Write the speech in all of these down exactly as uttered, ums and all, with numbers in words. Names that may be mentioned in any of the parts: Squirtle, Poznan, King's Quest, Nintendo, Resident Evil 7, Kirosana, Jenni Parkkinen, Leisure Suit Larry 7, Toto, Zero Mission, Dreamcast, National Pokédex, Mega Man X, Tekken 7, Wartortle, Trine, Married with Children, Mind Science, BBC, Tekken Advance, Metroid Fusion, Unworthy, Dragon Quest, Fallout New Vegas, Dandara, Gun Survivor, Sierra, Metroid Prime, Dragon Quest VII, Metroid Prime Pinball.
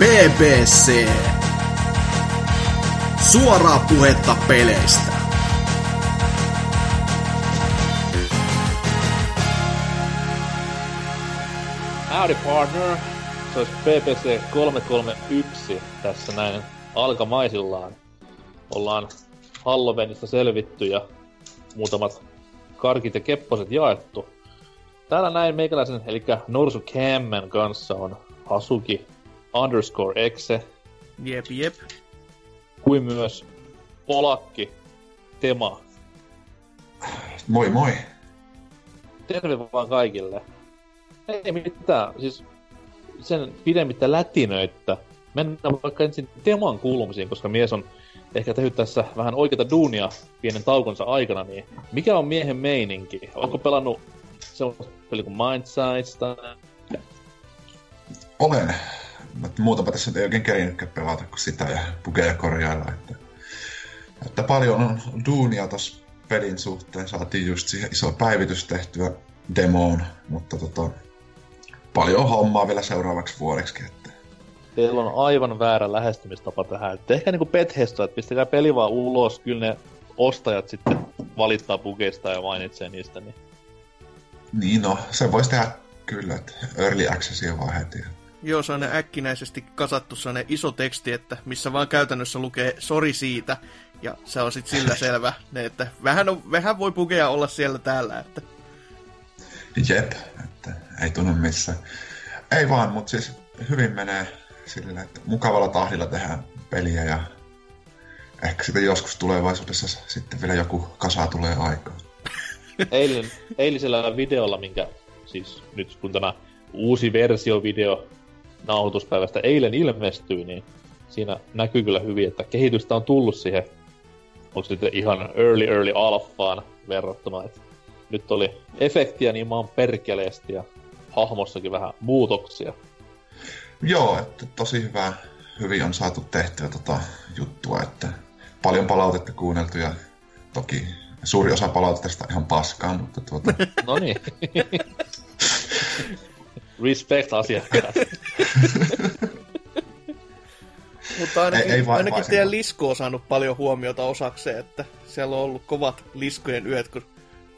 B B C. Suoraa puhetta peleistä. Howdy partner. Se olisi B B C kolmesataakolmekymmentäyksi tässä näin alkamaisillaan. Ollaan Halloweenista selvitty ja muutamat karkit ja kepposet jaettu. Täällä näin meikäläisen, eli Norsu Kämmen kanssa on Hasuki underscore exe. Jep, jep. Kuin myös Polakki Tema. Moi moi. Terve vaan kaikille. Ei mitään, siis sen pidemmittä lätinöitä. Mennään vaikka ensin Teman kuulumisiin, koska mies on ehkä tehnyt tässä vähän oikeata duunia pienen taukonsa aikana, niin mikä on miehen meininki? Onko pelannut sellaista peli kuin Mind Science tai... Olen. Muutama tässä ei oikein kerinytkään pelata kuin sitä ja pukeja korjailla. Että, että paljon on duunia tuossa pelin suhteen. Saatiin just siihen iso päivitys tehtyä demoon, mutta tota, paljon hommaa vielä seuraavaksi vuodeksi. Että... Teillä on aivan väärä lähestymistapa tähän. Ehkä niin kuin Bethesda, että pistäkää peli vaan ulos. Kyllä ne ostajat sitten valittaa pukeista ja mainitsee niistä. Niin, niin no, se voisi tehdä kyllä, että early accessia vaan heti. Joo, se on ne äkkinäisesti kasattu sellainen iso teksti, että missä vaan käytännössä lukee sori siitä, ja se on sitten sillä selvä, että vähän, on, vähän voi pukeja olla siellä täällä. Että... Jep, että ei tunnu missään. Ei vaan, mutta siis hyvin menee sillä, että mukavalla tahdilla tehdään peliä, ja ehkä sitten joskus tulevaisuudessa sitten vielä joku kasa tulee aikaan. Eilen, eilisellä videolla, minkä siis nyt kun tämä uusi versiovideo nauhoituspäivästä eilen ilmestyi, niin siinä näkyy kyllä hyvin, että kehitystä on tullut siihen, onko sitten ihan early early alfaan verrattuna, että nyt oli efektiä niin maan perkeleesti ja hahmossakin vähän muutoksia. Joo, että tosi hyvä, hyvin on saatu tehtyä tota juttua, että paljon palautetta kuunneltu ja toki suuri osa palautteesta ihan paskaa, mutta tuota... No niin. Respect asiakkaat. Mutta ainakin, ei, ei ainakin teidän lisku on saanut paljon huomiota osakseen, että siellä on ollut kovat liskojen yöt, kun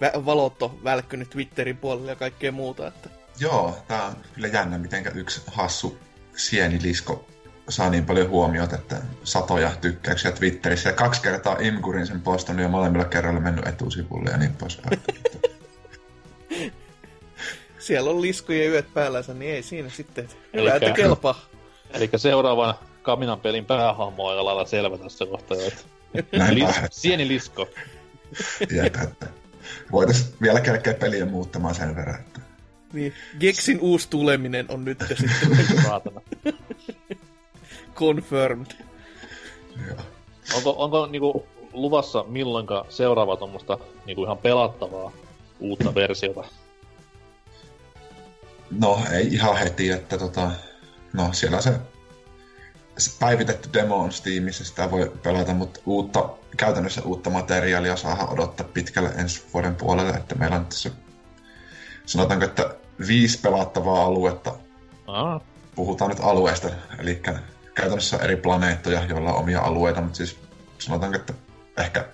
vä- valot on välkkynyt Twitterin puolella ja kaikkea muuta. Että... Joo, tää on kyllä jännä, mitenkä yksi hassu sienilisko saa niin paljon huomiota, että satoja tykkäyksiä Twitterissä ja kaksi kertaa Imkurin sen postannut ja molemmilla kerralla mennyt etusivulle ja niin poispäin. Siellä on liskujen yöt päällänsä, niin ei siinä sitten. Hyvä, että kelpaa. Elikkä seuraavan Kaminan pelin päähahmo on lailla selvä tässä kohtaa. Lis- sieni lisko. Jätä, että voitaisiin vielä kerkeä peliä muuttamaan sen verran. Että... Niin, Geksin uusi tuleminen on nyt ja sitten raatana. Confirmed. Joo. Onko, onko niinku luvassa milloinkaan seuraava tuommoista niinku ihan pelattavaa uutta versiota? No, ei ihan heti, että tota... No, siellä se, se päivitetty demo on Steamissa, sitä voi pelata, mutta uutta, käytännössä uutta materiaalia saadaan odottaa pitkälle ensi vuoden puolelle, että meillä on tässä, sanotaanko, että viisi pelattavaa aluetta. Aa. Puhutaan nyt alueesta, eli käytännössä eri planeettoja, joilla on omia alueita, mutta siis sanotaanko, että ehkä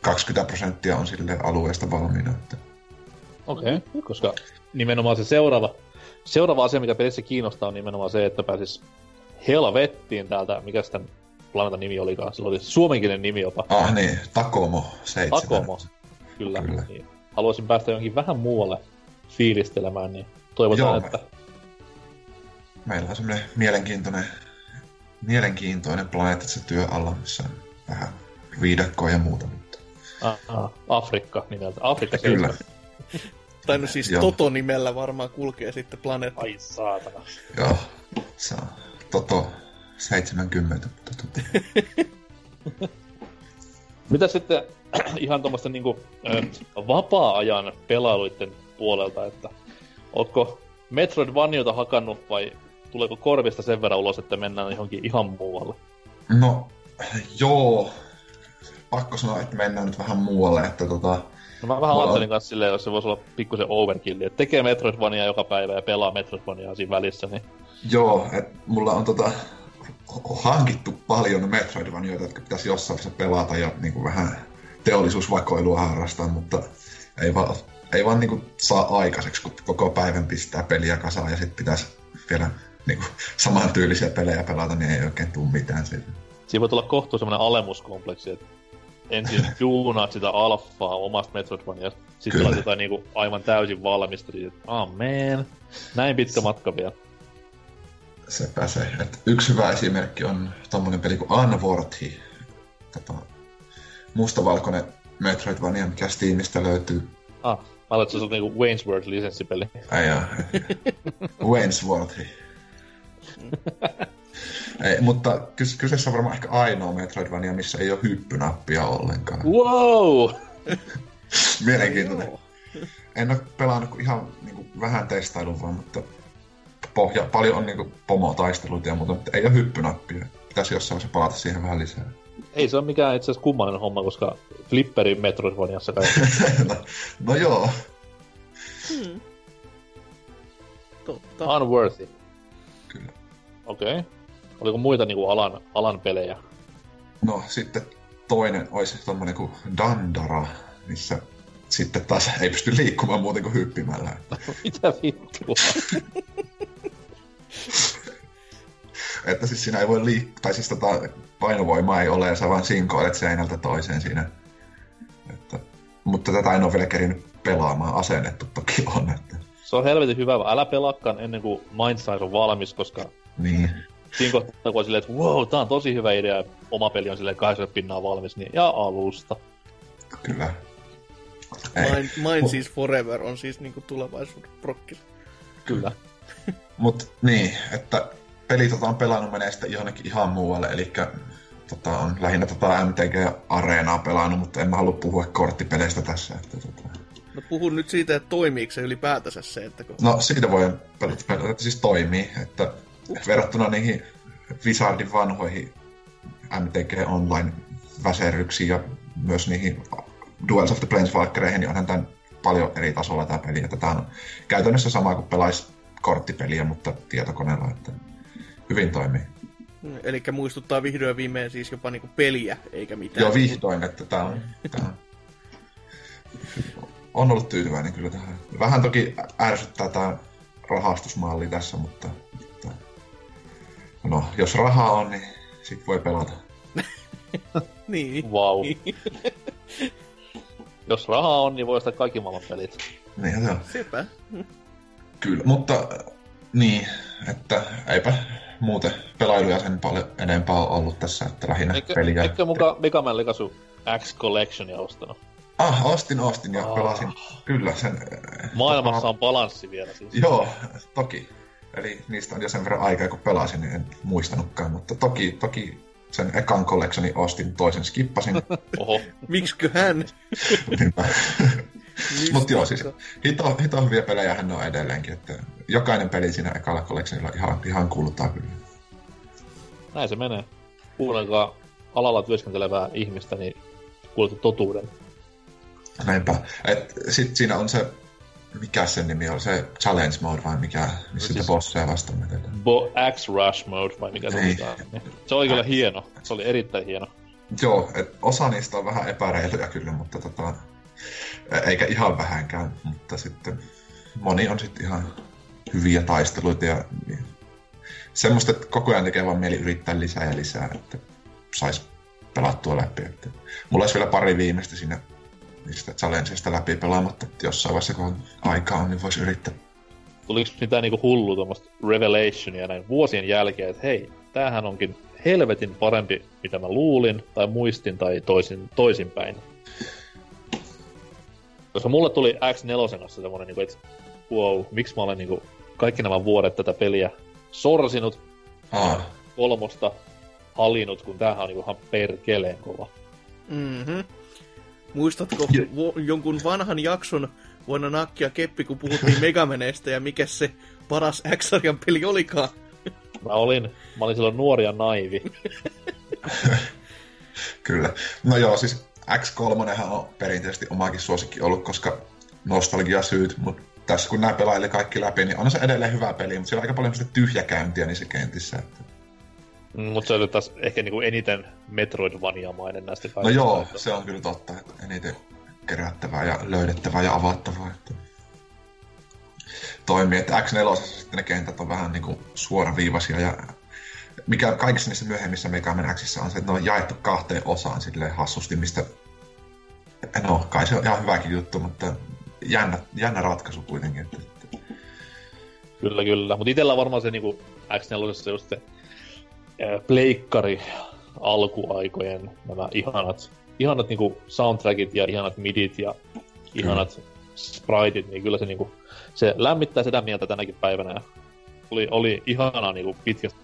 kaksikymmentä prosenttia on sille alueesta valmiina. Että... Okei, okay, koska nimenomaan se seuraava, seuraava asia, mikä pelissä kiinnostaa, on nimenomaan se, että pääsis helvettiin täältä, mikä sitä planeetan nimi olikaan, sillä oli suomenkielinen nimi jopa. Ah niin, Takomo seitsemän. Takomo, kyllä. kyllä. Niin. Haluaisin päästä jonkin vähän muualle fiilistelemään, niin toivotaan, joo, että... Meillä on semmoinen mielenkiintoinen, mielenkiintoinen planeetassa työ alla, missä on vähän viidakkoa ja muuta. Mutta... Ah, ah, Afrikka nimeltä. Afrikka kyllä. Tai no siis joo. Toto-nimellä varmaan kulkee sitten planeetta. Ai saatana. Joo, se on Toto seitsemänkymmentä. Mitä sitten ihan tuommoista niinku, vapaa-ajan pelailuiden puolelta, että ootko Metroid Vaniota hakannut vai tuleeko korvista sen verran ulos, että mennään johonkin ihan muualle? No, joo. Pakko sanoa, että mennään nyt vähän muualle, että tota... No mä vähän no. ajattelin kanssa silleen, jos se voisi olla pikkusen overkill, että tekee Metroidvania joka päivä ja pelaa Metroidvaniaa siinä välissä, niin... Joo, et mulla on tota... hankittu paljon Metroidvanioita, jotka pitäisi jossain pelata ja niinku vähän teollisuusvakoilua harrastaa, mutta ei vaan, ei vaan niinku saa aikaiseksi, kun koko päivän pistää peliä kasaan ja sitten pitäisi vielä niinku samantyylisiä pelejä pelata, niin ei oikein tule mitään siitä. Siinä voi tulla kohtuun semmoinen alemuskompleksi, että ensin juunaat sitä alfaa omasta Metroidvaniasta, sitten laitetaan niinku aivan täysin valmista, että amen, näin pitkä matka vielä. Sepä se. Et yksi hyvä esimerkki on tommonen peli kuin Unworthy. Tätä mustavalkoinen Metroidvania, mikä Steamista löytyy. Ah, mä aloin, että se on niinku Wayne's World -lisenssipeli. Ai jaa. Wayne's World. Ei, mutta kyseessä on varmaan ehkä ainoa Metroidvania, missä ei oo hyppynappia ollenkaan. Wow! Mielenkiintoinen. Wow. En oo pelannut kuin ihan niinku vähän testailun vaan, mutta... Pohja, paljon on niinku pomotaisteluita ja muuta, mutta ei ole hyppynappia. Pitäisi jossain se palata siihen vähän lisää. Ei se ole mikään itse asiassa kummallinen homma, koska Flipperin Metroidvaniassa kai... no, no joo. Hmm. Totta. Unworthy. Kyllä. Okei. Okay. Oliko muita niinku alan, alan pelejä? No sitten toinen olisi tommonen kuin Dandara, missä... Sitten taas ei pysty liikkumaan muuten kuin hyppimällä. Mitä vittua? Että siis siinä ei voi liikkua, tai siis tota painovoimaa ei ole, ja sä vaan sinkoilet seinältä toiseen siinä. Että, mutta tätä en ole vielä kerinyt pelaamaan, asennettu toki on. Että. Se on helvetin hyvä, vaan älä pelaakaan ennen kuin Mind Science on valmis, koska... Niin. Siinä kohtaa kun on silleen, että wow, tää on tosi hyvä idea, oma peli on silleen kahdeksan pinnaa valmis, niin ja alusta. Kyllä. Mine, mine siis forever on siis niinku tulevaisuuden prokkis. Kyllä. Mut niin, että peli tota on pelannut menee sitten johonkin ihan muualle, elikkä tota on lähinnä tota M T G-areenaa pelannut, mutta en mä halua puhua korttipeleistä tässä. Että, tota... No puhun nyt siitä, että toimiiko se ylipäätänsä se, että kun... No siitä voi pelata, pelata että siis toimii, että Ups. verrattuna niihin Wizardin vanhoihin M T G-online-väserryksiin ja myös niihin... Duels of the Planeswalkereihin, niin onhan tämän paljon eri tasolla tämä peli, että tämä on käytännössä sama kuin pelaisi korttipeliä, mutta tietokoneella, että hyvin toimii. Eli muistuttaa vihdoin viimein siis jopa niinku peliä, eikä mitään. Joo, vihdoin, että tämä on, tämä on ollut tyytyväinen kyllä tähän. Vähän toki ärsyttää tämä rahastusmalli tässä, mutta että... no, jos rahaa on, niin sit voi pelata. Niin. Vau. Wow. Jos rahaa on, niin voi ostaa kaikki maailman pelit. Niin se on. Sepä. Kyllä, mutta niin, että eipä muuten pelailuja sen paljon enempää on ollut tässä, että lähinnä eikö, peliä. Eikö muka Mega Man Legacy X Collectionia ostanut? Ah, ostin, ostin ja ah. pelasin. Kyllä sen... Maailmassa tota... on balanssi vielä siis. Joo, toki. Eli niistä on jo sen verran aikaa, kun pelasin, niin en muistanutkaan, mutta toki, toki... Sen ekan collectioni ostin, toisen skippasin. Oho. Miksköhän? Mut joo, siis hito, hito hyviä pelejähän ne on edelleenkin. Että jokainen peli siinä ekalla collectionilla ihan, ihan kuuluttaa kyllä. Näin se menee. Kuunnelkaa alalla työskentelevää ihmistä, niin kuulette totuuden. Näinpä. Et sit siinä on se, mikä sen nimi on, se challenge mode vai mikä, missä siis bosseja vastaan metetään. Bo- Axe Rush mode vai mikä sanotaan. Se oli kyllä hieno, se oli erittäin hieno. Joo, et osa niistä on vähän epäreiluja kyllä, mutta tota, eikä ihan vähänkään, mutta sitten moni on sitten ihan hyviä taisteluita ja semmoista, että koko ajan tekee vaan mieli yrittää lisää ja lisää, että sais pelattua läpi. Että mulla olisi vielä pari viimeistä siinä niistä challengeista läpi pelaamatta, että jossain vaiheessa kun aikaa on, niin voisi yrittää. Tuliko mitään niinku hullu tommoista revelationia näin vuosien jälkeen, että hei, tämähän onkin helvetin parempi, mitä mä luulin, tai muistin, tai toisin, toisinpäin. Koska mulle tuli X neljä kanssa semmoinen, että wow, miksi mä olen niinku kaikki nämä vuodet tätä peliä sorsinut, ah. kolmosta halinut, kun tämähän on niinku ihan perkeleen kova. Mhm. Muistatko vo- jonkun vanhan jakson vuonna Nakki ja Keppi, kun puhuttiin Megamaneista ja mikä se paras X-sarjan peli olikaan? Mä olin, mä olin silloin nuori ja naivi. Kyllä. No joo, siis X kolme on perinteisesti omaakin suosikki ollut, koska nostalgiasyyt, mutta tässä kun nämä pelaili kaikki läpi, niin on se edelleen hyvä peli, mutta siellä on aika paljon tyhjäkäyntiä niissä kentissä. Mm, mutta se on taas ehkä niinku eniten Metroidvania-mainen näistä kaikista. No joo, taitoista. Se on kyllä totta, että eniten kerättävää ja löydettävää ja avattavaa. Että toimii, että X neljä sitten ne kentät on vähän niinku suoraviivaisia ja mikä kaikissa niissä myöhemmissä Mega Man X:issä on se, että ne on jaettu kahteen osaan silleen hassusti, mistä no, kai se on ihan hyväkin juttu, mutta jännä, jännä ratkaisu kuitenkin. Että kyllä, kyllä. Mutta itsellä on varmaan se niinku X neljä just se äh, pleikkari alkuaikojen nämä ihanat, ihanat niinku soundtrackit ja ihanat midit ja ihanat kyllä. Spriteit, niin kyllä se, niinku, se lämmittää sitä mieltä tänäkin päivänä ja oli, oli ihanaa niinku pitkästä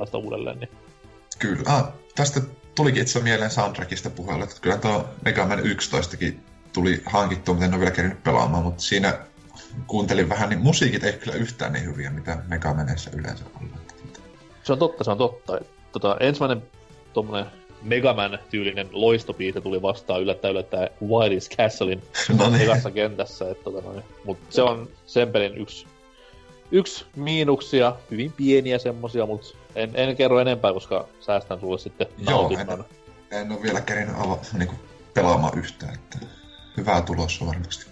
tästä uudelleen. Niin. Kyllä. Ah, tästä tulikin itse mieleen soundtrackista puheella, että kyllä tuo Mega Man yksitoistakin tuli hankittua, mutta en ole vielä kerinyt pelaamaan, mutta siinä kuuntelin vähän, niin musiikit ei kyllä yhtään niin hyviä, mitä Mega Manissa yleensä on. Se on totta, se on totta. Tota, ensimmäinen tuommoinen Mega Man-tyylinen loistopiirte tuli vastaan yllättä yllättäen Wildest Castlein ekassa kentässä. Tota, mutta se on sen pelin yksi Yksi miinuksia, hyvin pieniä semmosia, mutta en, en kerro enempää, koska säästän sulle sitten nautinnan. Joo, en, en ole vielä kerinyt niinku pelaamaan yhtään, että hyvää tulossa varmasti.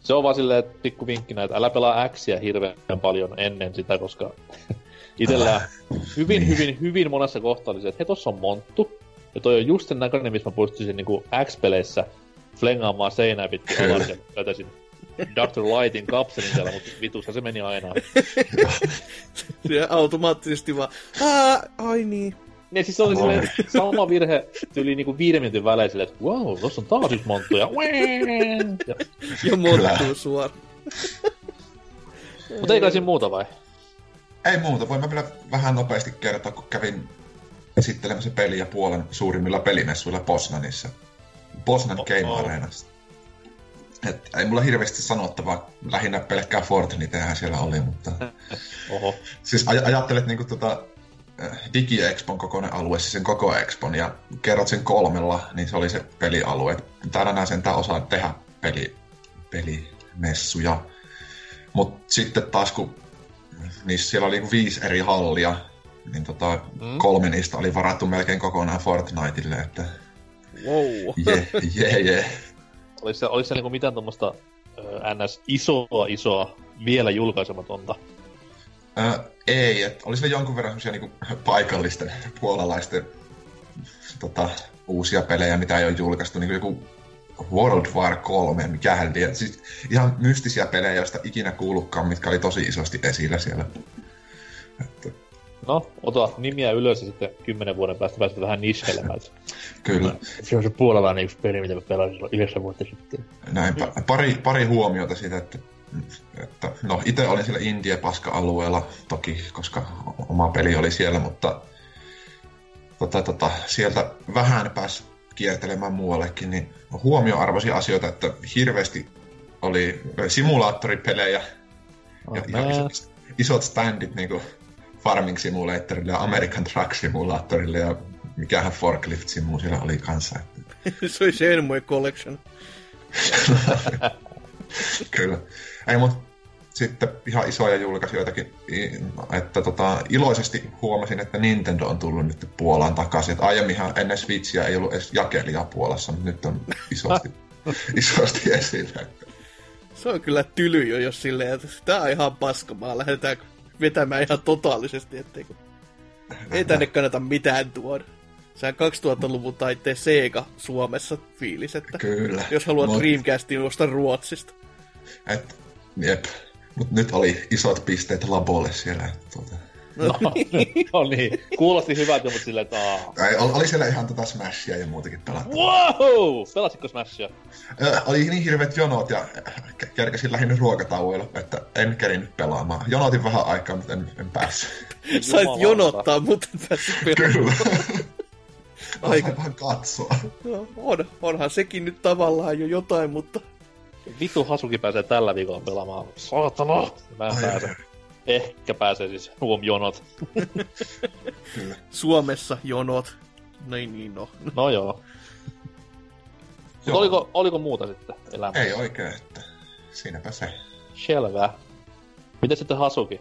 Se on vaan silleen, että pikku vinkkinä, että älä pelaa X:iä hirveän paljon ennen sitä, koska itsellään hyvin, niin. hyvin, hyvin monessa kohtaa oli se, että hei, tossa on monttu, ja toi on just sen näköinen, missä mä pystyisin niinku X-peleissä flengaamaan seinää pitkin alas ja lötäisin doctor Lightin kapselin siellä, mutta vitussa se meni aina. Se automaattisesti vaan, aa, ai niin. Ja siis se oli silleen sama virhe tyyli niinku viiden minuutin välein silleen, että wow, tossa on taas yksi monttu ja ween. Ja, ja monttuu suoraan. Mutta ei kai siinä muuta vai? Ei muuta, voin mä vielä vähän nopeasti kertoa, kun kävin esittelemässä peliä Puolan suurimmilla pelimessuilla Poznanissa. Poznan Game Arenassa. Et ei mulla hirveästi sanottavaa, lähinnä pelkkää Fortnitehän siellä oli, mutta oho. Siis aj- ajattelet niinku tota Digi-Expon kokoinen alue, siis sen koko Expon, ja kerrot sen kolmella, niin se oli se pelialue. Täällä nää sentään osaa tehdä peli, pelimessuja. Mut sitten taas, kun niissä siellä oli viisi eri hallia, niin tota, mm. kolme niistä oli varattu melkein kokonaan Fortniteille, että wow. je, je, je. Oliko se, oliko se niinku mitään tuommoista ns. Isoa, isoa, vielä julkaisematonta? Öö, ei, että oli se jonkun verran semmosia niinku paikallisten, puolalaisten tota, uusia pelejä, mitä ei ole julkaistu. Niinku joku World War kolme, mikähän liian. Siis ihan mystisiä pelejä, joista ikinä kuullutkaan, mitkä oli tosi isosti esillä siellä. Että no, ota nimiä ylös ja sitten kymmenen vuoden päästä päästä vähän niskelemään. Kyllä. Se on se puolalainen yksi peli, mitä mä pelasin yhdeksän vuotta sitten. Näinpä. Pari, pari huomiota siitä, että, että no, itse olin siellä India-paska-alueella toki, koska oma peli oli siellä, mutta tota, tota, sieltä vähän pääsi kiertelemään muuallekin, niin huomioarvoisia asioita, että hirveästi oli simulaattoripelejä ja, ja isot, isot standit niinku Farming Simulatorille ja American Truck Simulatorille ja mikähän Forklift Simu siellä oli kanssa. Se oli se Enmoy Collection. Kyllä. Ei, mutta sitten ihan isoja julkaisijoitakin, että tota, iloisesti huomasin, että Nintendo on tullut nyt Puolaan takaisin. Että aiemminhan ennen Switchia ei ollut edes jakelijaa Puolassa, mutta nyt on isosti, isosti esillä. Se on kyllä tyly jo, jos silleen, että tää on ihan paskamaa, lähdetäänkö vetämään ihan totaalisesti, etteikö. Ei tänne kannata mitään tuoda. Sehän kaksituhattaluvun taitteen Sega Suomessa fiilis, että kyllä. Jos haluat Mut... Dreamcastiin ostaa Ruotsista. Et, jep. Mut nyt oli isot pisteet Labolle siellä. Tuota. No, no, niin. no niin. Kuulosti hyvältä, mutta silleen, että aah. Oli siellä ihan tota Smashia ja muutakin pelattavaa. Wow! Pelasitko Smashia? Ö, oli niin hirveät jonot ja kerkäsin lähinnä ruokatauoilla, että en kerinyt pelaamaan. Jonotin vähän aikaa, mutta en, en päässyt. Sait jonottaa, mutta en päässyt pelaamaan. Kyllä. Aika vähän katsoa. No, on, onhan sekin nyt tavallaan jo jotain, mutta vitu Hasuki pääsee tällä viikolla pelaamaan. Saatana! Mä en pääse. Ehkä pääsee siis huom jonot. Suomessa jonot. Noin niin no. No joo. Mutta oliko, oliko muuta sitten elämässä? Ei oikein, että siinäpä se. Selvä. Miten sitten Hasuki?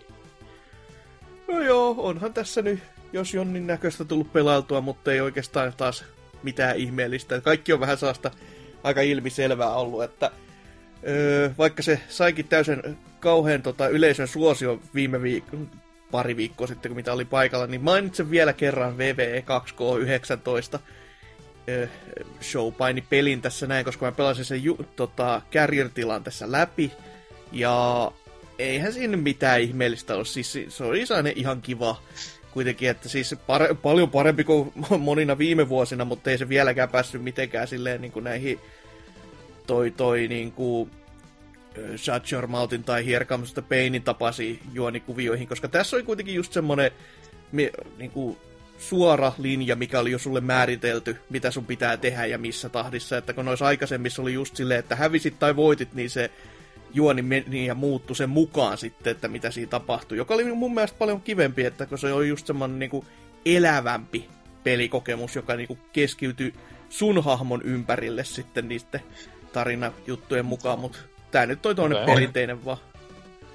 No joo, onhan tässä nyt jos jonnin näköistä tullut pelailtua, mutta ei oikeastaan taas mitään ihmeellistä. Kaikki on vähän sellaista aika ilmiselvää ollut, että öö, vaikka se saikin täysin kauhean tota, yleisön suosion viime viikon, pari viikkoa sitten, kun mitä oli paikalla, niin mainitsen vielä kerran V V E kaksi K yhdeksäntoista öö, showpainipelin tässä näin, koska mä pelasin sen ju- tota, carrier-tilan tässä läpi, ja eihän siinä mitään ihmeellistä ole, siis se on ihan kiva kuitenkin, että siis pare- paljon parempi kuin monina viime vuosina, mutta ei se vieläkään päässyt mitenkään silleen niin kuin näihin toi toi niin kuin Shut Your Mouthin tai Here Comes the Painin tapaisiin juonikuvioihin, koska tässä oli kuitenkin just semmonen niin kuin suora linja, mikä oli jo sulle määritelty, mitä sun pitää tehdä ja missä tahdissa, että kun noissa aikaisemmissa oli just silleen, että hävisit tai voitit, niin se juoni meni ja muuttui sen mukaan sitten, että mitä siinä tapahtui, joka oli mun mielestä paljon kivempi, että kun se oli just semmoinen niin kuin elävämpi pelikokemus, joka niin kuin keskiytyi sun hahmon ympärille sitten niiden tarinajuttujen mukaan, mutta tää nyt toi toinen okay. perinteinen vaan.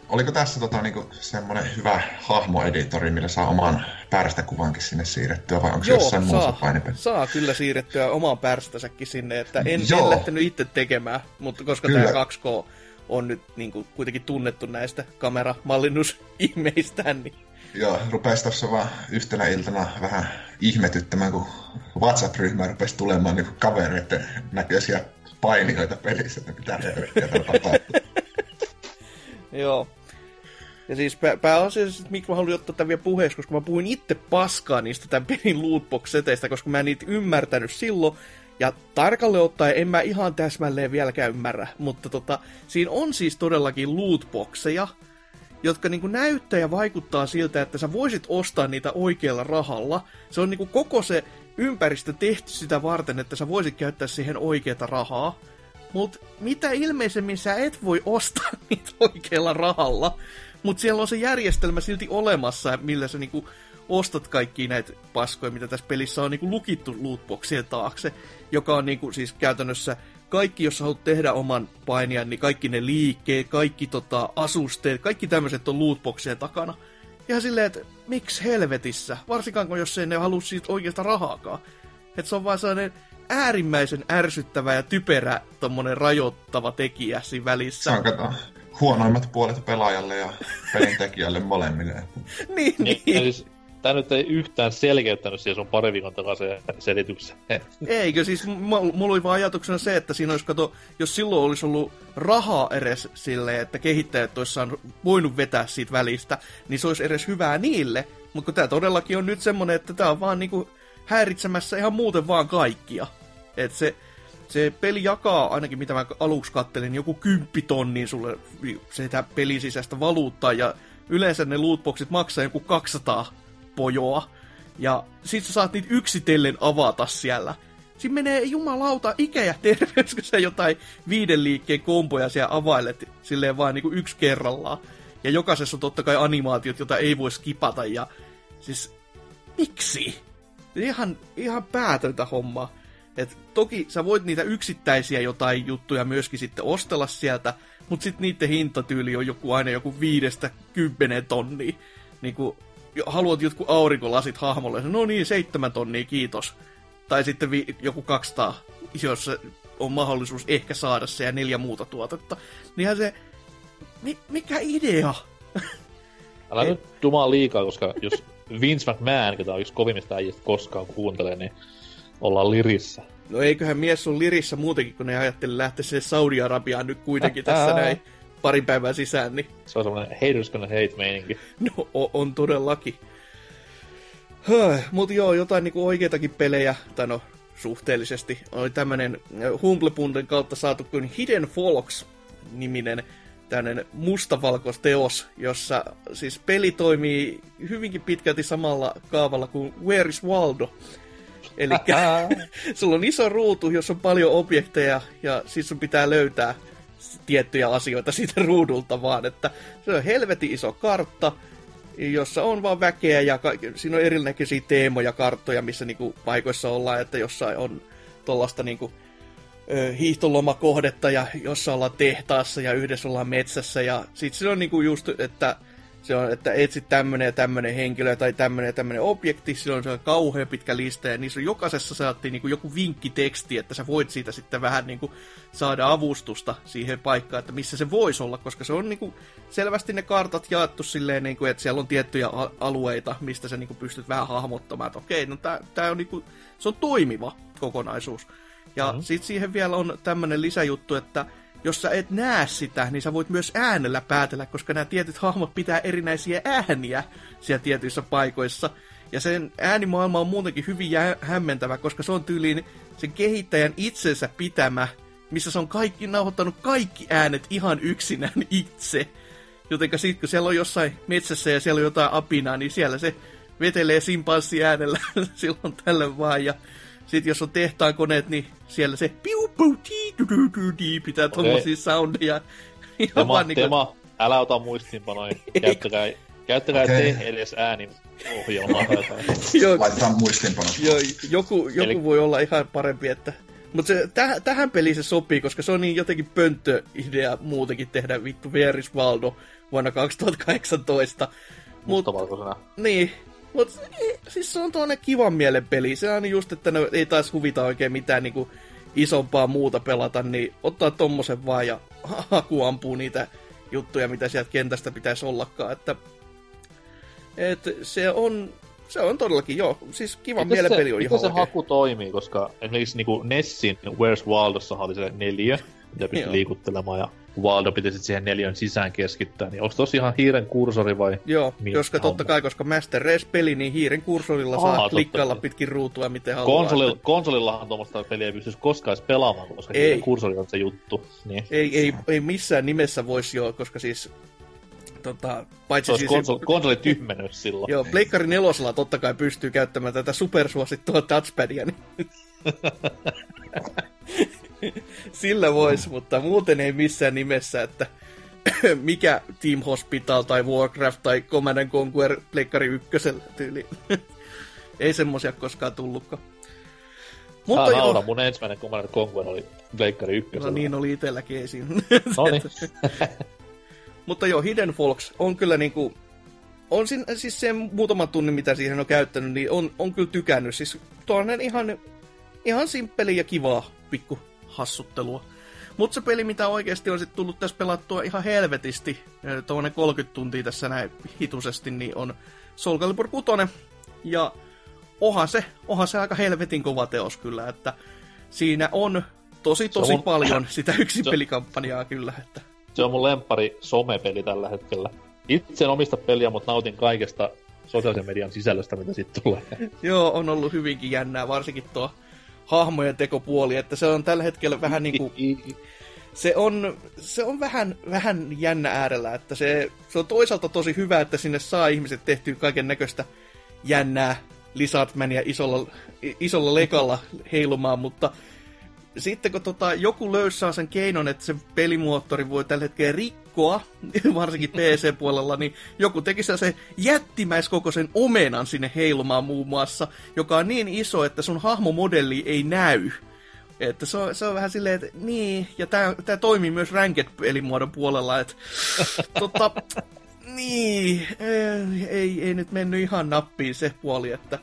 Oliko tässä tota, niinku, semmoinen hyvä hahmoeditori, millä saa oman pärstäkuvankin sinne siirrettyä, vai onko se jossain muussa painipeli? Saa kyllä siirrettyä oman pärstäsäkin sinne, että en, en lähtenyt itse tekemään, mutta koska kyllä. Tämä kaksi K on nyt niinku, kuitenkin tunnettu näistä kameramallinnusihmeistään. Niin... Joo, rupesi tuossa vaan yhtenä iltana vähän ihmetyttämään, kun WhatsApp-ryhmä rupesi tulemaan niinku, kavereiden näköisiä painijoita pelissä, että pitää tapahtua. Joo. Ja siis pä- pääasiassa, miksi mä haluan ottaa tämän vielä puheeksi, koska mä puhuin itse paskaa niistä tämän pelin lootbox-seteistä, koska mä en niitä ymmärtänyt silloin, ja tarkalleen ottaen en mä ihan täsmälleen vieläkään ymmärrä, mutta tota, siinä on siis todellakin lootboxeja, jotka niinku näyttää ja vaikuttaa siltä, että sä voisit ostaa niitä oikealla rahalla. Se on niinku koko se ympäristö tehty sitä varten, että sä voisit käyttää siihen oikeata rahaa. Mut mitä ilmeisemmin sä et voi ostaa niitä oikealla rahalla. Mut siellä on se järjestelmä silti olemassa, millä sä niinku ostat kaikkia näitä paskoja, mitä tässä pelissä on niinku lukittu lootboxien taakse. Joka on niinku siis käytännössä kaikki, jos sä haluat tehdä oman painijan, niin kaikki ne liikkeet, kaikki tota, asusteet, kaikki tämmöiset on lootboxien takana. Ja silleen, että miksi helvetissä? Varsinkaan, kun jos ei ne halua siitä oikeasta rahaakaan. Että se on vaan sellainen äärimmäisen ärsyttävä ja typerä tommonen rajoittava tekijä siinä välissä. Se on kato, huonoimmat puolet pelaajalle ja pelin tekijälle molemmille. niin, niin. niin. Tämä nyt ei yhtään selkeyttänyt siellä sun pari viikon takaisin selitykseen. Eikö siis, mulla oli vaan ajatuksena se, että siinä olisi kato, jos silloin olisi ollut rahaa edes silleen, että kehittäjät olisivat voinut vetää siitä välistä, niin se olisi edes hyvää niille. Mutta kun tämä todellakin on nyt semmoinen, että tämä on vaan niinku häiritsemässä ihan muuten vaan kaikkia. Että se, se peli jakaa, ainakin mitä mä aluksi kattelin, joku kymppitonnin sulle sitä pelin sisäistä valuuttaa, ja yleensä ne lootboxit maksaa joku kaksisataa. Pojoa, ja sit sä saat niitä yksitellen avata siellä. Siinä menee jumalauta ikä ja terveys, kun sä jotain viiden liikkeen komboja siellä availet silleen vaan niinku yksi kerrallaan. Ja jokaisessa on totta kai animaatiot, jota ei voi skipata, ja siis miksi? Ihan, ihan päätöntä hommaa. Et toki sä voit niitä yksittäisiä jotain juttuja myöskin sitten ostella sieltä, mut sit niitten hintatyyli on joku aina joku viidestä kymmeneen tonnia. Niinku haluat jotkut aurinkolasit hahmolle, no niin, seitsemän tonnia, kiitos. Tai sitten vi- joku kaksisataa, jos on mahdollisuus ehkä saada se ja neljä muuta tuotetta. Niinhän se... Mi- mikä idea? Älä nyt dumaa liikaa, koska jos Vince McMahon, joka on yksi kovimmista äijistä koskaan kuuntelee, niin ollaan lirissä. No eiköhän mies on lirissä muutenkin, kun ne ajatteli lähteä sinne Saudi-Arabiaan nyt kuitenkin tässä näin. Parin päivän sisään, niin... Se on semmoinen haters gonna hate meininki. No, on todellakin. Höh, mut joo, jotain niinku oikeitakin pelejä, tai no, suhteellisesti, oli tämmönen Humble Bundlen kautta saatu kuin Hidden Folks-niminen tämmönen mustavalkoisteos, jossa siis peli toimii hyvinkin pitkälti samalla kaavalla kuin Where is Waldo? Elikkä sulla on iso ruutu, jossa on paljon objekteja, ja sit sun pitää löytää tiettyjä asioita siitä ruudulta vaan, että se on helvetin iso kartta, jossa on vaan väkeä ja ka- siinä on erinäköisiä teemoja, karttoja, missä niinku paikoissa ollaan, että jossain on tuollaista niinku hiihtolomakohdetta, ja jossa ollaan tehtaassa ja yhdessä ollaan metsässä, ja sit se on niinku just, että se on, että etsit tämmönen ja tämmönen henkilö tai tämmönen ja tämmönen objekti, silloin se on kauhean pitkä lista, ja niissä on jokaisessa saatiin niinku joku vinkkiteksti, että sä voit siitä sitten vähän niinku saada avustusta siihen paikkaan, että missä se voisi olla, koska se on niinku selvästi ne kartat jaettu silleen, niinku, että siellä on tiettyjä alueita, mistä sä niinku pystyt vähän hahmottamaan, että okei, no tää, tää on niinku, se on toimiva kokonaisuus. Ja mm-hmm. sit siihen vielä on tämmönen lisäjuttu, että jos sä et näe sitä, niin sä voit myös äänellä päätellä, koska nämä tietyt hahmot pitää erinäisiä ääniä siellä tietyissä paikoissa. Ja sen äänimaailma on muutenkin hyvin jä- hämmentävä, koska se on tyyliin sen kehittäjän itsensä pitämä, missä se on kaikki nauhoittanut kaikki äänet ihan yksinään itse. Jotenka sit, kun siellä on jossain metsässä ja siellä on jotain apinaa, niin siellä se vetelee simpanssi äänellä silloin tällöin vaan, ja sitten jos on tehtaan koneet, niin siellä se piu piu tii du du du tii pitää tommosia soundeja. Tema, niin tema, kun... älä ota muistiinpanoja. Käyttäkää, käyttäkää okay. te edes äänin ohjelmaa. Laitetaan muistiinpanot. Jo, joku joku Eli... voi olla ihan parempi, että... Mutta täh, tähän peliin se sopii, koska se on niin jotenkin pönttöidea muutenkin tehdä vittu Where's Waldo vuonna kaksituhattakahdeksantoista. Mustavalkoisena. Niin. Mutta siis se on tuonne kivan mielen peli. Se on just, että ne ei taas huvita oikein mitään niin kuin isompaa muuta pelata, niin ottaa tommosen vaan ja haku ampuu niitä juttuja, mitä sieltä kentästä pitäisi ollakaan. Että, et se, on, se on todellakin, joo, siis kivan mielen se, peli on ihan se oikein. Se haku toimii, koska esimerkiksi niin kuin Nessin Where's Wildossahan oli se neljä, mitä pystyi liikuttelemaan ja... Waldo pitäisi siihen neljön sisään keskittää, niin onko tossa ihan hiiren kursori vai... Joo, koska totta kai, koska Master Race-peli, niin hiiren kursorilla Aha, saa klikkailla pitkin ruutua, miten haluaa. Konsolil, konsolillahan tuommoista peliä ei pystyisi koskaan edes pelaamaan, koska ei. Hiiren kursori on se juttu. Niin. Ei, ei, ei missään nimessä voisi joo, koska siis... Tota, paitsi siis... Konsoli, konsoli tyhmennyt silloin. Joo, Pleikkari nelosella totta kai pystyy käyttämään tätä supersuosittua touchpadia, niin... Sillä vois, mm. mutta muuten ei missään nimessä, että mikä Team Hospital tai Warcraft tai Command and Conquer Pleikkari ykkösellä tyyli. Ei semmosia koskaan tullutkaan. Mutta joo. Hauna, mun ensimmäinen Command and Conquer oli Pleikkari ykkösellä. No niin, oli itselläkin esiin. Noniin. Mutta joo, Hidden Folks on kyllä niinku... On sin, siis se muutama tunnin, mitä siihen on käyttänyt, niin on, on kyllä tykännyt. Siis tuollainen ihan, ihan simppeli ja kivaa pikku hassuttelua. Mutta se peli, mitä oikeasti on sit tullut tässä pelattua ihan helvetisti, tuonne kolmekymmentä tuntia tässä näin hitusesti, niin on Soul Calibur kuusi. Ja onhan se, onhan se aika helvetin kova teos kyllä, että siinä on tosi tosi mun... paljon sitä yksin pelikampanjaa kyllä. Että... Se on mun lemppari somepeli tällä hetkellä. Itse en omista peliä, mutta nautin kaikesta sosiaalisen median sisällöstä, mitä siitä tulee. Joo, on ollut hyvinkin jännää, varsinkin tuo hahmojen tekopuoli, että se on tällä hetkellä vähän niinku... Se on, se on vähän, vähän jännä äärellä, että se, se on toisaalta tosi hyvä, että sinne saa ihmiset tehtyä kaiken näköistä jännää Lizardmania isolla, isolla lekalla heilumaan, mutta sitten kun tota, joku löysää sen keinon, että se pelimoottori voi tällä hetkellä rikkoa, varsinkin P C-puolella, niin joku teki se jättimäiskokoisen omenan sinne heilumaan muun muassa, joka on niin iso, että sun hahmomodelli ei näy. Että se on, se on vähän silleen, että niin, ja tää, tää toimii myös ranked-pelimuodon puolella, että tota, niin, ei, ei nyt mennyt ihan nappiin se puoli, että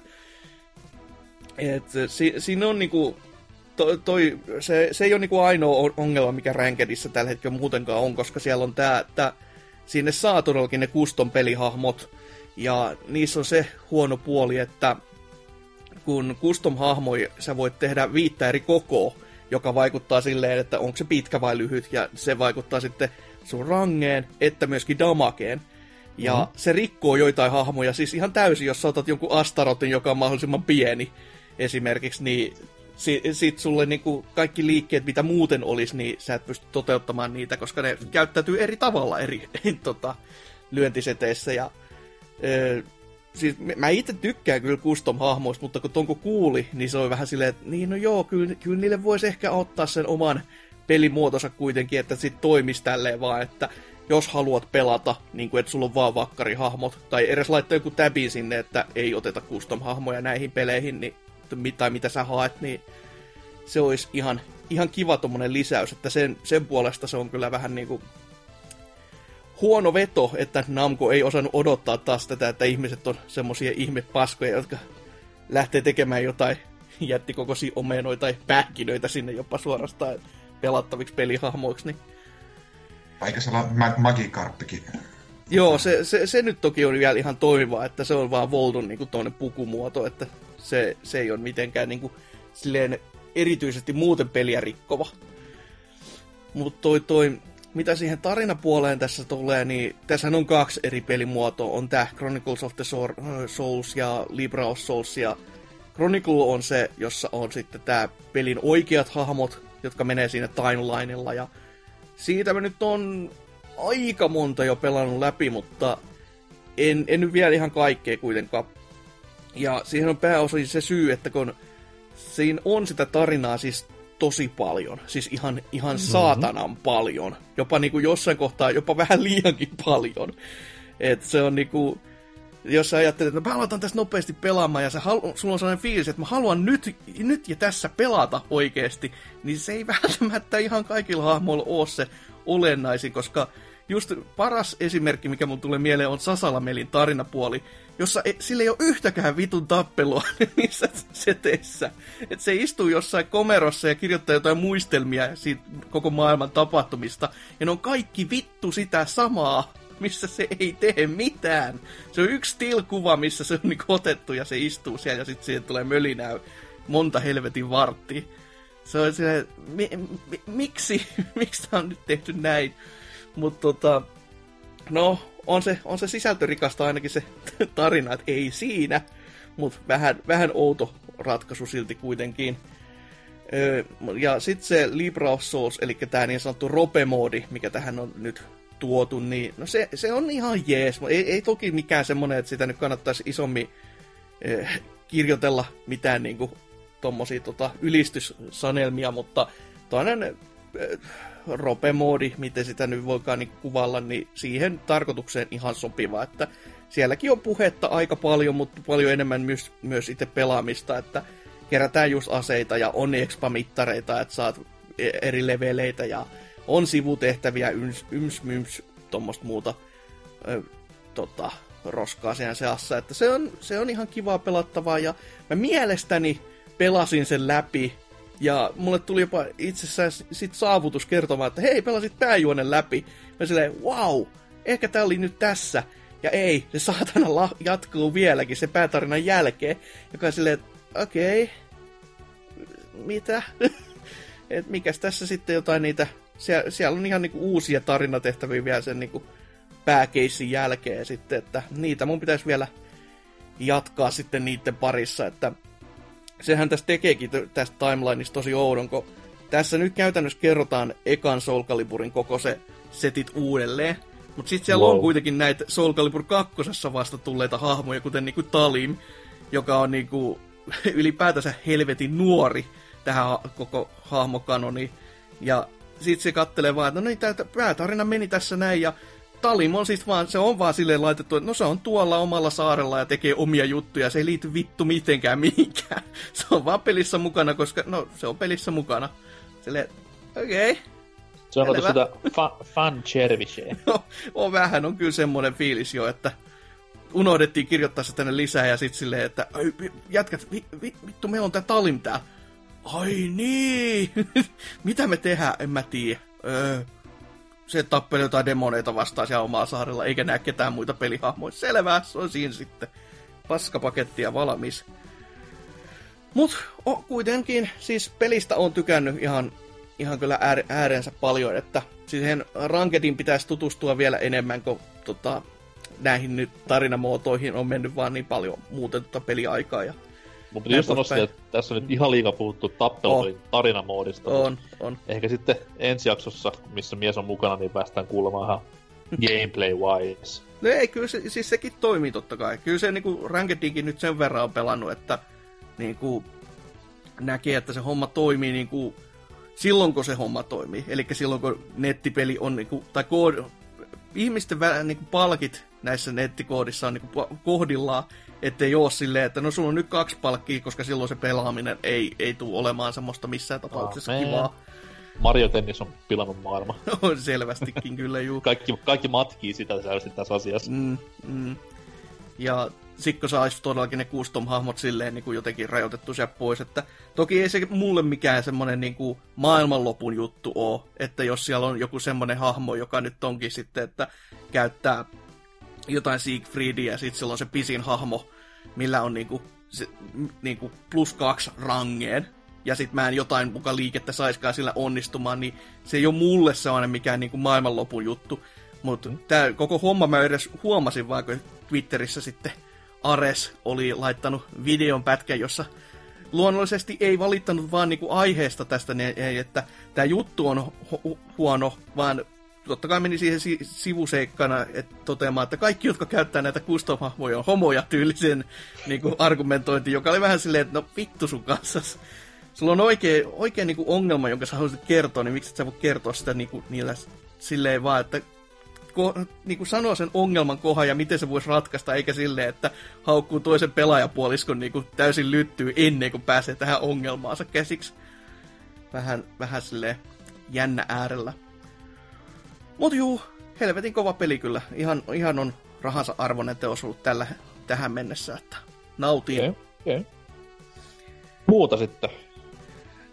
että si, siinä on niinku... Toi, toi, se, se ei ole niinku ainoa ongelma, mikä Rankedissä tällä hetkellä muutenkaan on, koska siellä on tää, että sinne saa todellakin ne custom-pelihahmot, ja niissä on se huono puoli, että kun custom-hahmoja sä voit tehdä viittä eri kokoa, joka vaikuttaa silleen, että onko se pitkä vai lyhyt, ja se vaikuttaa sitten sun rangeen, että myöskin damakeen. Ja mm-hmm. se rikkoo joitain hahmoja, siis ihan täysin, jos sä otat jonkun Astarotin, joka on mahdollisimman pieni esimerkiksi, niin... Sitten sulle niinku kaikki liikkeet, mitä muuten olisi, niin sä et pysty toteuttamaan niitä, koska ne käyttäytyy eri tavalla eri tota, lyöntiseteissä. Ja, ö, siis mä itse tykkään kyllä custom-hahmoista, mutta kun tonko kuuli, niin se on vähän silleen, että niin no joo, kyllä, kyllä niille voisi ehkä ottaa sen oman pelimuotonsa kuitenkin, että sit toimisi tälleen vaan, että jos haluat pelata, niin kuin että sulla on vaan vakkarihahmot, tai edes laittaa joku tabin sinne, että ei oteta custom-hahmoja näihin peleihin, niin tai mitä sä haet, niin se olisi ihan, ihan kiva tommonen lisäys, että sen, sen puolesta se on kyllä vähän niinku huono veto, että Namco ei osannut odottaa taas tätä, että ihmiset on semmosia ihmepaskoja, jotka lähtee tekemään jotain jättikokoisia omenoita tai pähkinöitä sinne jopa suorastaan pelattaviksi pelihahmoiksi. Niin. Aika sellainen magikarppikin. Joo, se, se, se nyt toki on vielä ihan toimivaa, että se on vaan Voldun niin kuin toinen pukumuoto, että se, se ei ole mitenkään niin kuin, silleen erityisesti muuten peliä rikkova. Mutta toi, toi, mitä siihen tarinapuoleen tässä tulee, niin tässähän on kaksi eri pelimuotoa. On tämä Chronicles of the Souls ja Libra of Souls. Ja Chronicle on se, jossa on sitten tämä pelin oikeat hahmot, jotka menee siinä timelineilla. Ja siitä mä nyt on aika monta jo pelannut läpi, mutta en, en nyt vielä ihan kaikkea kuitenkaan. Ja siihen on pääosin se syy, että kun siinä on sitä tarinaa siis tosi paljon, siis ihan, ihan mm-hmm. saatanan paljon, jopa niin kuin jossain kohtaa jopa vähän liiankin paljon. Et se on niin kuin, jos sä ajattelet, että mä aloitan tässä nopeasti pelaamaan ja sä halu- sulla on sellainen fiilis, että mä haluan nyt, nyt ja tässä pelata oikeasti, niin se ei välttämättä ihan kaikilla hahmoilla ole se olennaisin, koska just paras esimerkki, mikä mun tulee mieleen, on Sasalamelin tarinapuoli, jossa e- sillä ei ole yhtäkään vitun tappelua niissä seteissä. Et se istuu jossain komerossa ja kirjoittaa jotain muistelmia siitä koko maailman tapahtumista, ja ne on kaikki vittu sitä samaa, missä se ei tee mitään. Se on yksi still-kuva, missä se on niin otettu, ja se istuu siellä, ja sitten siihen tulee mölinää monta helvetin varttia. Se on silleen, mi, mi, miksi, miksi tämä on nyt tehty näin? Mutta tota, no, on se, on se sisältörikasta ainakin se tarina, että ei siinä, mutta vähän, vähän outo ratkaisu silti kuitenkin. Öö, ja sitten se Libra of Souls, eli tämä niin sanottu rope-moodi, mikä tähän on nyt tuotu, niin no se, se on ihan jees, mutta ei, ei toki mikään semmoinen, että sitä nyt kannattaisi isommin öö, kirjoitella mitään niinku tommosia tota, ylistyssanelmia, mutta toinen äh, rope-moodi, miten sitä nyt voikaan niin kuvalla, niin siihen tarkoitukseen ihan sopiva, että sielläkin on puhetta aika paljon, mutta paljon enemmän myös, myös itse pelaamista, että kerätään just aseita ja on expa-mittareita, että saat eri leveleitä ja on sivutehtäviä, yms, yms, yms tommoista muuta äh, tota, roskaa siinä seassa, että se on, se on ihan kivaa pelattavaa ja mä mielestäni pelasin sen läpi, ja mulle tuli jopa itsessään sit saavutus kertomaan, että hei, pelasit pääjuonen läpi. Mä silleen, wow, ehkä tää oli nyt tässä. Ja ei, se saatana la- jatkuu vieläkin se päätarinan jälkeen, joka silleen, että okei, okay, mitä? Et mikäs tässä sitten jotain niitä, siellä, siellä on ihan niinku uusia tarinatehtäviä vielä sen niinku pääkeissin jälkeen sitten, että niitä mun pitäisi vielä jatkaa sitten niiden parissa, että sehän tässä tekeekin tästä timelineista tosi oudon, kun tässä nyt käytännössä kerrotaan ekan Soul Caliburin koko se setit uudelleen, mutta sitten siellä wow. on kuitenkin näitä Soul Calibur kakkosessa vasta tulleita hahmoja, kuten niinku Talim, joka on niinku ylipäätänsä helvetin nuori tähän koko hahmokanoniin. Ja sitten se kattelee vaan, että no niin, tää päätarina meni tässä näin, ja Talim on siis vaan, se on vaan silleen laitettu, että no se on tuolla omalla saarella ja tekee omia juttuja, se ei liity vittu mitenkään mihinkään. Se on vaan pelissä mukana, koska, no se on pelissä mukana. Silleen, okei. Okay. Se on otettu sitä fa- fan servicea. No, on vähän, on kyllä semmoinen fiilis jo, että unohdettiin kirjoittaa se tänne lisää ja sit silleen, että jätkät, vi, vi, vittu meillä on tää Talim täällä. Ai niin, mitä me tehdään, en mä tiedä. Öö. Se tappeli jotain demoneita vastaan siellä omaa saarella, eikä näe ketään muita pelihahmoja. Selvä, se on siinä sitten. Paskapakettia valmis. Mut oh, kuitenkin, siis pelistä on tykännyt ihan, ihan kyllä äär, äärensä paljon, että siihen rankedin pitäisi tutustua vielä enemmän, kun tota, näihin nyt tarinamuotoihin on mennyt vaan niin paljon muuten tota peliaikaa. Ja mun piti just sanoa sitä, että tässä on nyt ihan liikaa puhuttu tappelupelin tarinamoodista. On, on. Ehkä sitten ensi jaksossa, missä mies on mukana, niin päästään kuulemaan ihan gameplay-wise. No ei, kyllä se, siis sekin toimii totta kai. Kyllä se niinku rankedinkin nyt sen verran on pelannut, että niinku näkee, että se homma toimii niinku silloin, kun se homma toimii. Eli silloin, kun nettipeli on, niinku, tai kood, ihmisten vä, niinku, palkit näissä nettikoodissa on niin kohdillaan, ettei ole silleen, että no sulla on nyt kaksi palkkia, koska silloin se pelaaminen ei, ei tule olemaan semmoista missään tapauksessa Amen. Kivaa. Mario Tennis on pilannut maailma. On selvästikin kyllä, juu. Kaikki, kaikki matkii sitä selvästi tässä asiassa. Mm, mm. Ja sit kun saisi todellakin ne custom-hahmot silleen niin kuin jotenkin rajoitettu sieltä pois, että toki ei se mulle mikään semmoinen niin kuin maailmanlopun juttu ole, että jos siellä on joku semmoinen hahmo, joka nyt onkin sitten, että käyttää jotain Siegfriedia ja sit sillä on se pisin hahmo, millä on niin kuin, se, niin kuin plus kaksi rangeen, ja sit mä en jotain muka liikettä saiskaan sillä onnistumaan, niin se ei ole mulle semmoinen mikään niin kuin maailmanlopun juttu, mutta tää koko homma mä edes huomasin, vaikka Twitterissä sitten Ares oli laittanut videon pätkän, jossa luonnollisesti ei valittanut vaan niinku aiheesta tästä, niin että tämä juttu on hu- huono, vaan totta kai meni siihen si- sivuseikkana että toteamaan, että kaikki, jotka käyttää näitä custom-hahmoja, on homoja tyylisen niinku argumentointi, joka oli vähän silleen, että no vittu sun kanssas. Sulla on oikein, oikein niinku ongelma, jonka sä haluaisit kertoa, niin miksi et sä voi kertoa sitä niinku niillä silleen vaan, että Ko- niin kuin sanoa sen ongelman kohan ja miten se voisi ratkaista, eikä silleen, että haukkuu toisen pelaajapuoliskon niin kuin täysin lyttyy ennen kuin pääsee tähän ongelmaansa käsiksi. Vähän, vähän silleen jännä äärellä. Mut juu, helvetin kova peli kyllä. Ihan, ihan on rahansa arvoinen teos ollut tällä, tähän mennessä, että nautin. Okay, okay. Muuta sitten.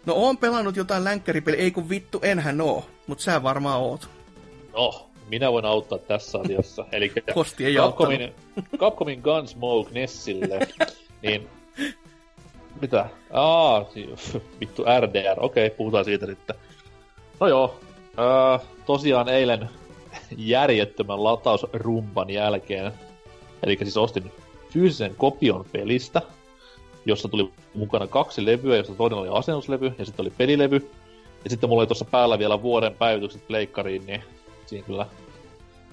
No oon pelannut jotain länkkäripeliä, ei kun vittu enhän oo, mut sä varmaan oot. No. Minä voin auttaa tässä asiassa. Eli Capcomin, Capcomin Gunsmoke Nessille, niin mitä? Aa, vittu R D R, okei, okay, puhutaan siitä sitten. No joo, äh, tosiaan eilen järjettömän latausrumban jälkeen, eli siis ostin fyysisen kopion pelistä, jossa tuli mukana kaksi levyä, jossa toinen oli asennuslevy ja sitten oli pelilevy, ja sitten mulla oli tuossa päällä vielä vuoden päivitykset pleikkariin, niin siinä kyllä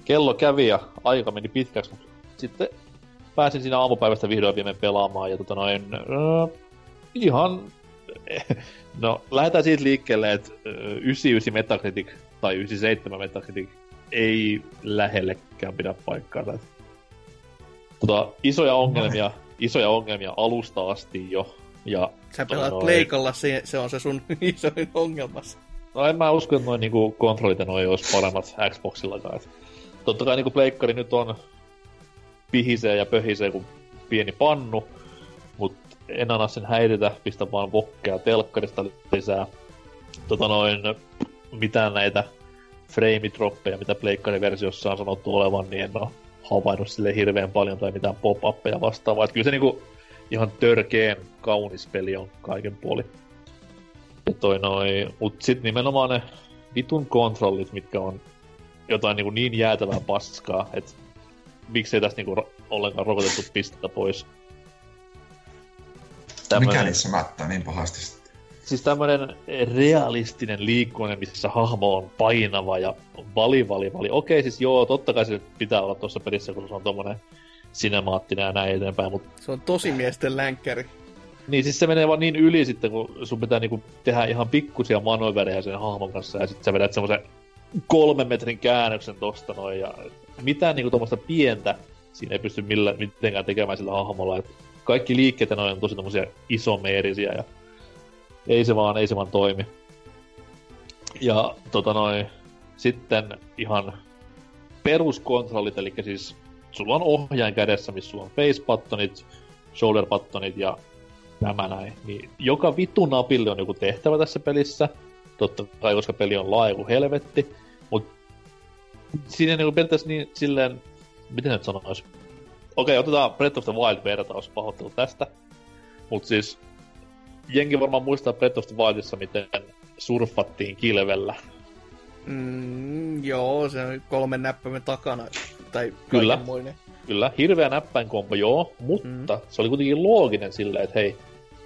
kello kävi ja aika meni pitkäksi, mutta sitten pääsin siinä aamupäivästä vihdoin viimein pelaamaan ja tota noin, äh, ihan, no lähdetään siitä liikkeelle, että äh, yhdeksänkymmentäyhdeksän Metacritic tai yhdeksänkymmentäseitsemän Metacritic ei lähellekään pidä paikkaansa. Tota, isoja ongelmia, isoja ongelmia alusta asti jo. Ja, sä pelaat pleikalla, se, se on se sun isoin ongelmas. No en mä usko, että noin niinku kontrollita noin olisi paremmat Xboxillakaan. Totta kai niinku pleikkari nyt on pihisee ja pöhisee kuin pieni pannu, mut en anna sen häiritä, pistä vaan vokkea telkkarista lisää. Tota noin, mitään näitä frame-droppeja, mitä pleikkariversiossa on sanottu olevan, niin en oo havainnut silleen hirveän paljon tai mitään pop-appeja vastaavaa. Et kyllä se niinku ihan törkeen kaunis peli on kaiken puolin. Mut sit nimenomaan ne vitun kontrollit, mitkä on jotain niin, niin jäätävää paskaa, et miksei tästä niin ra- ollenkaan rokotettu pistettä pois. Tämmönen, mikä niissä mättää niin pahasti sitten? Siis tämmönen realistinen liikkuminen, missä hahmo on painava ja vali vali vali. Okei siis joo, totta kai se pitää olla tuossa pelissä, kun se on tommonen sinemaattinen ja näin eteenpäin, mut se on tosi miesten länkkäri. Niin, siis se menee vaan niin yli sitten, kun sun pitää niinku tehdä ihan pikkusia manöverejä sen hahmon kanssa, ja sit sä vedät semmosen kolmen metrin käännöksen tosta noin, ja mitään niinku tommoista pientä siinä ei pysty millään, mitenkään tekemään sillä hahmolla, et kaikki liikkeet noin on tosi tommosia isomeerisiä, ja ei se vaan, ei se vaan toimi. Ja tota noin, sitten ihan peruskontrollit, eli siis sulla on ohjain kädessä, missä sulla on face-buttonit, shoulder-buttonit ja nämä näin. Niin joka vitun napille on joku tehtävä tässä pelissä. Totta kai, koska peli on laaja kuin helvetti. Mut siinä niinku periaatteessa niin silleen, miten nyt sanois? Okei, otetaan Breath of the Wild-vertaus, pahoittelut tästä. Mut siis jengi varmaan muistaa Breath of the Wildissa, miten surfattiin kilvellä. Mm, joo, se on kolmen näppäimen takana. Tai kyllä, kyllä, hirveä näppäinkompo, joo. Mutta mm. se oli kuitenkin looginen silleen, että hei,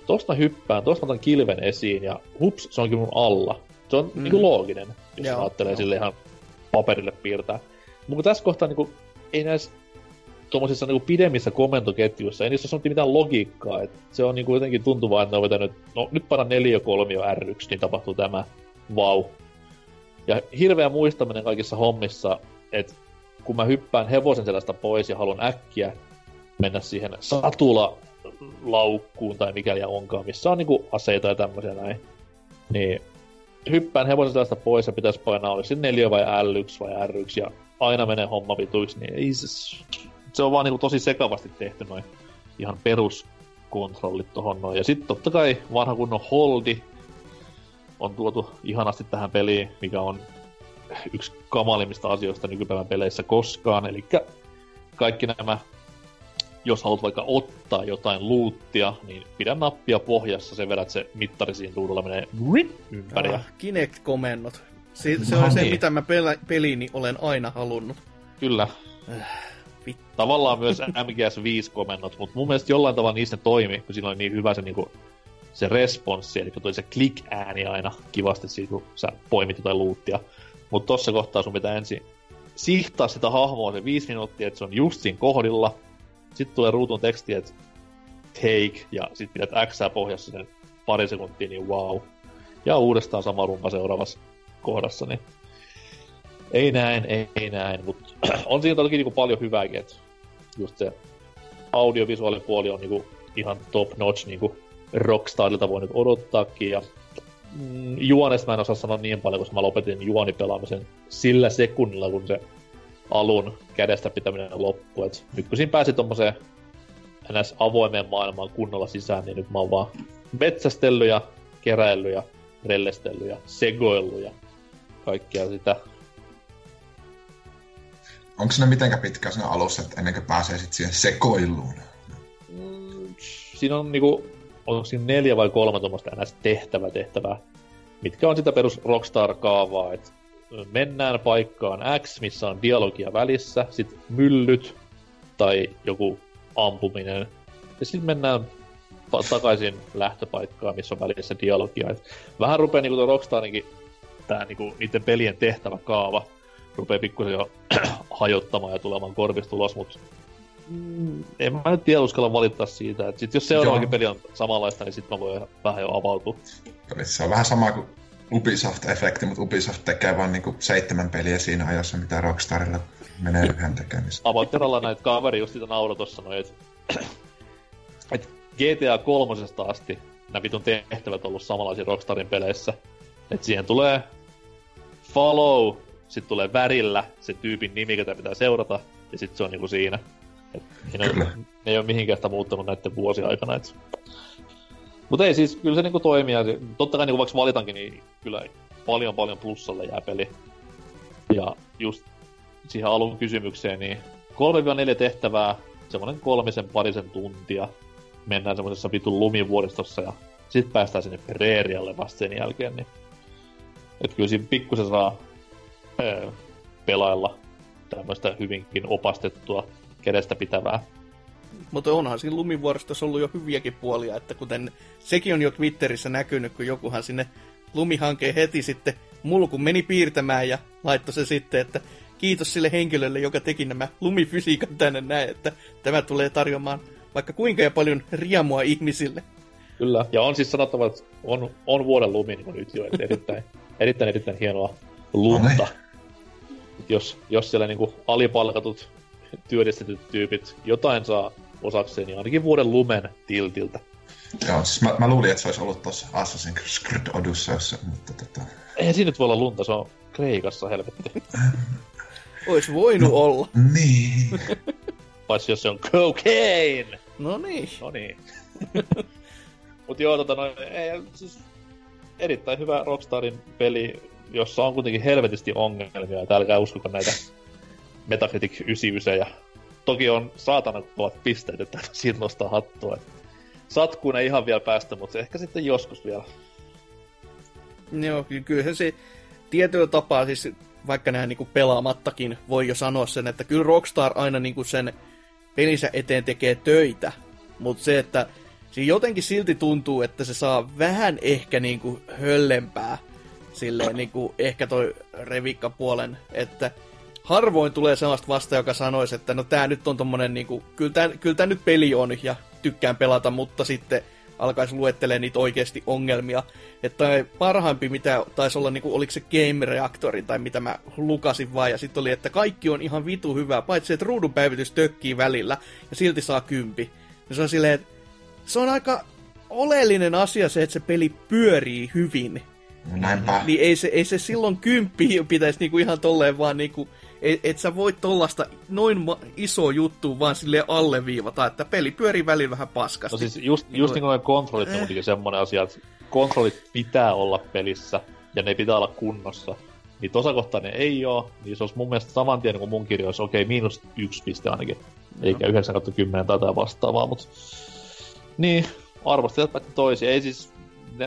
tosta hyppään, tosta otan kilven esiin ja hups, se onkin mun alla. Se on mm. niinku looginen, jos joo, ajattelee joo. sille ihan paperille piirtää. Mutta tässä kohtaa niinku, ei näissä tommosissa niinku pidemmissä komentoketjuissa, ei niissä ole mitään logiikkaa. Et se on niinku jotenkin tuntuvaa, että ne on vetänyt, no nyt paran neljä kolme R yksi, niin tapahtuu tämä, vau. Wow. Ja hirveä muistaminen kaikissa hommissa, että kun mä hyppään hevosen selästä pois ja haluan äkkiä mennä siihen satulalaukkuun tai mikäli onkaan, missä on niinku aseita ja tämmöisiä näin, niin hyppään hevosen selästä pois ja pitäisi painaa olisi neljä vai L yksi vai R yksi ja aina menee homma vituiksi, niin ei se... Se on vaan niinku tosi sekavasti tehty noin ihan peruskontrollit tohon noin. Ja sit totta kai vanha kunnon holdi on tuotu ihanasti tähän peliin, mikä on yksi kamalimmista asioista nykypäivän peleissä koskaan. Elikkä kaikki nämä, jos haluat vaikka ottaa jotain luuttia, niin pidä nappia pohjassa, sen vedät se mittari siinä ruudulla menee ympäri. Ah, Kinect-komennot. Se, se no on niin. Se, mitä mä pelä, peliini olen aina halunnut. Kyllä. Vittu. Tavallaan myös M G S viisi-komennot, mutta mun mielestä jollain tavalla niissä toimi, kun siinä oli niin hyvä se, niinku, se responssi, eli tuli se click-ääni aina kivasti siitä, kun sä poimit jotain luuttia. Mutta tossa kohtaa sun pitää ensin sihtaa sitä hahmoa se viisi minuuttia, että se on just siinä kohdilla. Sitten tulee ruutun teksti, että take, ja sit pidät Xää pohjassa sen pari sekuntia, niin wow. Ja uudestaan sama rumpa seuraavassa kohdassa, niin... Ei näin, ei, ei näin, mutta on siinä toki niinku paljon hyvääkin, että just se audiovisuaalipuoli on niinku ihan top notch, niinku Rockstarilta voi nyt odottaakin, ja mm, juonesta mä en osaa sanoa niin paljon, koska mä lopetin juonipelaamisen sillä sekunnilla, kun se alun kädestä pitäminen loppui, et nyt kun siinä pääsi tommoseen ns. Avoimeen maailmaan kunnolla sisään, niin nyt mä oon vaan metsästellyt ja keräillyt ja rellestellyt ja segoillut ja kaikkea sitä. Onko siinä mitenkä pitkä siinä alussa, että ennen kuin pääsee sit siihen sekoiluun? Mm, siinä on niinku, onko siinä neljä vai kolme tuommoista ns. tehtävää tehtävää, mitkä on sitä perus Rockstar-kaavaa, että mennään paikkaan X, missä on dialogia välissä, sit myllyt tai joku ampuminen, ja sit mennään pa- takaisin lähtöpaikkaan, missä on välissä dialogia. Et vähän rupee niinku tuo Rockstarinkin tää niinku niitten pelien tehtäväkaava rupee pikkusen jo hajottamaan ja tulemaan korvista ulos, mut mm, en mä nyt vielä uskalla valittaa siitä. Et sit jos seuraavakin peli on samanlaista, niin sit mä voin vähän jo avautua. Se on vähän sama kuin Ubisoft-efekti, mutta Ubisoft tekee vaan niinku seitsemän peliä siinä ajassa, mitä Rockstarilla menee yhden tekemistä. Avautteralla näitä kaveri just siitä naura tossa noin, et, et G T A kolmosesta asti nää vitun tehtävät on ollut samanlaisia Rockstarin peleissä. Et siihen tulee follow, sit tulee värillä se tyypin nimi, jota pitää seurata, ja sit se on niinku siinä. Et, on, ne ei oo mihinkään sitä muuttanut näitten vuosien aikana, et... Mutta ei siis, kyllä se niinku toimii. Totta kai niinku vaikka valitankin, niin kyllä paljon paljon plussalle jää peli. Ja just siihen alun kysymykseen, niin kolme neljä tehtävää, semmonen kolmisen parisen tuntia. Mennään semmosessa vitun lumivuoristossa ja sit päästään sinne preerialle vasta sen jälkeen. Niin. Et kyllä siinä pikkusen saa öö, pelailla tämmöstä hyvinkin opastettua kädestä pitävää. Mutta onhan siinä lumivuoristossa ollut jo hyviäkin puolia, että kuten sekin on jo Twitterissä näkynyt, kun jokuhan sinne lumihankeen heti sitten mulkun meni piirtämään ja laittoi se sitten, että kiitos sille henkilölle, joka teki nämä lumifysiikan tänne näin, että tämä tulee tarjomaan vaikka kuinka ja paljon riemua ihmisille. Kyllä, ja on siis sanottava, että on, on vuoden lumi niin nyt jo, että erittäin, erittäin, erittäin hienoa lunta. Jos, jos siellä niinku alipalkatut työdistetyt tyypit jotain saa osakseen, niin ainakin vuoden lumen tiltiltä. Joo, siis mä, mä luulin, että se olisi ollut tossa Assassin's Creed Odysseyssä, mutta tota... Eihän siinä nyt voi olla lunta, se on Kreikassa, helvetti. Ois voinut no, olla. Niin. Paitsi jos se on cocaine! No niin. No niin. Mut joo, tota noin, ei, siis erittäin hyvä Rockstarin peli, jossa on kuitenkin helvetisti ongelmia, että älkää uskoko näitä Metacritic yhdeksänkymmentäyhdeksän, ja toki on saatana kovat pisteet, että siitä nostaa hattua. Satkuun ei ihan vielä päästä, mutta se ehkä sitten joskus vielä. Joo, kyllähän se tietyllä tapaa, siis vaikka nämä niin kuin pelaamattakin voi jo sanoa sen, että kyllä Rockstar aina niin kuin sen pelinsä eteen tekee töitä, mutta se, että siinä jotenkin silti tuntuu, että se saa vähän ehkä niin kuin höllempää, silleen niin kuin ehkä toi revikkapuolen, että harvoin tulee sellaista vasta, joka sanoisi, että no tää nyt on tommonen niinku, kyllä tää, kyllä tää nyt peli on ja tykkään pelata, mutta sitten alkaisi luettelemaan niitä oikeasti ongelmia. Että parhaimpi, mitä taisi olla, niin kuin, oliko se Game Reactori tai mitä mä lukasin vaan, ja sitten oli, että kaikki on ihan vitu hyvää, paitsi että ruudunpäivitys tökkii välillä, ja silti saa kympi. Ja se on silleen, että se on aika oleellinen asia se, että se peli pyörii hyvin. Näinpä. Niin ei se, ei se silloin kymppiä pitäisi niinku ihan tolleen vaan niinku, et, et sä voi tollasta noin iso juttu vaan silleen alleviivata, että peli pyörii väliin vähän paskasti. No siis just, just niin kuin ne kontrollit on eh. semmoinen asia, että kontrollit pitää olla pelissä ja ne pitää olla kunnossa. Niin tossa kohtaa ne ei oo, niin se olisi mun mielestä saman tien kuin mun kirjoissa, okei, okay, miinus yksi piste ainakin. Eikä no. yhdeksän kymmenen tai jotain vastaavaa, mutta niin, arvostetaan vaikka toisia, ei siis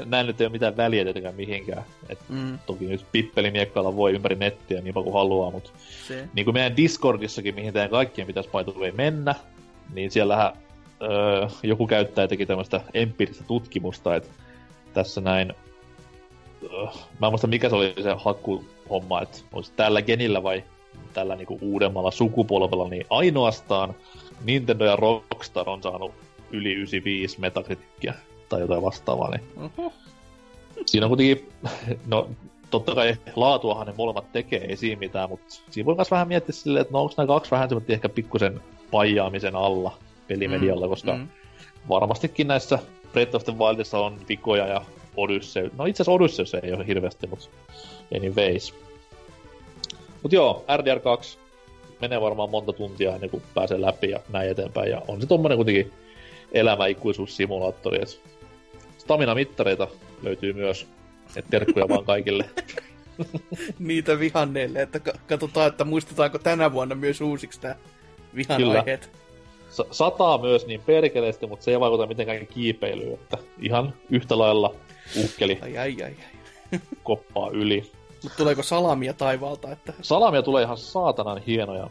näin nyt ei ole mitään väliä tietenkään mihinkään. Et mm. Toki nyt pippelimiekkalla voi ympäri nettiä niin paljon kuin haluaa, mutta niin kuin meidän Discordissakin, mihin teidän kaikkien pitäisi paituvia mennä, niin siellähän öö, joku käyttäjä teki tämmöistä empiiristä tutkimusta, että tässä näin, öö, mä en muista mikä se oli se hakuhomma, että olisi tällä genillä vai tällä niinku uudemmalla sukupolvella, niin ainoastaan Nintendo ja Rockstar on saanut yli yhdeksänkymmentäviisi metakritiikkiä tai jotain vastaavaa, niin uh-huh. Siinä on kuitenkin, no totta kai laatuahan ne molemmat tekee, ei siinä mitään, mutta siinä voi myös vähän miettiä silleen, että no onko nämä kaksi vähän semmoinen ehkä pikkusen paijaamisen alla pelimedialla, mm, koska mm. varmastikin näissä Breath of the Wildissa on vikoja ja Odyssey, no itse asiassa Odysseus ei ole hirveästi, mutta anyways. Mut joo, R D R kaksi menee varmaan monta tuntia ennen kuin pääsee läpi ja näin eteenpäin, ja on se tommonen kuitenkin elämäikuisuussimulaattori, et stamina-mittareita löytyy myös, että terkkuja vaan kaikille. Niitä vihanneille, että katsotaan, että muistetaanko tänä vuonna myös uusiksi nämä vihanaiheet. S- sataa myös niin perkeleesti, mutta se ei vaikuta mitenkään kiipeilyyn, että ihan yhtä lailla uhkeli ai, ai, ai, ai. koppaa yli. Mut tuleeko salamia taivaalta? Että salamia tulee ihan saatanan hienoja.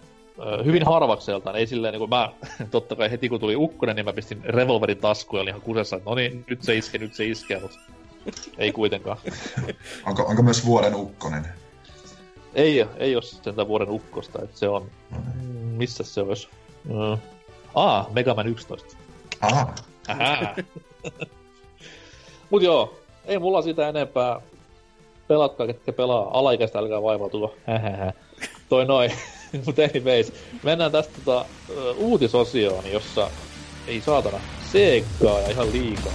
Hyvin harvakseltaan, ei silleen niin kuin mä, totta kai heti kun tuli ukkonen, niin mä pistin revolverin taskuun ja olin ihan kusessa, että no niin, nyt se iskee, nyt se iskee, mutta ei kuitenkaan. Onko, onko myös vuoden ukkonen? Ei, ei ole sentään vuoden ukkosta, että se on, missä se olisi? Mm. Ah, Mega Man yksitoista. Aha. Aha. Mut joo, ei mulla sitä enempää. Pelatkaa, ketkä pelaa, alaikäistä älkää vaivautua. Toi noin. Mutta anyways, mennään tästä tota, uutisosioon, jossa ei saatana seikkaa ja ihan liikaa.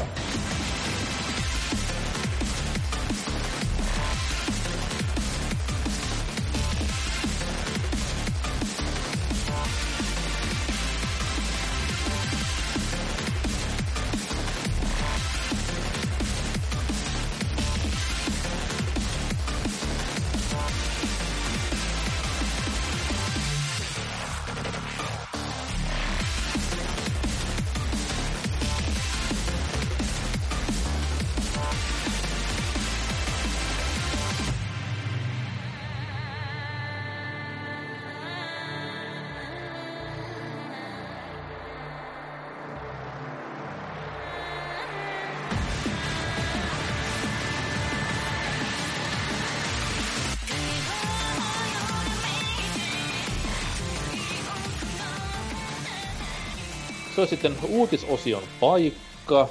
Sitten uutisosion paikka.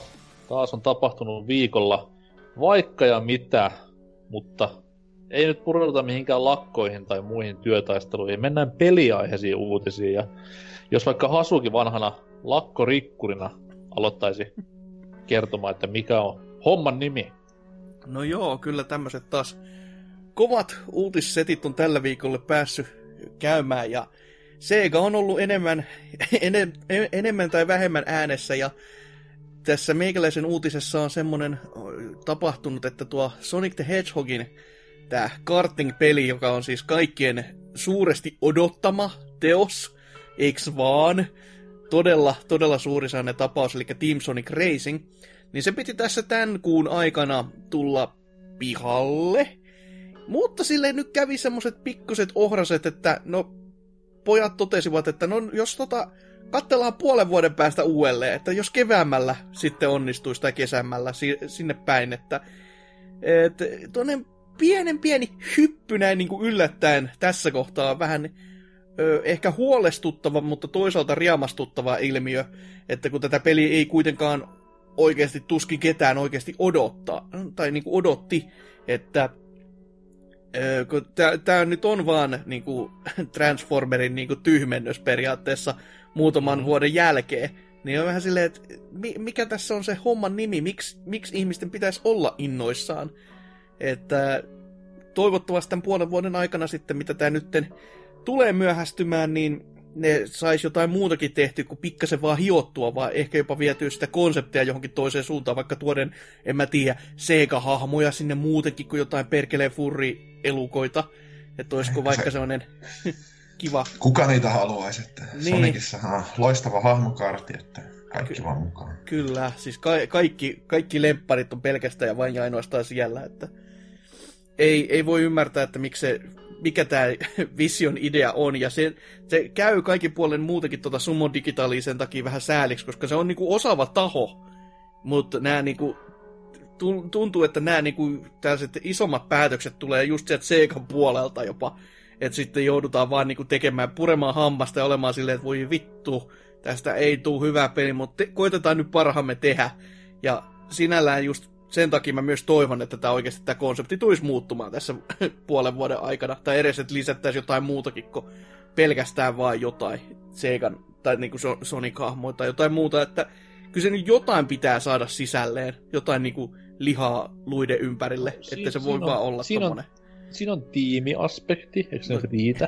Taas on tapahtunut viikolla vaikka ja mitä, mutta ei nyt pureuduta mihinkään lakkoihin tai muihin työtaisteluihin. Mennään peliaiheisiin uutisiin. Ja jos vaikka Hasuki vanhana lakkorikkurina aloittaisi kertomaan, että mikä on homman nimi. No joo, kyllä tämmöiset taas kovat uutissetit on tällä viikolla päässyt käymään ja Sega on ollut enemmän, enem, enemmän tai vähemmän äänessä, ja tässä meikäläisen uutisessa on semmoinen tapahtunut, että tuo Sonic the Hedgehogin tämä karting-peli, joka on siis kaikkien suuresti odottama teos, eiks vaan, todella, todella suurisainen tapaus, eli Team Sonic Racing, niin se piti tässä tämän kuun aikana tulla pihalle, mutta silleen nyt kävi semmoiset pikkuset ohraset, että no, pojat totesivat, että no, jos tota, katsellaan puolen vuoden päästä uudelleen, että jos keväämällä sitten onnistuisi tai kesämällä si- sinne päin, että tuollainen pienen pieni hyppy näin niin kuin yllättäen tässä kohtaa vähän ö, ehkä huolestuttava, mutta toisaalta riemastuttava ilmiö, että kun tätä peliä ei kuitenkaan oikeasti tuskin ketään oikeasti odottaa, tai niin kuin odotti, että tämä nyt on vaan niin kuin Transformerin niin kuin tyhmennys periaatteessa muutaman mm. vuoden jälkeen, niin on vähän silleen, että mikä tässä on se homman nimi, miksi, miksi ihmisten pitäisi olla innoissaan, että toivottavasti tämän puolen vuoden aikana sitten, mitä tämä nyt tulee myöhästymään, niin ne saisi jotain muutakin tehtyä kuin pikkasen vaan hiottua, vaan ehkä jopa vietyä sitä konseptia johonkin toiseen suuntaan, vaikka tuoden, en mä tiedä, Sega-hahmoja sinne muutenkin kuin jotain perkeleen furri-elukoita, että olisiko vaikka sellainen kiva... Kuka niitä haluaisi, että niin. Sonicissa on loistava hahmokartti, että kaikki Ky- vaan mukaan. Kyllä, siis ka- kaikki, kaikki lempparit on pelkästään ja vain ja ainoastaan siellä, että ei, ei voi ymmärtää, että miksi se... mikä tämä Vision idea on, ja se, se käy kaikin puolen muutenkin tuota Summon Digitalia sen takia vähän sääliksi, koska se on niinku osaava taho, mutta nämä niinku, tuntuu, että nämä niinku, tällaiset isommat päätökset tulee just sieltä Segan puolelta jopa, että sitten joudutaan vaan niinku tekemään, puremaan hammasta ja olemaan silleen, että voi vittu, tästä ei tule hyvää peli, mutta te- koitetaan nyt parhaamme tehdä, ja sinällään just sen takia mä myös toivon, että tämä oikeasti tämä konsepti tulisi muuttumaan tässä puolen vuoden aikana. Tai edes, että lisättäisiin jotain muutakin kuin pelkästään vaan jotain Segan tai niin kuin Sonic-hahmoja tai jotain muuta. Että kyllä se nyt jotain pitää saada sisälleen, jotain niin kuin lihaa luiden ympärille, siin, että se voi on, vaan olla siinä tommonen. On, siinä on tiimiaspekti, eikö se no. riitä?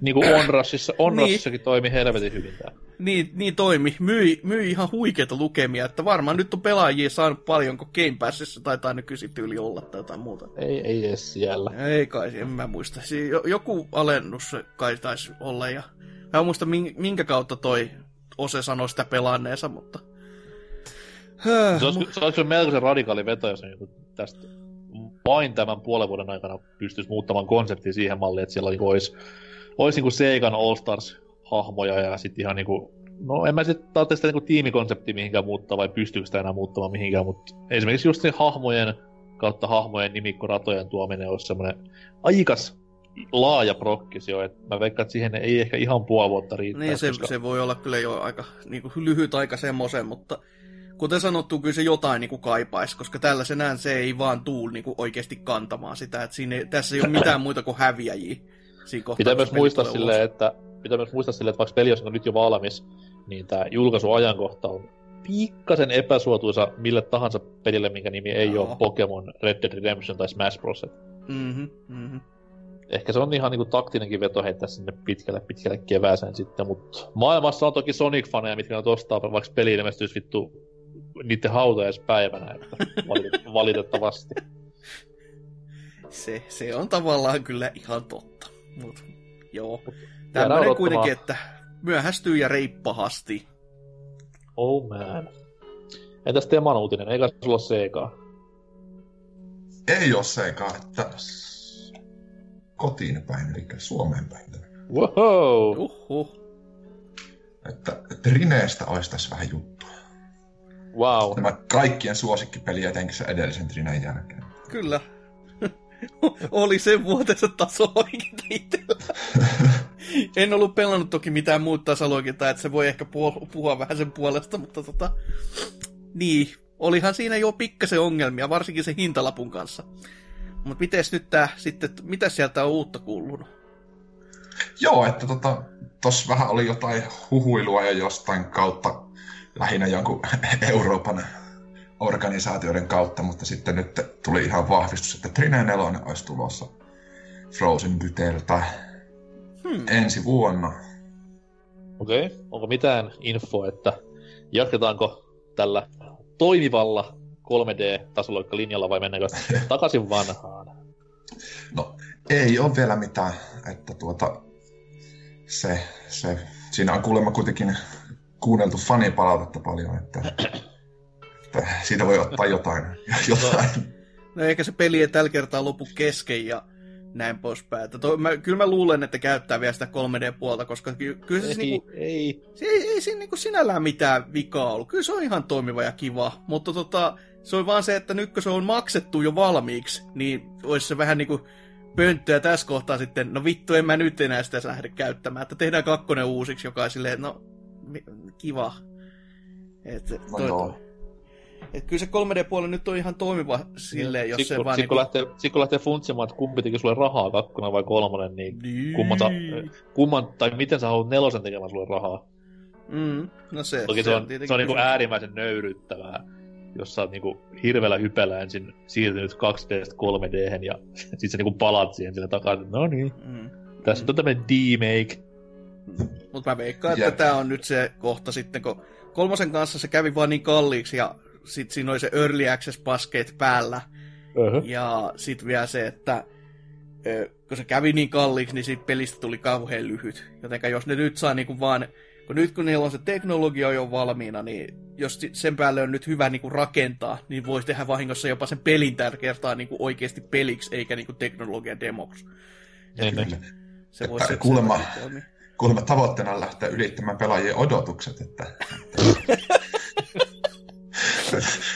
Niin kuin Onrushissa, Onrushissakin niin. toimi helvetin hyvin tämä. Niin, niin toimi. Myi, myi ihan huikeita lukemia, että varmaan nyt on pelaajia saanut paljon, kun Game Passissa taitaa nykyisin tyyli olla tai jotain muuta. Ei, ei edes siellä. Ei kai, en mä muista. Joku alennus kai taisi olla ja... Mä en muista minkä kautta toi Ose sanoi sitä pelanneensa, mutta... Höh, se olisiko mut... melkoisen radikaali veto, jos tästä vain tämän puolen vuoden aikana pystyisi muuttamaan konseptia siihen malliin, että siellä olisi... Olisi niinku Segan All-Stars-hahmoja ja sitten ihan niinku... No en mä sitten taattelee sitä niinku tiimikonseptia mihinkään muuttaa vai pystyykö sitä enää muuttamaan mihinkään, mutta esimerkiksi just niin hahmojen kautta hahmojen nimikkoratojen tuominen olisi semmoinen aikas laaja prokkisio, että mä veikkaan, että siihen ei ehkä ihan puoli vuotta riittää. Niin, se, koska... se voi olla kyllä jo aika niinku lyhyt aika semmoisen, mutta kuten sanottu, kyllä se jotain niinku kaipaisi, koska tällaisenään se ei vaan tuu niinku oikeasti kantamaan sitä, että siinä ei, tässä ei ole mitään muuta kuin häviäjiä. Kohtaan, pitää, myös muistaa sille, että, pitää myös muistaa silleen, että vaikka peli on nyt jo valmis, niin tämä julkaisuajankohta on pikkasen epäsuotuisa mille tahansa pelille, minkä nimi ei Jaa. ole Pokemon, Red Dead Redemption tai Smash Bros. Mm-hmm, mm-hmm. Ehkä se on ihan niinku taktinenkin veto heittää sinne pitkälle, pitkälle kevääseen sitten, mutta maailmassa on toki Sonic-faneja, mitkä on ostaa vaikka peli ilmestyisi vittu niiden hautajaispäivänä, että valitettavasti. se, se on tavallaan kyllä ihan totta. Mut, joo. Tämmönen kuitenkin, että myöhästyy ja reippahasti. Oh man. Entäs Teman uutinen? Eikä sulla ole Segaa? Ei oo Segaa, että kotiin päin, eli Suomeen päin. Wow. Uhuh. Että Trineestä olisi tässä vähän juttua. Wow. Tämä kaikkien suosikkipeli etenkin sen edellisen Trineen jälkeen. Kyllä. Oli sen vuotensa tasoloikinta itsellä. En ollut pelannut toki mitään muuta tasoloikintaa, että se voi ehkä puhua vähän sen puolesta, mutta tota... Niin, olihan siinä jo pikkasen ongelmia, varsinkin sen hintalapun kanssa. Mutta mites nyt tää sitten, mitä sieltä on uutta kuulunut? Joo, että tota, tossa vähän oli jotain huhuilua ja jostain kautta, lähinnä jonkun Euroopan... organisaatioiden kautta, mutta sitten nyt tuli ihan vahvistus, että Trine nelonen olisi tulossa Frozen Byteltä hmm. ensi vuonna. Okei, okay. Onko mitään infoa, että jatketaanko tällä toimivalla kolme D-tasoloikkalinjalla vai mennäänkö takaisin vanhaan? No, ei ole vielä mitään, että tuota se, se, siinä on kuulemma kuitenkin kuunneltu fanipalautetta paljon, että siitä voi ottaa jotain. jotain. No ehkä se peli ei tällä kertaa lopu kesken ja näin poispäin. Toi, mä, kyllä mä luulen, että käyttää vielä sitä kolme D-puolta, koska ky- kyllä se ei, niinku, ei. Se, ei, ei siinä niinku sinällään mitään vikaa ollut. Kyllä se on ihan toimiva ja kiva, mutta tota, se on vaan se, että nyt kun se on maksettu jo valmiiksi, niin olisi se vähän niinku pönttöä tässä kohtaa sitten, no vittu, en mä nyt enää sitä lähde käyttämään, että tehdään kakkonen uusiksi, joka on silleen, no kiva. Et, no toi, joo. Että kyllä se kolme D-puoli nyt on ihan toimiva silleen, jos se vaan... Sitten kun niinku... lähtee funtsimaan, että kumpi teki sulle rahaa, kakkonen vai kolmonen, niin, niin. Kumman, kumman tai miten sä haluat nelosen tekemään sulle rahaa. Mm, no se, toki se, se on, se on niinku äärimmäisen nöyryyttävää, jos sä oot niinku hirveellä hypellä ensin siirtynyt kaksi D kolme D-hän ja sit sä niinku palaat siihen sillä takaa, että no niin, mm. tässä mm. on tämmönen D-make. Mut mä veikkaan, että tää on nyt se kohta sitten, kun kolmosen kanssa se kävi vaan niin kalliiksi ja sit siinä oli se early access-paskeet päällä. Uh-huh. Ja sit vielä se, että kun se kävi niin kalliiksi, niin siitä pelistä tuli kauhean lyhyt. Jotenka jos ne nyt saa niinku vaan... Kun nyt kun niillä on se teknologia jo valmiina, niin jos sen päälle on nyt hyvä niinku rakentaa, niin voisi tehdä vahingossa jopa sen pelin tällä kertaa niinku oikeasti peliksi, eikä niinku teknologia-demoksi. Se voisi se kuulemma... Kuulemma tavoitteena lähteä ylittämään pelaajien odotukset, että...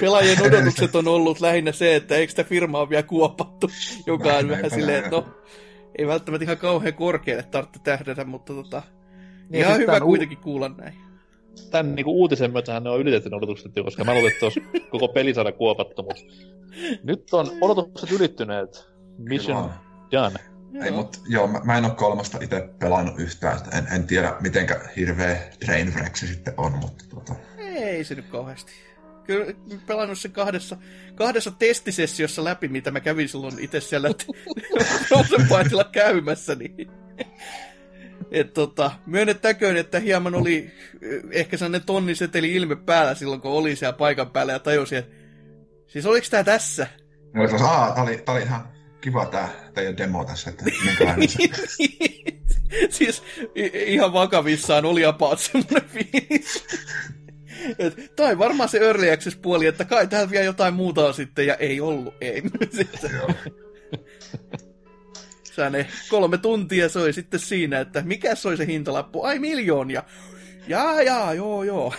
Pelaajien odotukset on ollut lähinnä se, että eikö sitä firmaa ole vielä kuopattu, joka on vähän silleen, että no, ei välttämättä ihan kauhean korkealle tarvitse tähdätä, mutta tota, niin, ihan siis hyvä kuitenkin u... kuulla näin. Tämän niinku uutisen myötähän ne on ylitetty odotukset jo, koska mä luulen, että olisi koko pelisarja kuopattomuus. Nyt on odotukset ylittyneet. Mission done. Ei, mut, joo, mä, mä en ole kolmasta itse pelannut yhtään, en, en tiedä mitenkä hirveä trainwreck se sitten on, mutta tota... Ei se nyt kauheasti. Kyllä pelannut sen kahdessa, kahdessa testisessiossa läpi, mitä mä kävin silloin itse siellä Rosenpaitilla käymässä, niin... Et, tota, myönnettäköön, että hieman oli ehkä sellainen tonniseteli ilme päällä silloin, kun oli siellä paikan päällä ja tajusin, että siis oliks tää tässä? No, tos, aa, tää oli, tää oli ihan... Kiva tää teidän demo tässä, että minkälainen se. Siis i- ihan vakavissaan oli apaat semmoinen fiilis. Tai varmaan se early access puoli, että kai täällä vielä jotain muuta on sitten, ja ei ollut, ei. Sääne kolme tuntia soi sitten siinä, että mikä soi se hintalappu? Ai miljoonia. Jaa, jaa, joo, joo.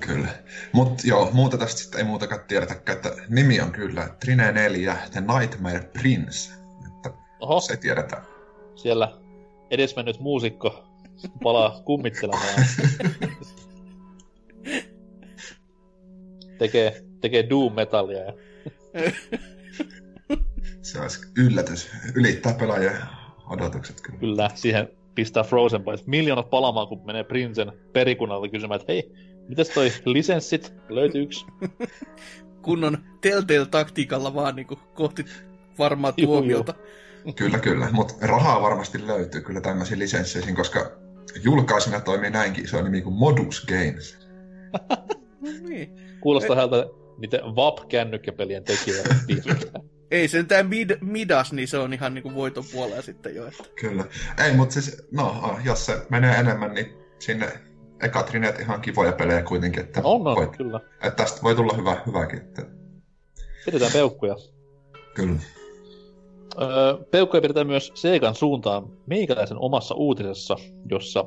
Kyllä. Mutta joo, muuta tästä sitten ei muutakaan tiedetäkään, että nimi on kyllä Trine neljä, The Nightmare Prince. Että oho. Se tiedetään. Siellä edesmennyt muusikko palaa kummittelemaan. tekee, tekee doom-metallia. Ja... se olisi yllätys. Ylittää pelaajien odotukset kyllä. Kyllä, siihen pistää Frozen Bites. Miljoonat palamaan, kun menee Princen perikunnalle kysymään, että hei, mitäs toi lisenssit? Löytyy yksi. Kun on Telltale-taktiikalla vaan niin kuin, kohti varmaa tuomiota. Kyllä, kyllä. Mutta rahaa varmasti löytyy kyllä tämmöisiin lisensseihin, koska julkaisena toimii näinkin iso nimi kuin Modus Games. Niin. Kuulostaa Me... hältä niitä V A P-kännykkäpelien tekijöitä. Ei sentään mid- midas, niin se on ihan niin kuin voiton puolella sitten jo. Että... Kyllä. Ei, mutta siis, no, jos se menee enemmän, niin sinne... Eka Trinet ihan kivoja pelejä kuitenkin, että, on, on, voit, kyllä. Että tästä voi tulla hyvä, hyväkin. Että... Pidetään peukkuja. Kyllä. Öö, peukkuja pidetään myös Segan suuntaan meikäläisen omassa uutisessa, jossa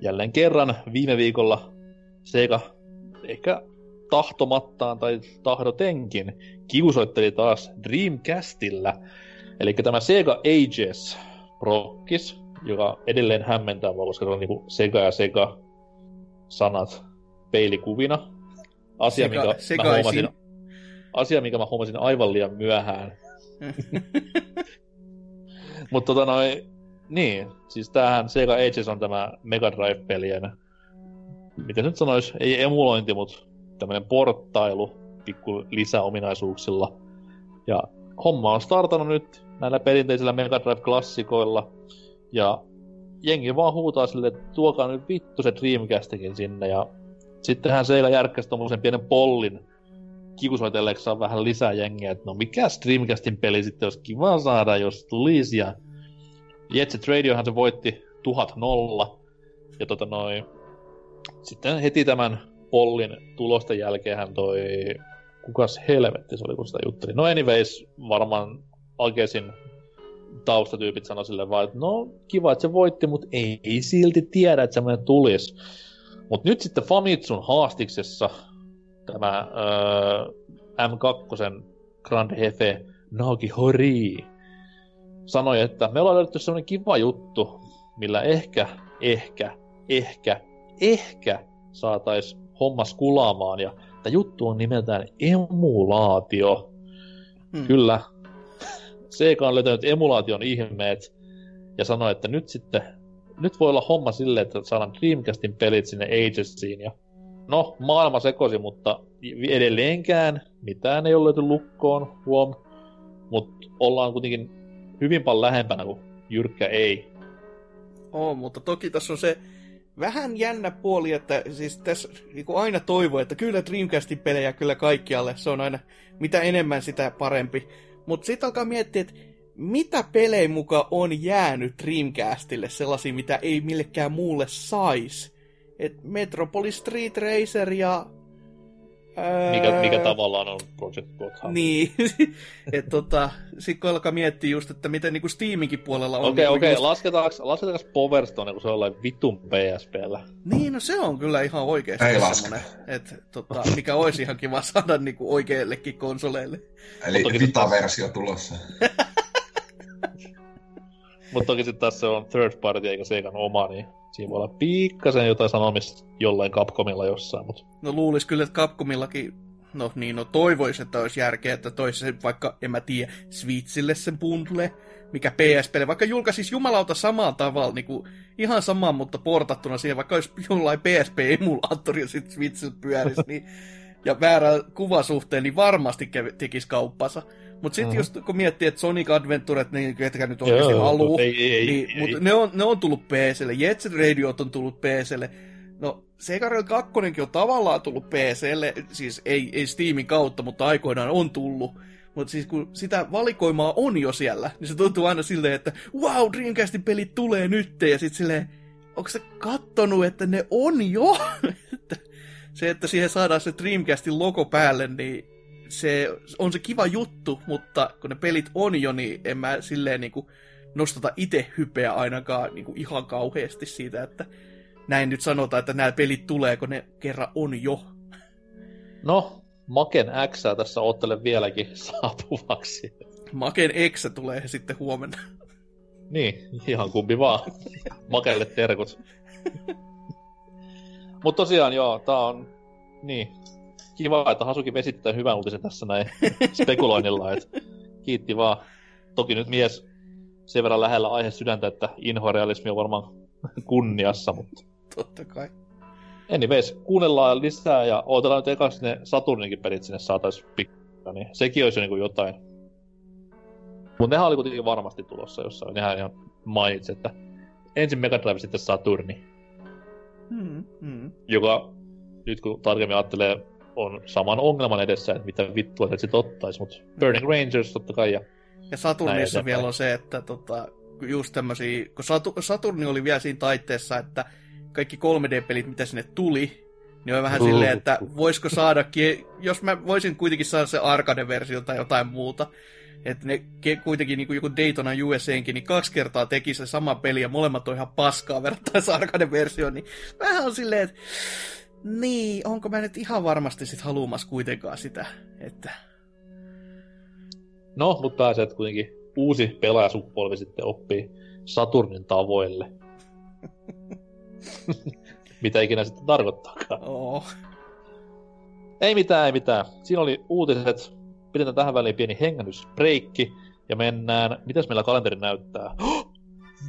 jälleen kerran viime viikolla Sega ehkä tahtomattaan tai tahdotenkin kiusoitteli taas Dreamcastilla. Eli tämä Sega Ages prokkis, joka edelleen hämmentää, koska se on niin kuin Sega ja Sega sanat peilikuvina. Asia, Sega, minkä mä huomasin, asia, minkä mä huomasin aivan liian myöhään. Mutta tota noin, niin, siis tämähän Sega Ages on tämä Mega Drive-pelien, miten nyt sanois, ei emulointi, mutta tämmönen porttailu pikku lisäominaisuuksilla. Ja homma on startannut nyt näillä perinteisillä Mega Drive-klassikoilla, ja jengi vaan huutaa silleen, että tuokaa nyt vittu se Dreamcastikin sinne, ja sittenhän Sega järkkäsi tommosen pienen pollin kiusoitelleeksi vähän lisää jengiä, että no mikäs Dreamcastin peli sitten olisi kiva saada, jos tulisi, ja Jetset Radiohan se voitti tuhat nolla, ja tota noin, sitten heti tämän pollin tulosten jälkeenhän toi, kukas helvetti se oli, kun sitä jutteli, no anyways, varmaan Agesin taustatyypit sanoi silleen vaan, että no kiva, että se voitti, mutta ei silti tiedä, että semmoinen tulisi. Mutta nyt sitten Famitsun haastiksessa tämä öö, M kaksi Grand Hefe Naoki Horii sanoi, että me ollaan löydetty semmoinen kiva juttu, millä ehkä, ehkä, ehkä, ehkä saataisiin hommas kulaamaan. Ja tämä juttu on nimeltään emulaatio. Hmm. Kyllä. Sega on löytänyt emulaation ihmeet ja sanoi, että nyt sitten nyt voi olla homma silleen, että saadaan Dreamcastin pelit sinne Agesiin. Ja no, maailma sekosi, mutta edelleenkään mitään ei ole löyty lukkoon, huom. Mutta ollaan kuitenkin hyvin paljon lähempänä kuin jyrkkä ei. Oo, mutta toki tässä on se vähän jännä puoli, että siis tässä niin kuin aina toivoo, että kyllä Dreamcastin pelejä kyllä kaikkialle. Se on aina mitä enemmän sitä parempi. Mutta sitten alkaa miettiä, että mitä pelejä muka on jäänyt Dreamcastille sellaisia, mitä ei millekään muulle saisi. Et Metropolis Street Racer ja... Ää... Mikä, mikä tavallaan on Project Gotham. Niin. Että tota, sit kun alkaa miettiä just, että miten niinku Steaminkin puolella on... Okei, okay, okei, okay. just... lasketaanko, lasketaanko Powerstone, kun se on jollain vitun P S P:llä? Niin, no se on kyllä ihan oikeesti semmonen. Että tota, mikä olisi ihan kiva saada niinku oikeellekin konsoleille. Eli Vita-versio tulossa. Mutta toki sitten taas se on third party eikä Segan oma, niin siinä voi olla pikkasen jotain sanomista jollain Capcomilla jossain. Mut. No luulis kyllä, että Capcomillakin, no niin, no toivois, että olisi järkeä, että toisi se vaikka, en mä tiedä, Switchille sen bundle, mikä P S P, vaikka julkaisisi jumalauta samaan tavalla, niinku ihan samaan, mutta portattuna siihen, vaikka olisi jollain P S P-emulaattori ja sitten Switchille pyörisi, niin, ja väärä kuvasuhteen, niin varmasti tekisi kauppansa. Mutta sitten mm-hmm. just kun miettii, että Sonic Adventuret, niin ketkä nyt oikeasti haluu, niin, mutta ne on, ne on tullut P C:lle, Jet Set Radiot on tullut P C:lle, no Sega Rally kakkonenkin on tavallaan tullut P C:lle, siis ei, ei Steamin kautta, mutta aikoinaan on tullut. Mutta siis kun sitä valikoimaa on jo siellä, niin se tuntuu aina silleen, että wow, Dreamcastin pelit tulee nyt, ja sitten silleen, onko se kattonut, että ne on jo? Se, että siihen saadaan se Dreamcastin logo päälle, niin... Se on se kiva juttu, mutta kun ne pelit on jo, niin en mä silleen niin kuin nostata itse hypeä ainakaan niin kuin ihan kauheasti siitä, että näin nyt sanotaan, että nämä pelit tulee, kun ne kerran on jo. No, Maken X tässä ottelen vieläkin saapuvaksi. Maken X tulee sitten huomenna. Niin, ihan kumpi vaan. Makelle terkut. Mutta tosiaan joo, tää on... Niin. Kiva, että Hasuki vesittää hyvän uutisen tässä näin spekuloinnilla, että kiitti vaan. Toki nyt mies sen verran lähellä aihe sydäntä, että inhorealismi on varmaan kunniassa, mutta... Totta kai. Anyways, kuunnellaan lisää ja ootellaan nyt ekaksi ne Saturninkin pelit sinne saatais pikkuja, niin sekin olisi jo niin kuin jotain. Mut nehän oli kuitenkin varmasti tulossa jossain, nehän ihan mainitsi, että ensin Mega Drive sitten Saturni. Hmm, hmm. Joka, nyt kun tarkemmin ajattelee, on saman ongelman edessä, että mitä vittua se sitten ottaisi, mutta Burning Rangers totta kai. Ja, ja Saturnissa vielä on se, että tota, just tämmöisiä, kun Satu- Saturni oli vielä siinä taitteessa, että kaikki kolme D-pelit, mitä sinne tuli, niin on vähän silleen, että voisiko saada, jos mä voisin kuitenkin saada se arcade-versio tai jotain muuta, että ne kuitenkin, niin kuin joku Daytona U S A:nkin, niin kaksi kertaa teki se sama peli, ja molemmat on ihan paskaa verrattuna se arcade-versioon, niin vähän on silleen, että niin, onko mä nyt ihan varmasti sit haluamas kuitenkaan sitä, että... No, mut pääsee, että kuitenkin uusi pelaajasukupolvi sitten oppii Saturnin tavoille. Mitä ikinä sitten tarkoittaakaan. Oh. Ei mitään, ei mitään. Siinä oli uutiset. Pidetään tähän väliin pieni hengähdysbreikki ja mennään... Mitäs meillä kalenteri näyttää?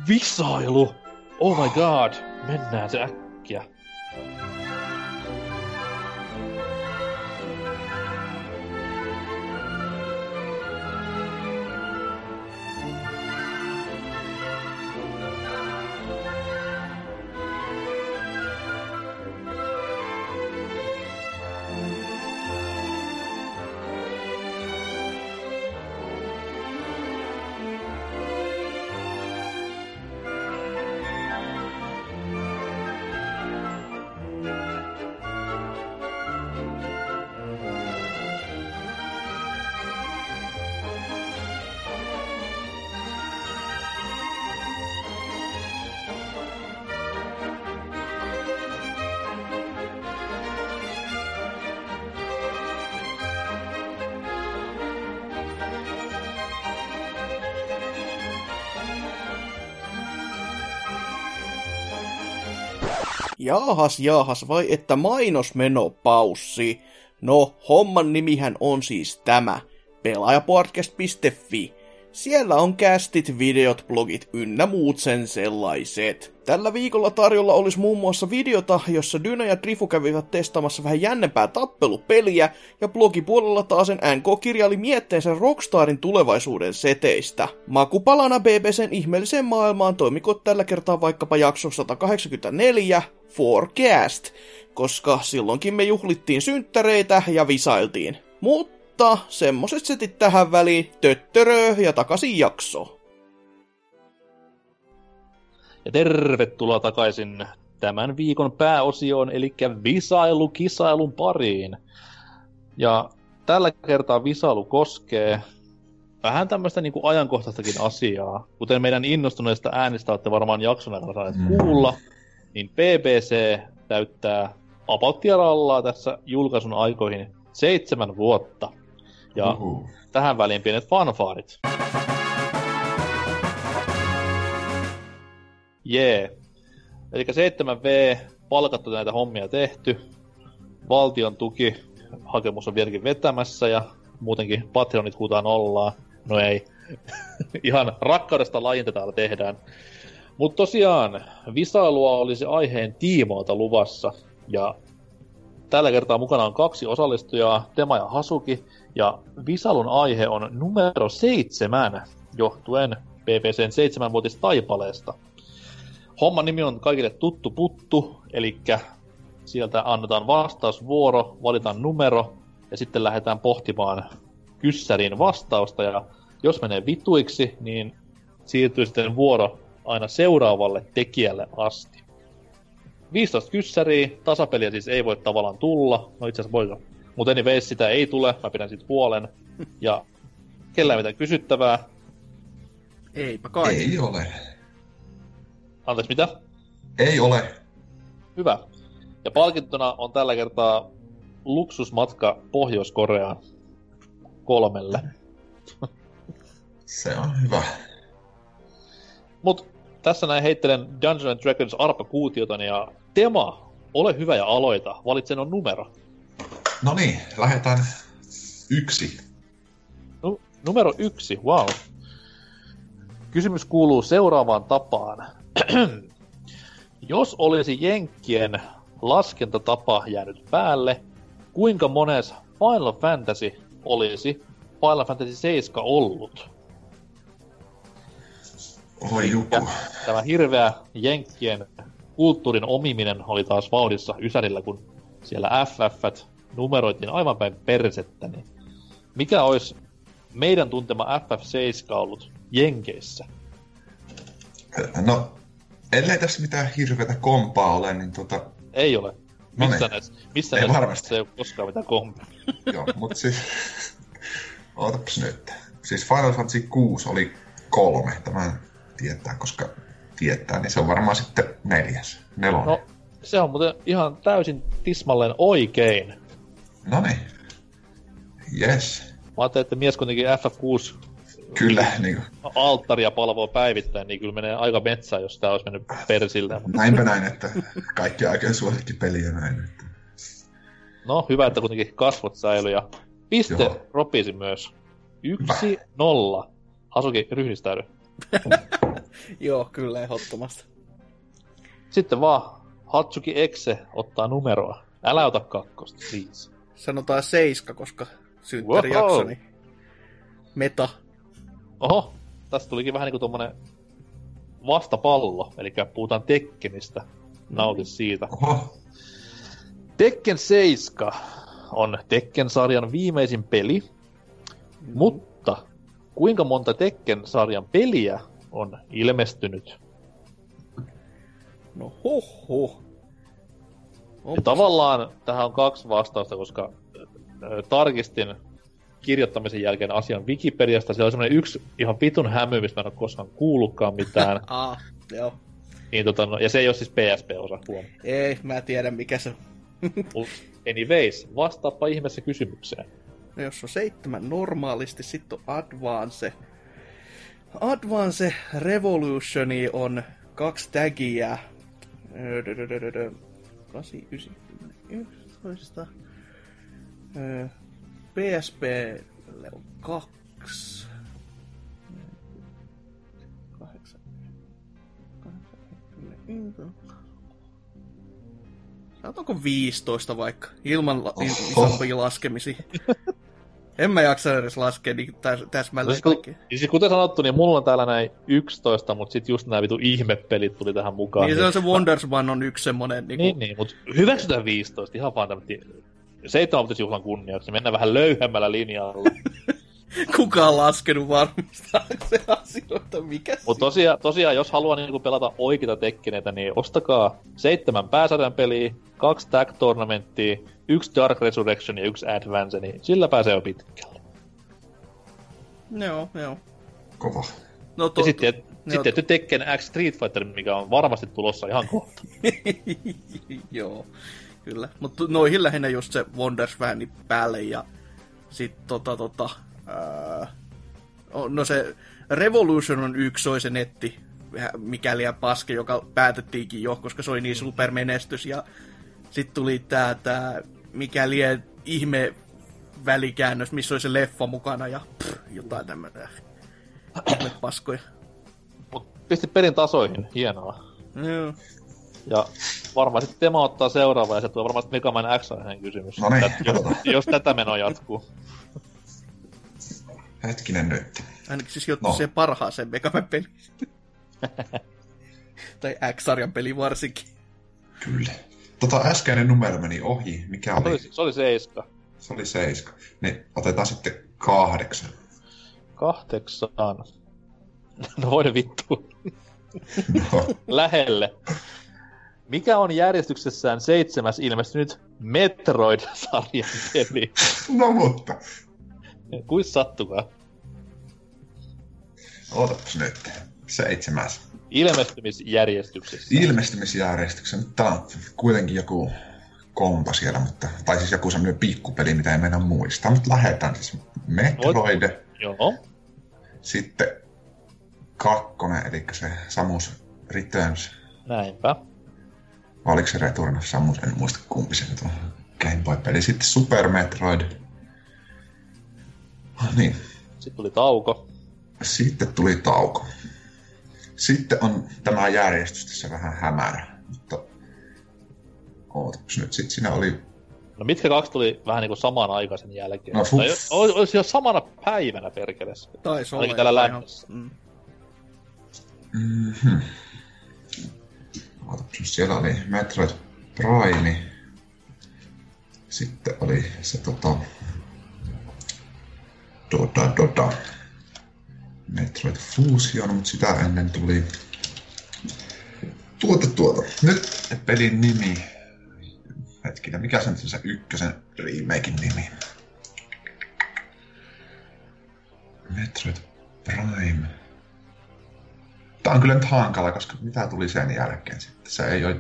Visailu! Oh my god! Mennään se äkkiä. Jaahas, jaahas, vai että mainosmenopaussi. No, homman nimihän on siis tämä, pelaajaportcast piste fi. Siellä on kästit, videot, blogit ynnä muut sen sellaiset. Tällä viikolla tarjolla olisi muun muassa videota, jossa Dyna ja Trifu kävivät testaamassa vähän jännempää tappelupeliä, ja blogipuolella taasen N K kirjaili mietteensä Rockstarin tulevaisuuden seteistä. Makupalana B B C:n ihmeelliseen maailmaan toimikot tällä kertaa vaikkapa jakso sata kahdeksankymmentäneljä, Forecast, koska silloinkin me juhlittiin synttäreitä ja visailtiin. Mutta Mutta semmoset setit tähän väliin, töttörö ja takaisin jakso. Ja tervetuloa takaisin tämän viikon pääosioon, eli visailukisailun pariin. Ja tällä kertaa visailu koskee vähän tämmöistä niin kuin ajankohtaistakin asiaa. Kuten meidän innostuneista äänistä olette varmaan jakson aikana saaneet kuulla, niin B B C täyttää apauttiarallaa tässä julkaisun aikoihin seitsemän vuotta. Ja uhuh. Tähän väliin pienet fanfaarit. Jee. Yeah. Eli seitsemän vuotta palkattu näitä hommia tehty. Valtion tuki hakemus on vieläkin vetämässä ja muutenkin Patreonit huutaan ollaan. No ei. Ihan rakkaudesta lajinta täällä tehdään. Mut tosiaan, visailua olisi aiheen tiimoilta luvassa. Ja tällä kertaa mukana on kaksi osallistujaa, Tema ja Hasuki. Ja visailun aihe on numero seitsemän, johtuen B B C:n seitsemänvuotista taipaleesta. Homman nimi on kaikille tuttu puttu, eli sieltä annetaan vastausvuoro, valitaan numero, ja sitten lähdetään pohtimaan kyssäriin vastausta, ja jos menee vituiksi, niin siirtyy sitten vuoro aina seuraavalle tekijälle asti. viisitoista kyssäriä, tasapeliä siis ei voi tavallaan tulla, no itse asiassa voi. Mutta anyways, sitä ei tule, mä pidän siitä huolen. Ja kellään mitään kysyttävää. Eipä kai. Ei ole. Anteeksi, mitä? Ei ole. Hyvä. Ja palkintona on tällä kertaa luksusmatka Pohjois-Koreaan kolmelle. Se on hyvä. Mut tässä näin heittelen Dungeons and Dragons arpakuutiotani ja Tema, ole hyvä ja aloita. Valitse on numero. No niin, lähdetään yksi. No, numero yksi, wow. Kysymys kuuluu seuraavaan tapaan. Jos olisi Jenkkien laskentatapa jäänyt päälle, kuinka mones Final Fantasy olisi Final Fantasy seitsemän ollut? Oi joku. Tämä hirveä Jenkkien kulttuurin omiminen oli taas vauhdissa ysärillä, kun siellä F F:t numeroitiin aivan päin persettä, niin mikä olisi meidän tuntema F F seitsemän ollut Jenkeissä? No, ellei tässä mitään hirveätä kompaa ole, niin tota... Ei ole. Missä no näissä, missä ei näissä ei ole koskaan mitään kompaa. Joo, mut siis... Ootapas nyt. Siis Final Fantasy kuusi oli kolme, tämän tietää, koska tietää, niin se on varmaan sitten neljäs, nelonen. No, se on muuten ihan täysin tismalleen oikein. Noniin. Yes. Mä ajattelin, että mies kuitenkin F F kuusi kyllä, niin alttaria palvoo päivittäin, niin kyllä menee aika metsään, jos tää olisi mennyt persiltään. Näinpä näin, että kaikki aikein suosikki peliä näin. Että... No, hyvä, että kuitenkin kasvot säilyy ja piste joo. Ropisi myös. Yksi hyvä. Nolla. Hasuki, ryhdistäydy. Joo, kyllä ehdottomasti. Sitten vaan Hatsuki Exe ottaa numeroa. Älä ota kakkosta, please. Sanotaan seiska, koska synttärijaksoni. Wow. Meta. Oho, tästä tulikin vähän niinku tommonen vastapallo, eli puhutaan Tekkenistä. Nautin siitä. Oho. Tekken seitsemän on Tekken-sarjan viimeisin peli, mm. mutta kuinka monta Tekken-sarjan peliä on ilmestynyt? No hoho. Ja tavallaan tähän on kaksi vastausta, koska ö, tarkistin kirjoittamisen jälkeen asian Wikipediasta. Siellä on semmoinen yksi ihan vitun hämy, mistä mä en ole koskaan kuullutkaan mitään. Ah, joo. Niin, tota, no, ja se ei ole siis P S P-osa huomioon. Ei, mä tiedän mikä se on. Mut anyways, vastaappa ihmeessä kysymykseen. No jos on seitsemän normaalisti, sit on Advance. Advance Revolutioni on kaksi tagia. kahdeksan yhdeksäntoista. Öö, P S P:lle on kaksi. Sanotaanko viisitoista vaikka, ilman la- isompia laskemisia. En mä jaksa edes laskea niin täs- täsmälleen kaikkea. Siis kuten sanottu, niin mulla on täällä näin yksitoista, mutta sit just nää vitu ihmepelit tuli tähän mukaan. Niin, niin se on se Wondersman on yksi semmonen. Niin, niin, kun... niin mutta hyväksytään viisitoista, ihan vaan tämmönen seitsemänvuotisjuhlan kunniaksi. Mennään vähän löyhemmällä linjalla. Kukaan laskenut varmistaakseen asioita, mikä siinä? Mutta tosiaan, tosiaan, jos haluaa niinku pelata oikeita tekkineitä, niin ostakaa seitsemän pääsarjan peliä, kaksi Tag Tournamenttia, yksi Dark Resurrection ja yksi Advance, niin sillä pääsee jo pitkälle. Joo, joo. Kova. No, to- ja sitten sit tietty Tekken X Street Fighter, mikä on varmasti tulossa ihan kohta. Joo, kyllä. Mutta noihin lähinnä just se Wondersvani päälle ja sitten tota tota... No se Revolution on yksi, oli se netti, mikäli ja paske, joka päätettiinkin jo, koska se oli niin supermenestys. Ja sitten tuli tää, tää mikäli ihme välikäännös, missä oli se leffa mukana ja pff, jotain tämmöinen paskoja. Mut pisti pelin tasoihin, hienoa. Joo. Ja varmaan sitten Tema ottaa seuraava ja se tulee varmaan Mega Man X-aiheen kysymys, no niin, jos, jos tätä menoa jatkuu. Hetkinen nyt. Ainakin siis joutui no. siihen parhaaseen Mega Man -peliin. Tai X-sarjan peli varsinkin. Kyllä. Tota äskeinen numero meni ohi. Mikä oli? oli? Se oli seiska. Se oli seiska. Niin otetaan sitten kahdeksan. Kahdeksan. No voi vittu. No. Lähelle. Mikä on järjestyksessään seitsemäs ilmestynyt Metroid-sarjan peli? No mutta... Kuis sattukaa? Ootapas nyt. Seitsemäs. Ilmestymisjärjestyksessä. Ilmestymisjärjestyksessä. Nyt tää on kuitenkin joku kompa siellä, mutta... Tai siis joku semmoinen pikkupeli, mitä ei mennä muistaa. Mutta lähdetään siis Metroid. Voit, joo. Sitten kakkonen, eli se Samus Returns. Näinpä. Oliko se Return of Samus? En muista kumpi se nyt on. Game Boy-peli. Sitten Super Metroid. Niin. Sitten tuli tauko. Sitten tuli tauko. Sitten on tämä järjestys tässä vähän hämärä, mutta ootapas nyt, sitten siinä oli... No mitkä kaksi tuli vähän niinku samaan aikaan sen jälkeen? No fuff. Olis, olis jo samana päivänä perkeleessä. Taisi olla. Ainakin täällä lähdössä. Mm. Mm-hmm. Ootapas nyt, siellä oli Metroid Prime. Sitten oli se tota... Tota, tota. Metroid Fusion, mutta sitä ennen tuli... Tuota, tuota. Nyt pelin nimi. Hetkinen, mikä se on se ykkösen remaken nimi? Metroid Prime. Tää on kyllä nyt hankala, koska mitä tuli sen jälkeen sitten? Se ei ole...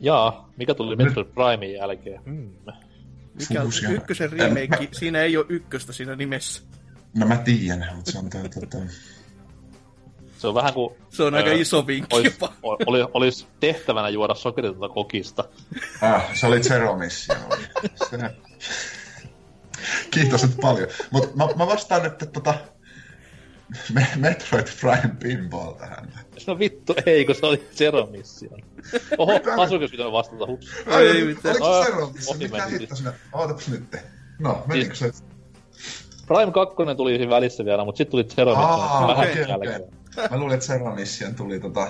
Jaa, mikä tuli Metroid Primein jälkeen? Mm. Mikä on ykkösen remake? Mä... Siinä ei ole ykköstä siinä nimessä. No mä tiedän, mutta se on tää... Tata... Se on vähän kuin... Se on öö, aika iso vinkki olis, jopa. Oli, olis tehtävänä juoda sokeritonta kokista. Ah, se oli Zero Mission. Se... Kiitos nyt paljon. Mut mä, mä vastaan nyt tota... Metroid Prime Pinball tähän. No vittu, ei, kun se oli Zero Mission. Oho, asuikin pitää vastata. Hups. Ai, ei mitään. Oliko se Zero Mission? Mitä hitto sinä? Ootapas nyt. No, menikö se? Prime kaksi tuli siinä välissä vielä, mutta sitten tuli Zero Mission. Aa, okei, okei. Mä luulin, että Zero Mission tuli tota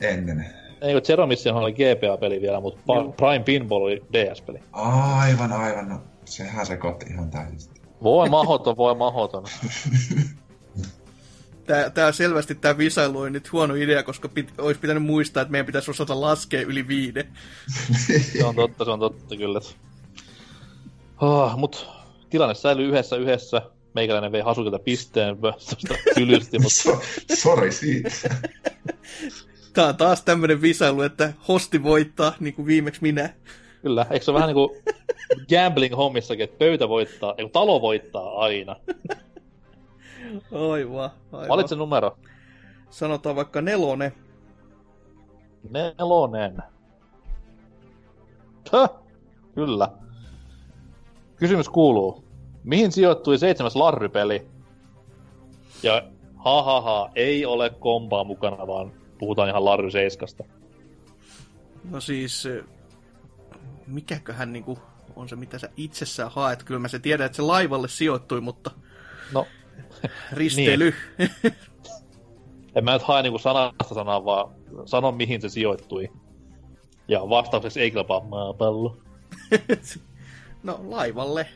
ennen. Ei, kun Zero Mission oli G B A-peli vielä, mutta Prime Pinball oli D S-peli. Aivan, aivan. No, sehän sekoitti ihan täysin. Voi mahoton, voi mahoton. Tää, tää selvästi tää visailu on nyt huono idea, koska pit, olisi pitänyt muistaa, että meidän pitäisi osata laskea yli viide. Se on totta, se on totta kyllä. Oh, mut tilanne säilyy yhdessä yhdessä. Meikäläinen vei Hasukilta pisteen tuosta tylysti, mutta... Sori siitä. Tää on taas tämmönen visailu, että hosti voittaa, niin kuin viimeksi minä. Kyllä, eikö se ole vähän niin kuin gambling-hommissakin, että pöytä voittaa, ei kun talo voittaa aina. Aivan, aivan. Valitse numero. Sanotaan vaikka nelonen. Nelonen. Kyllä. Kysymys kuuluu. Mihin sijoittui seitsemäs Larry-peli? Ja ha ha ha, ei ole kompaa mukana, vaan puhutaan ihan Larry seiskasta. No siis, mikäköhän niinku on se, mitä sä itsessään haet? Kyllä mä se tiedän, että se laivalle sijoittui, mutta... No. Risteily. Niin. En mä nyt hae niinku sanasta sanaa, vaan sano mihin se sijoittui. Ja vastaukseksi ei kelpaa maapallo. No, laivalle.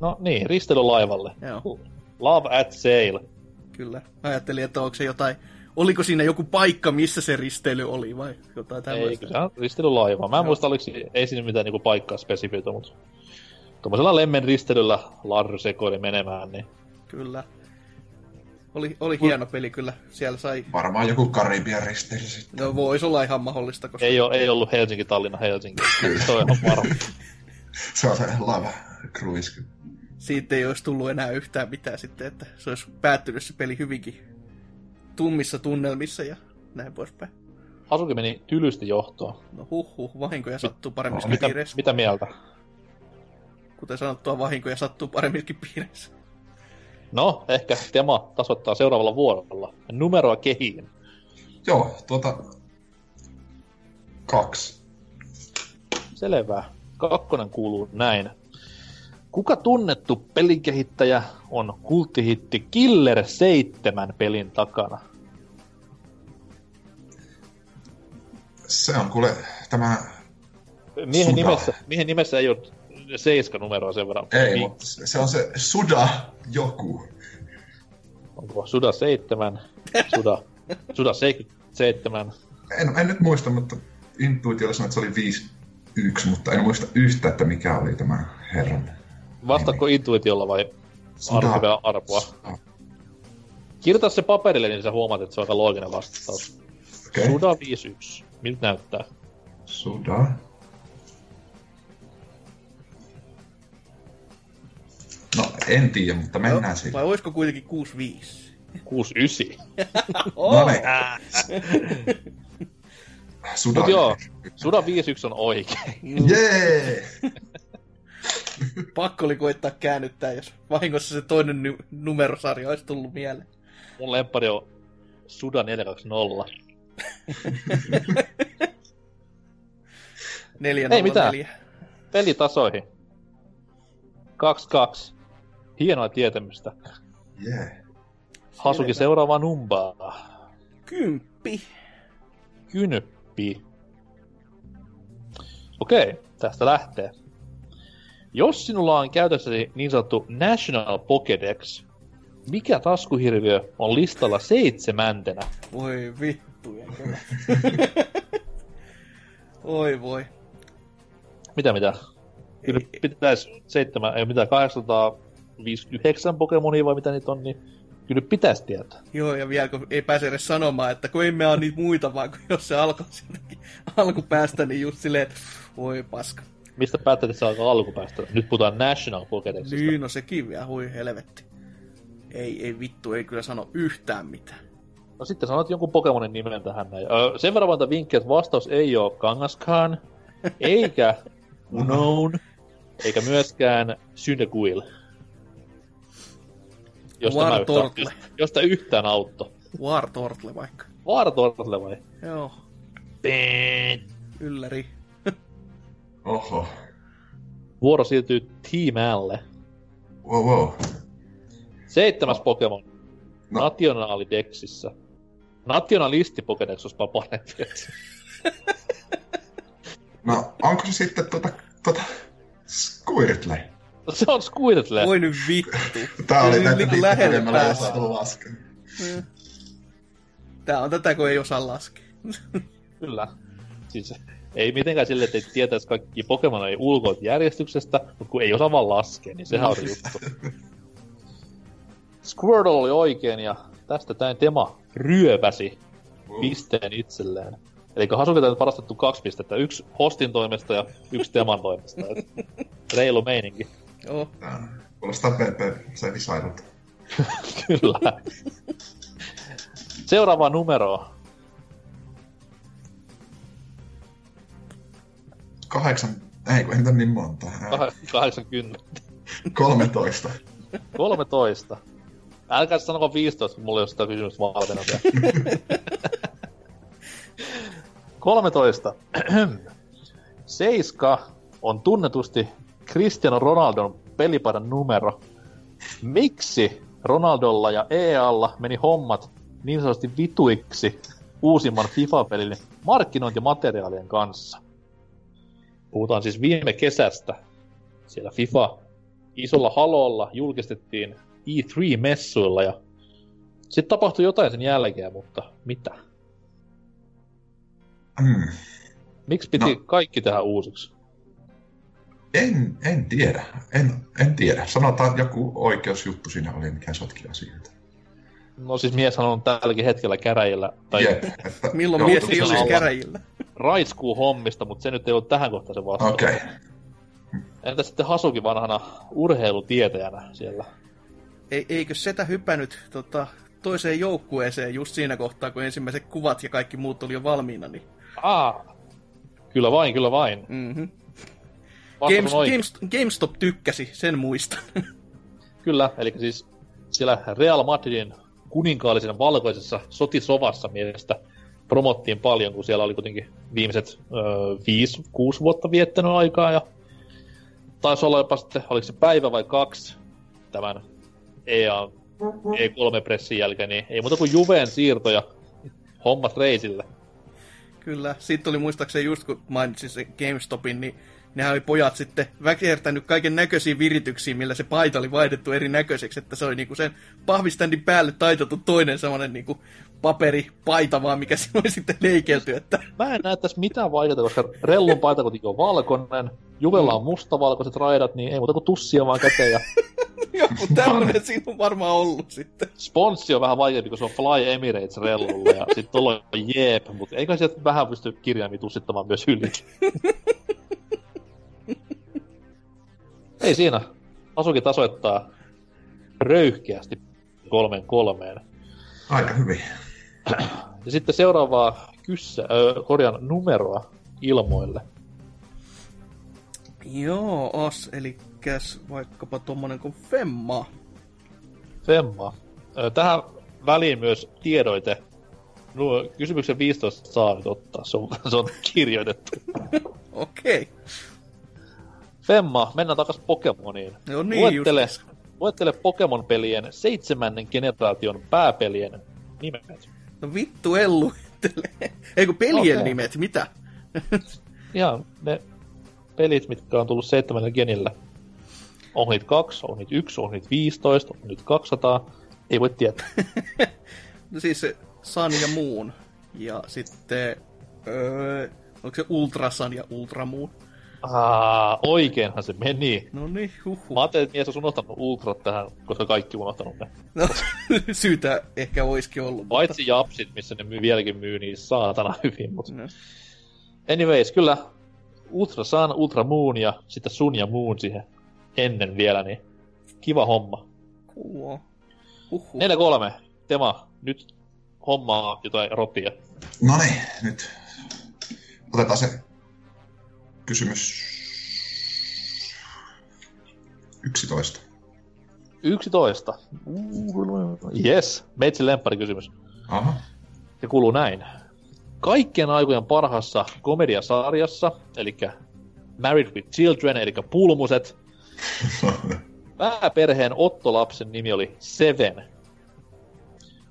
No niin, risteilylaivalle. Joo. Love at sail. Kyllä. Ajattelin, että onko se jotain... Oliko siinä joku paikka, missä se risteily oli vai jotain tämmöistä? Ei, kyllä se on risteilylaiva. Mä en Joo. muista, oliko ei siinä mitään niinku paikkaa spesifioita, mutta... Tuommoisella lemmen risteilyllä Larry sekoili menemään, niin... Kyllä. Oli, oli hieno peli kyllä. Siellä sai... Varmaan joku Karibian risteily sitten. No voisi olla ihan mahdollista, koska... Ei, ole, ei ollut Helsinki-Tallinna-Helsinki. Se on ihan varma. Se on se lava cruise. Siitä ei olisi tullut enää yhtään mitään sitten, että se olisi päättynyt se peli hyvinkin tummissa tunnelmissa ja näin poispäin. Hasuki meni tylysti johtoon. No huhhuh, vahinkoja sattuu paremmissa no, piireissä. Mitä, mitä mieltä? Kuten sanottua, vahinkoja sattuu paremminkin piireissä. No, ehkä tema tasoittaa seuraavalla vuorolla. Numeroa kehiin. Joo, tuota... Kaksi. Selvä. Kakkonen kuuluu näin. Kuka tunnettu pelinkehittäjä on kulttihitti Killer seitsemän pelin takana? Se on kuule tämä... Miehen nimessä, miehen nimessä ei ole seiska numeroa sen verran. Ei, Mi- mutta se on se Suda joku. Onko Suda seitsemän? Suda, Suda seitsemän? En, en nyt muista, mutta intuitiolla sanoin, että se oli viisi. Yksi, mutta en muista yhtä, että mikä oli tämä herran. Vastaako intuitiolla vai arvaa arpoa? Kirjoita se paperille, niin sä huomaat, että se on aika looginen vastaus. Okay. Suda viisikymmentäyksi. Miltä näyttää? Suda. No, en tiedä, mutta mennään no, siihen. Vai olisiko kuitenkin kuusikymmentäviisi? kuusikymmentäyhdeksän. No niin. Suda Mut joo, Suda viisikymmentäyksi on oikein. Jee! Pakko oli koittaa käännyttää, jos vahingossa se toinen nu- numerosarja olisi tullut mieleen. Mun lemppari on Suda neljä kaksi nolla. neljä nolla neljä. Ei mitään. Pelitasoihin. kaksi kaksi. Hienoa tietämystä. Yeah. Hasuki seuraava numbaa. Kymppi. Kynyppi. Okei, tästä lähtee. Jos sinulla on käytössäsi niin sanottu National Pokédex, mikä taskuhirviö on listalla seitsemäntenä? Voi vittuja. Oi voi. Mitä mitä? Kyllä pitäisi seitsemän, ei mitään kahdeksansataaviisikymmentäyhdeksän Pokemonia vai mitä niitä on, niin... Kyllä pitäisi tietää. Joo, ja vielä kun ei pääse edes sanomaan, että kun emme ole niitä muita, vaan kun jos se alkaa sieltäkin alkupäästä, niin just silleen, että voi paska. Mistä päättää, että se alkaa alkupäästä? Nyt puhutaan National Pokédexista. Niin, no sekin vielä, hui helvetti. Ei, ei vittu, ei kyllä sano yhtään mitään. No sitten sanot jonkun Pokemonin nimen tähän näin. Öö, sen verran vaan vinkkejä, että vastaus ei ole Kangaskhan, eikä Unown, eikä myöskään Cyndaquil. Josta Wartortle. Yhtään, josta yhtään autto. Wartortle vaikka. Wartortle vai? Joo. Been. Ylläri. Oho. Vuoro siirtyy Team L:lle. Wow, wow. Seitsemäs Pokemon. No. Nationaalideksissä. Nationalisti Pokédex olisi papaneet. No, onko se sitten tota, tota, Squirtle? Se on Squirtle. Voi nyt vittu. Tää oli tätä viittiä, mä en osaa laskea. Tää on tätä, kun ei osaa laskea. Kyllä. Siis ei mitenkään silleen, että ei tietäisi kaikki Pokemon ei ulkoit järjestyksestä, mutta kun ei osaa vaan laskea, niin sehän on juttu. Squirtle oli oikein ja tästä tän tema ryöväsi wow. pisteen itselleen. Eli Hasukilta on parastettu kaksi pistettä. Yksi hostin toimesta ja yksi teman toimesta. Reilu meininki. Joo. Kuulostaa P P-sävisailulta. Kyllä. Seuraava numero. Kahdeksan... Ei, kun entä niin monta? kahdeksankymmentä. kolmetoista. kolmetoista. Älkää sanoko viisitoista, kun mulla ei ole sitä kysymystä valmiina. kolmetoista. Seiska on tunnetusti Cristiano Ronaldon pelipaidan numero. Miksi Ronaldolla ja E A:lla meni hommat niin sanotusti vituiksi uusimman FIFA-pelin markkinointimateriaalien kanssa? Puhutaan siis viime kesästä. Siellä FIFA isolla halolla julkistettiin E kolme -messuilla ja sitten tapahtui jotain sen jälkeen, mutta mitä? Mm. Miksi piti no. kaikki tehdä uusiksi? En, en tiedä. En, en tiedä. Sanotaan joku oikeusjuttu siinä oli, mikä sotki asioita. No siis mies on tälläkin hetkellä käräjillä. Tai Jep, että milloin mies ei ole käräjillä? Raiskuu hommista, mutta se nyt ei ollut tähän kohtaan se vastaus. Okei. Okay. Entä sitten Hasuki vanhana urheilutietäjänä siellä? E- eikö setä hypännyt tota, toiseen joukkueeseen just siinä kohtaa, kun ensimmäiset kuvat ja kaikki muut oli jo valmiina? Niin... Aa, kyllä vain, kyllä vain. Mm-hmm. Games, Games, GameStop tykkäsi, sen muistan. Kyllä, eli siis siellä Real Madridin kuninkaallisen valkoisessa sotisovassa mielestä promottiin paljon, kun siellä oli kuitenkin viimeiset viisi kuusi vuotta viettänyt aikaa. Ja taisi olla jopa sitten, oliko se päivä vai kaksi tämän E A, E kolme -pressin jälkeen, niin ei muuta kuin Juveen siirto ja hommat reisille. Kyllä, siitä tuli muistaakseni just kun mainitsin se GameStopin, niin nehän oli pojat sitten väkertänyt kaiken näköisiä virityksiä, millä se paita oli vaihdettu erinäköiseksi, että se oli niinku sen pahviständin päälle taitettu toinen semmoinen niinku paperipaita vaan, mikä siinä oli sitten leikelty. Että... Mä en näe tässä mitään vaihdetta, koska Rellun paita kuitenkin on valkoinen, Juvella on mustavalkoiset raidat, niin ei muuta kuin tussia vaan käteen ja... Joku tämmöinen siinä on varmaan ollut sitten. Sponssi on vähän vaikeampi, kun se on Fly Emirates Rellulle ja sit tuolla on jeep, mutta eikö sieltä vähän pysty kirjaimia tussittamaan myös yli. Ei siinä. Asuki tasoittaa röyhkeästi kolmen kolmeen. Aika hyvin. Ja sitten seuraavaa kyssä, ö, korjan numeroa ilmoille. Joo, os, eli käs vaikkapa tommonen kuin Femma. Femma. Tähän väliin myös tiedoite. Nuo kysymyksen viisitoista saa nyt ottaa, se on, se on kirjoitettu. Okei. Okay. Femma, mennään takas Pokemoniin. No niin, luettele, luettele Pokemon-pelien seitsemännen generaation pääpelien nimet. No vittu, en luettele. Eiku pelien okay. nimet, mitä? Ihan ne pelit, mitkä on tullut seitsemännen genillä. On niitä kaksi, on niitä yksi, on niitä viisitoista, on niitä kaksisataa. Ei voi tietää. No siis Sun ja Moon. Ja sitten... Öö, onko se Ultra Sun ja Ultra Moon? Ah, oikeinhan se meni. No niin, huhhuh. Mä ajattelin, että mies olisi unohtanut Ultrat tähän, koska kaikki unohtanut ne. No, syytä ehkä olisikin ollut. Paitsi mutta... Japsit, missä ne myy, vieläkin myy, niin saatana hyvin. Mutta... No. Anyways, kyllä Ultra Sun, Ultra Moon ja sitten Sun ja Moon siihen ennen vielä, niin kiva homma. Kuva. Huhhuh. neljä kolme. Tema, nyt hommaa jotain rotia. No niin, nyt otetaan se... Kysymys yksitoista. yksitoista. Yes, meitsin lempparikysymys. Aha. Se kuuluu näin. Kaikkien aikojen parhaassa komediasarjassa, eli Married with Children, eli Pulmuset, pääperheen Otto-lapsen nimi oli Seven.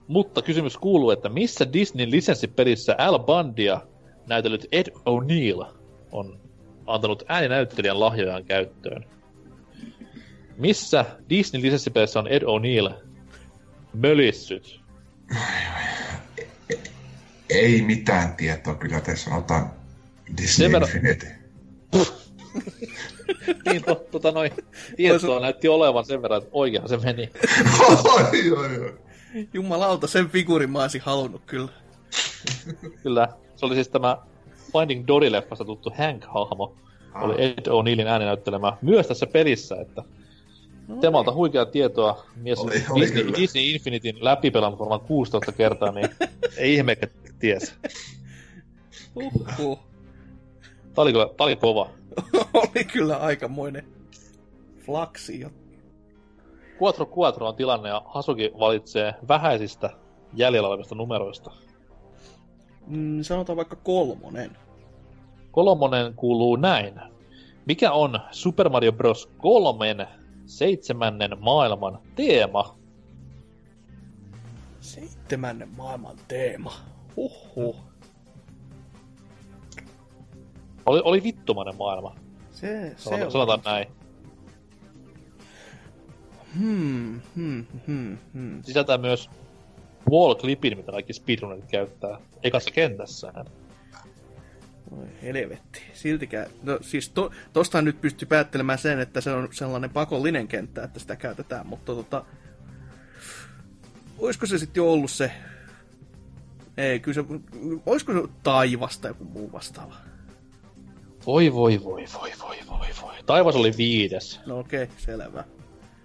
Mutta kysymys kuuluu, että missä Disneyn lisenssipelissä Al Bundia näytellyt Ed O'Neill on antanut ääninäyttelijän lahjojaan käyttöön? Missä Disney-lisenssipelissä on Ed O'Neill mölissyt? Ei, ei mitään tietoa, kyllä te sanotaan Disney Semera... Infinity. Niin, to, tota noin, tietoa näytti olevan sen verran, että oikeaan se meni. Oi, oi, oi. Jumalauta, sen figuurin mä olisin halunnut kyllä. Kyllä, se oli siis tämä... Finding Dory-leffasta tuttu Hank-hahmo ah. oli Ed O'Neillin ääninäyttelemä myös tässä pelissä, että no, Temalta huikeaa tietoa, mies oli, oli Disney, Disney Infinitin läpipelannut varmaan kuusitoista kertaa, niin ei ihme, että ties. Huhhuh. Tää oli kyllä, tää oli kova. Oli kyllä aikamoinen flaksio. Quattro Quattro on tilanne ja Hasuki valitsee vähäisistä jäljellä olevista numeroista. Mm, sanotaan vaikka kolmonen. Kolmonen kuuluu näin. Mikä on Super Mario Bros. kolmen seitsemännen maailman teema? Seitsemännen maailman teema. Huhhuh. Oli, oli vittumainen maailma. Se, se Sano, on. Sanotaan näin. Hmm, hmm, hmm, hmm. Sisältää myös wall-clipin, mitä kaikki speedrunnerit käyttää ekassa kentässään. Oi helvetti. Siltikään. No siis to, tosta nyt pystyy päättelemään sen, että se on sellainen pakollinen kenttä, että sitä käytetään, mutta tota... Oisko se sitten jo ollut se... Ei, kyllä se... Oisko se taivas tai joku muu vastaava? Voi voi voi voi voi voi voi. Taivas oli viides. No okei, okay, selvä.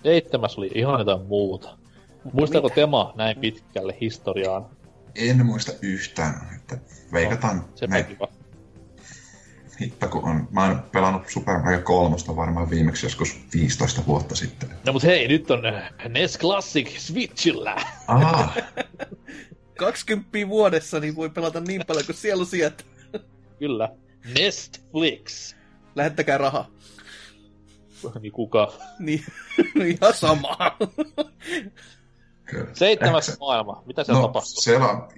Seitsemäs oli ihan jotain muuta. Mutta muistaako mitä? Tema näin pitkälle historiaan? En muista yhtään, että veikataan no, se näin. Kiva. Hitto, kun on, mä oon pelannut Super Mario kolmosta varmaan viimeksi joskus viisitoista vuotta sitten. No mut hei, nyt on N E S Classic Switchillä. Aha. kaksikymmentä vuodessa niin voi pelata niin paljon kuin sielu sieltä. Kyllä. Netflix. Lähettäkää rahaa. Niin kuka? Niin, no ihan samaa. Seitsemäs se... maailma. Mitä siellä no, tapahtuu? No, siellä on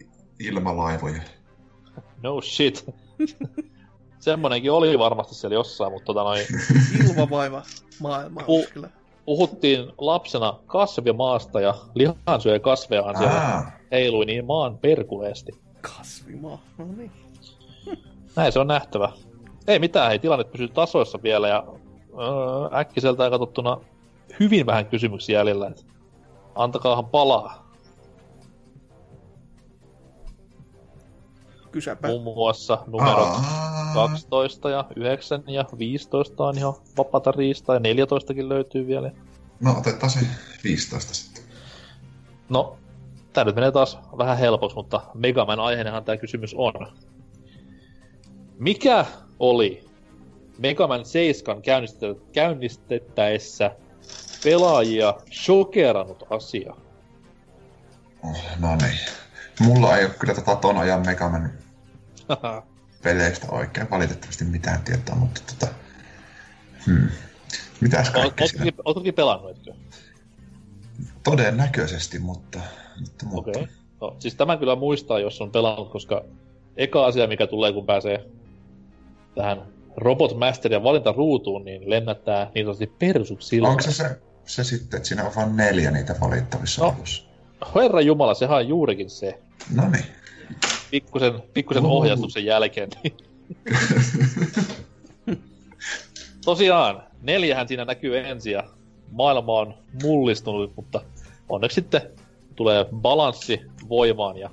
ilmalaivoja. No shit. Semmoinenkin oli varmasti siellä jossain, mutta tota noin... Ilmavaiva maailma on kyllä. Puhuttiin lapsena kasvimaasta ja lihansyöjä kasvejaan siellä heilui niin maan perkuleesti. Kasvimaa, no niin. Näin se on nähtävä. Ei mitään, hei, tilanne pysyy tasoissa vielä ja öö, äkkiseltään katsottuna hyvin vähän kysymyksiä jäljellä. Et antakaahan palaa. Kysäpä. Muun muassa numerot Aa. kaksitoista ja yhdeksän ja viisitoista on ihan vapaata riistaa ja neljätoistakin löytyy vielä. No otetaan se viisitoista sitten. No, tää nyt menee taas vähän helpoksi, mutta Mega Man -aiheenhan tää kysymys on. Mikä oli Mega Man seitsemän käynnistettäessä pelaajia shokerannut asia? Oh, no niin. Mulla ei ole kyllä tota ton ajan Mega Man -peleistä oikein valitettavasti mitään tietoa, mutta tota... Hmm. Mitäs kaikki siellä? Oot toki pelannut, etkö? Todennäköisesti, mutta... mutta, mutta. Okei. Okay. No, siis tämän kyllä muistaa, jos on pelannut, koska eka asia, mikä tulee, kun pääsee tähän Robot Masterin valintaruutuun, niin lennättää niin sanotusti persut silmään. Onko se, se se sitten, että siinä on vain neljä niitä valittavissa alussa? No, herranjumala, sehän on juurikin se. Noniin. Pikkusen, pikkusen ohjastuksen jälkeen. Tosiaan, neljähän siinä näkyy ensin ja maailma on mullistunut, mutta onneksi sitten tulee balanssi voimaan ja...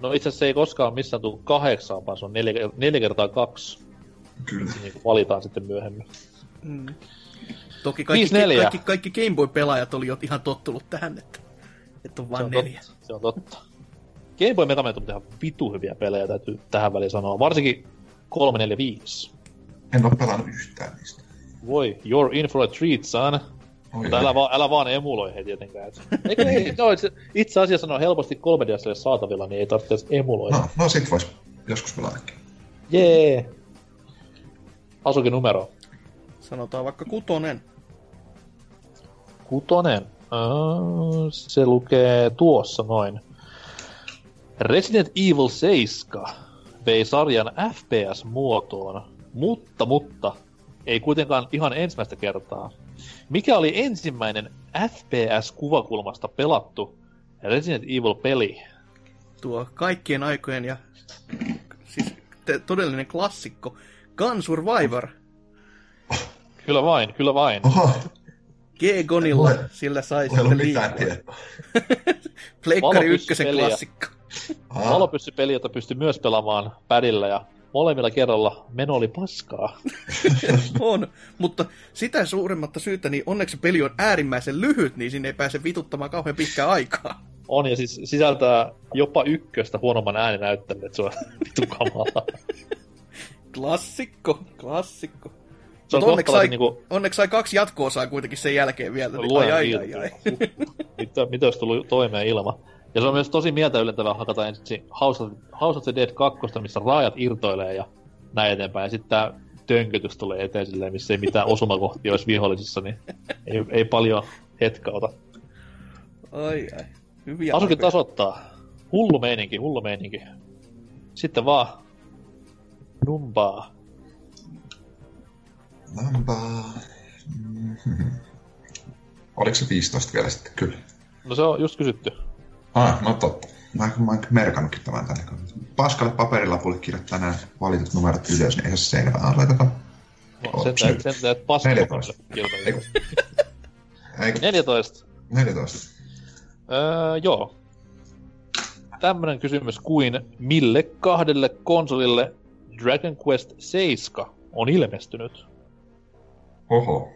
No itse asiassa ei koskaan missään tule kahdeksaan, vaan se on neljä, neljä kertaa kaksi. Kyllä. Niin valitaan sitten myöhemmin. Mm. Toki kaikki, kaikki, kaikki Game Boy-pelaajat oli jo ihan tottunut tähän, että, että on vain neljä. Totta, se on totta. Game Boy Megaman on ihan vitu hyviä pelejä, täytyy tähän väliin sanoa. Varsinkin kolme, neljä, viisi. En ole pelannut yhtään niistä. Voi, you're in for a treat, son. Mutta älä, va- älä vaan emuloi hei tietenkään. Eikö, ei, no, itse, itse asiassa ne on helposti kolme D S:lle saatavilla, niin ei tarvitse edes emuloida. No, no sit vois joskus pelaakin. Jee! Asukin numero. Sanotaan vaikka kutonen. Kutonen. Uh, se lukee tuossa noin. Resident Evil seitsemän vei sarjan F P S-muotoon, mutta, mutta ei kuitenkaan ihan ensimmäistä kertaa. Mikä oli ensimmäinen F P S-kuvakulmasta pelattu Resident Evil-peli? Tuo kaikkien aikojen ja siis te, todellinen klassikko, Gun Survivor. Kyllä vain, kyllä vain. Oho. G-Gonilla, Oho. Sillä sai sitten liikkeen. Pleikkari ykkösen klassikko. Valopyssypeli, jota pystyi myös pelaamaan padilla ja... Molemmilla kerralla meno oli paskaa. On, mutta sitä suuremmatta syytä, niin onneksi peli on äärimmäisen lyhyt, niin sinne ei pääse vituttamaan kauhean pitkään aikaa. On, ja siis sisältää jopa ykköstä huonomman ääni näyttänyt, että se on vitu kamalaa. Klassikko, klassikko. Se on onneksi sai, niinku... onneksi sai kaksi jatko-osaa kuitenkin sen jälkeen vielä. Niin, ai, ai, ai, ai. mitä, mitä olisi tullut toimeen ilman? Ja se on myös tosi mieltä ylentävää hakata ensin House of, House of the Dead kakkosta, missä raajat irtoilee ja näin eteenpäin. Ja sitten tämä tönkötys tulee eteen silleen, missä ei mitään osumakohtia olisi vihollisissa, niin ei, ei paljon hetkaa ota. Ai ai, hyviä. Asukin tasoittaa. Hullu meininki, hullu meininki. Sitten vaan numbaa. Numbaa. Mm-hmm. Oliko se viisitoista vielä sitten? Kyllä. No se on just kysytty. Ah, no totta. Mä oon merkannutkin tämän tänne. Paskalle paperilapulle kirjoittaa nämä valitut numerot ylös, niin ei se seinäpäähän laiteta. No, sen täytyy, sen täytyy paskalle kirjoittaa. neljätoista. neljätoista. Öö, joo. Tämmönen kysymys kuin, mille kahdelle konsolille Dragon Quest seitsemän on ilmestynyt? Oho.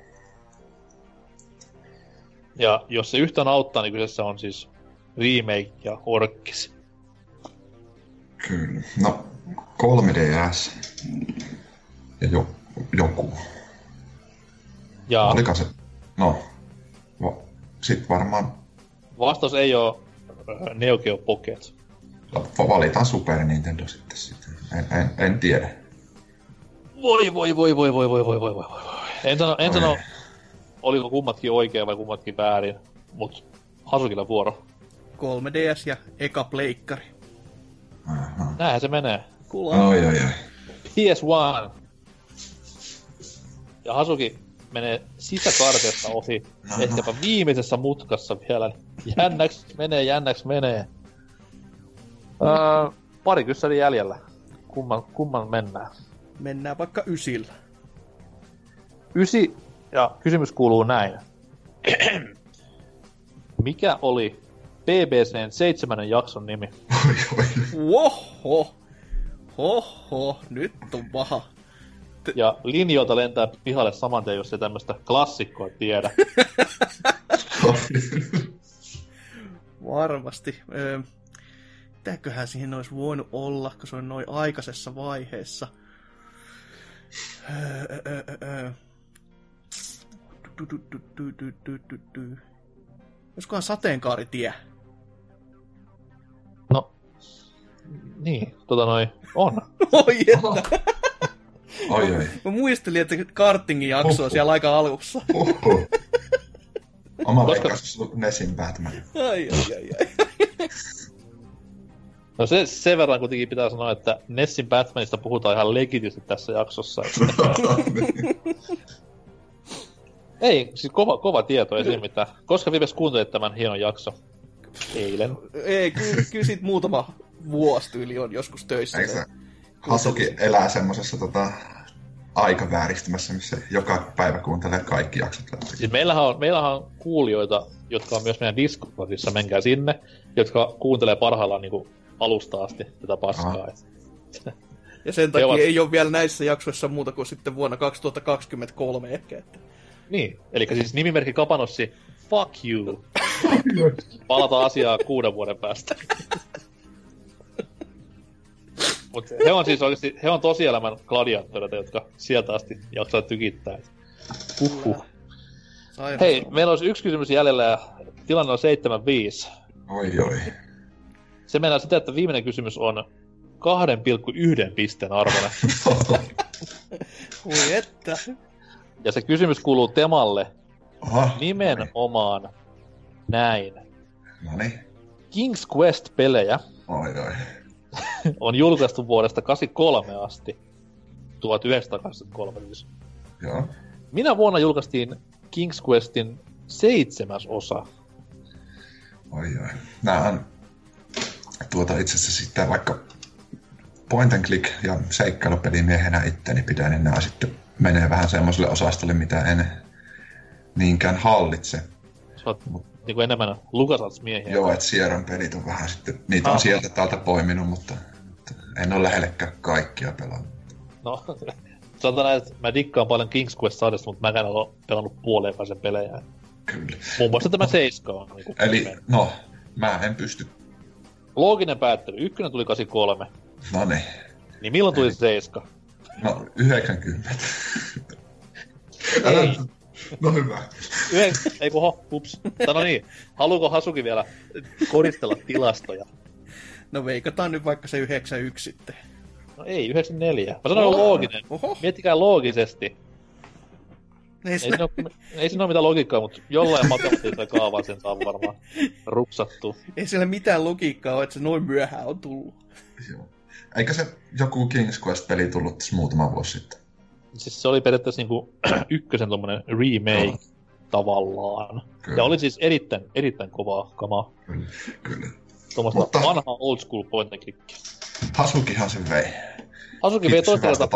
Ja jos se yhtään auttaa, niin kyseessä on siis remake ja orkkis. Kyllä. No, kolme D S. Ja jo, joku. Ja... Oliko se? No. no. Sitten varmaan... Vastaus ei oo Neo Geo Pocket. Valitaan Super Nintendo sitten sitten. En, en, en tiedä. Voi voi voi voi voi voi voi voi voi. En sano, en sano oliko kummatkin oikein vai kummatkin väärin, mut Hasukilla vuoro. kolme D S ja eka pleikkari. Aha. Näinhän se menee. Kulaa. Oi, oi, oi. P S yksi. Ja Hasuki menee sisäkartesta ohi, no, ehkäpä no. viimeisessä mutkassa vielä. Jännäks menee, jännäks menee. Öö, pari kyssäri jäljellä. Kumman, kumman mennään? Mennään vaikka ysillä. Ysi, ja kysymys kuuluu näin. Mikä oli B B C:n seitsemännen jakson nimi? Oho, oho, nyt on paha. T- ja linjoilta lentää pihalle saman tien, jos ei tämmöistä klassikkoa tiedä. Varmasti. Öö, mitäköhän siihen olisi voinut olla, kun se on noin aikaisessa vaiheessa. Öö, öö, öö. Olisikohan sateenkaaritie? No, niin, tota noin, on. Oi, että. Oi, oi. Mä muistelin, että kartingin jakso on siellä aika alussa. Oho. Oma veikkaus on Nesin päätämään. Ai, ai, ai, ai. No se, sen verran kuitenkin pitää sanoa, että Nessin Batmanista puhutaan ihan legitisti tässä jaksossa. Ei, siis kova, kova tieto, ei siinä mitään. Koska viimeksi kuuntelit tämän hienon jakso? Eilen. Ei, kyllä ky, siitä muutama vuosi tyyli on joskus töissä. Eikö se? Hasuki elää semmosessa tota, aikavääristymässä, missä joka päivä kuuntelee kaikki jaksot läpi. Siis meillähän on, meillähän on kuulijoita, jotka on myös meidän Discordissa, menkää sinne, jotka kuuntelee parhaillaan niin kuin alusta asti tätä paskaa. Ja sen takia ovat... ei ole vielä näissä jaksoissa muuta kuin sitten vuonna kaksituhattakaksikymmentäkolme ehkä. Että... Niin, eli siis nimimerkki Kapanossi, fuck you. Palata asiaa kuuden vuoden päästä. Mutta he on siis oikeasti, he on tosielämän gladiaattoreita, jotka sieltä asti jaksaa tykittää. Huhhuh. Hei, meillä olisi yksi kysymys jäljellä ja tilanne on seitsemän viisi. Oi oi. Se mennään sitä, että viimeinen kysymys on kaksi pilkku yksi pisteen arvoinen. Oi että. Ja se kysymys kuuluu Temalle. Aha, nimenomaan noni. Näin. Noniin. King's Quest-pelejä oi, oi. on julkaistu vuodesta kahdeksankymmentäkolme asti. tuhatyhdeksänsataakahdeksankymmentäkolme siis. Joo. Minä vuonna julkaistiin King's Questin seitsemäs osa. Oi oi. Nää on tuota itse asiassa sitten vaikka point and click ja seikkailupelimiehänä itteni pitää, niin nää sitten menee vähän semmoiselle osastolle, mitä en niinkään hallitse. Sä oot Mut, niinku enemmän LucasArts-miehiä. Joo, et Sierran pelit on vähän sitten, niitä ah, on sieltä täältä poiminut, mutta en ole lähellekään kaikkia pelannut. No, sanotaan näin, että mä dikkaan paljon King's Quest-sarjasta, mutta mäkään en ole pelannut puoleenpäin sen pelejä. Kyllä. Muun muassa tämä Seiska on. Niin eli, mennä. No, mä en pysty. Looginen päättely. Ykkönen tuli kahdeksankymmentäkolme. No niin. Niin milloin tuli eli... Seiska? No, yhdeksänkymmentä. Älä... No hyvä. yhdeksänkymmentä. Eiku ho, ups. Sano niin, haluuko Hasuki vielä koristella tilastoja? No veikataan nyt vaikka se yhdeksänkymmentäyksi sitten. No ei, yhdeksänkymmentäneljä. Mä sanoin oho, looginen. Oho. Miettikää loogisesti. Ei siinä ole, ole mitään logiikkaa, mutta jollain matematiikalla kaavaa sen saa varmaan ruksattu. Ei siellä mitään logiikkaa ole, että se noin myöhään on tullut. Joo. Eikä se joku King's Quest-peli tullut muutama vuosi sitten? Siis se oli periaatteessa niinku ykkösen tommonen remake no. tavallaan. Kyllä. Ja oli siis erittäin, erittäin kovaa kamaa. Kyllä, kyllä. Tuommoista mutta... vanhaa old school point and clickia. Hasukihan sen vei. Hasuki vei toista kertaa,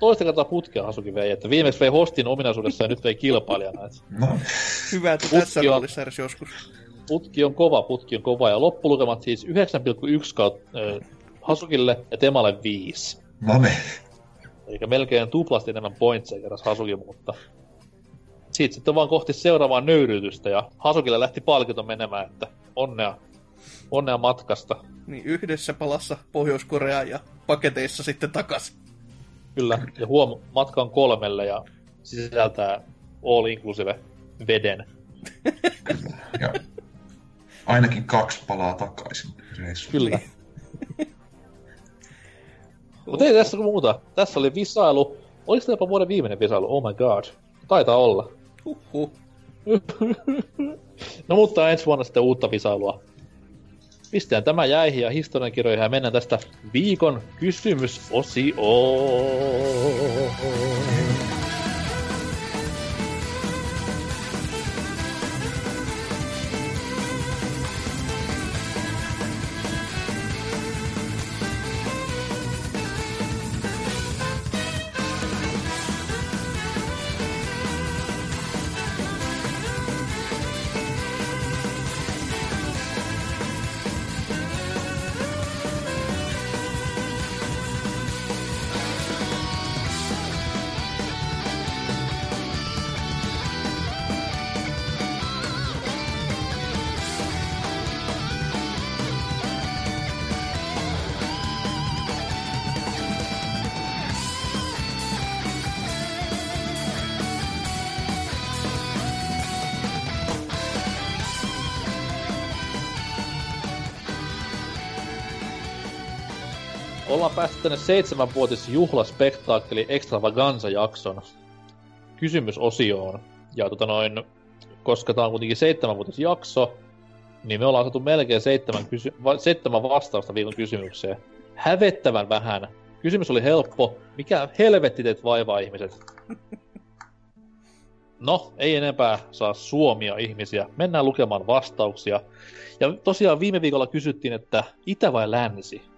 toista kertaa putkea Hasuki vei, että viimeksi vei hostin ominaisuudessa ja nyt vei kilpailijana. No. Hyvä, että putki tässä on lisäksi joskus. Putki on kova, putki on kova ja loppulukemat siis yhdeksän pilkku yksi kautta äh, Hasukille ja Temalle viisi. No niin. Eli melkein tuplasti enemmän pointseja kerras Hasuki, mutta siitä sitten vaan kohti seuraavaa nöyryytystä ja Hasukille lähti palkinto menemään, että onnea. Onnea matkasta. Niin, yhdessä palassa Pohjois-Koreaan ja paketeissa sitten takaisin. Kyllä, ja huom, matka on kolmelle ja sisältää all inclusive veden. Kyllä, ja ainakin kaksi palaa takaisin reissuun. Kyllä. Mutta ei tässä muuta. Tässä oli visailu. Oliko se jopa vuoden viimeinen visailu? Oh my god. Taitaa olla. Huhhuh. No mutta ensi vuonna sitten uutta visailua. Pistetään tämä jäihin ja historiankirjoihin ja mennään tästä viikon kysymysosioon. Ollaan päästy tänne seitsemänvuotis juhlaspektaakkeli Extravaganza-jakson kysymysosioon. Ja tota noin, koska tää on kuitenkin seitsemänvuotis jakso, niin me ollaan saatu melkein seitsemän, kysy- va- seitsemän vastausta viikon kysymykseen. Hävettävän vähän. Kysymys oli helppo. Mikä helvetti teet vaivaa, ihmiset? No, ei enempää saa suomia ihmisiä. Mennään lukemaan vastauksia. Ja tosiaan viime viikolla kysyttiin, että itä vai länsi?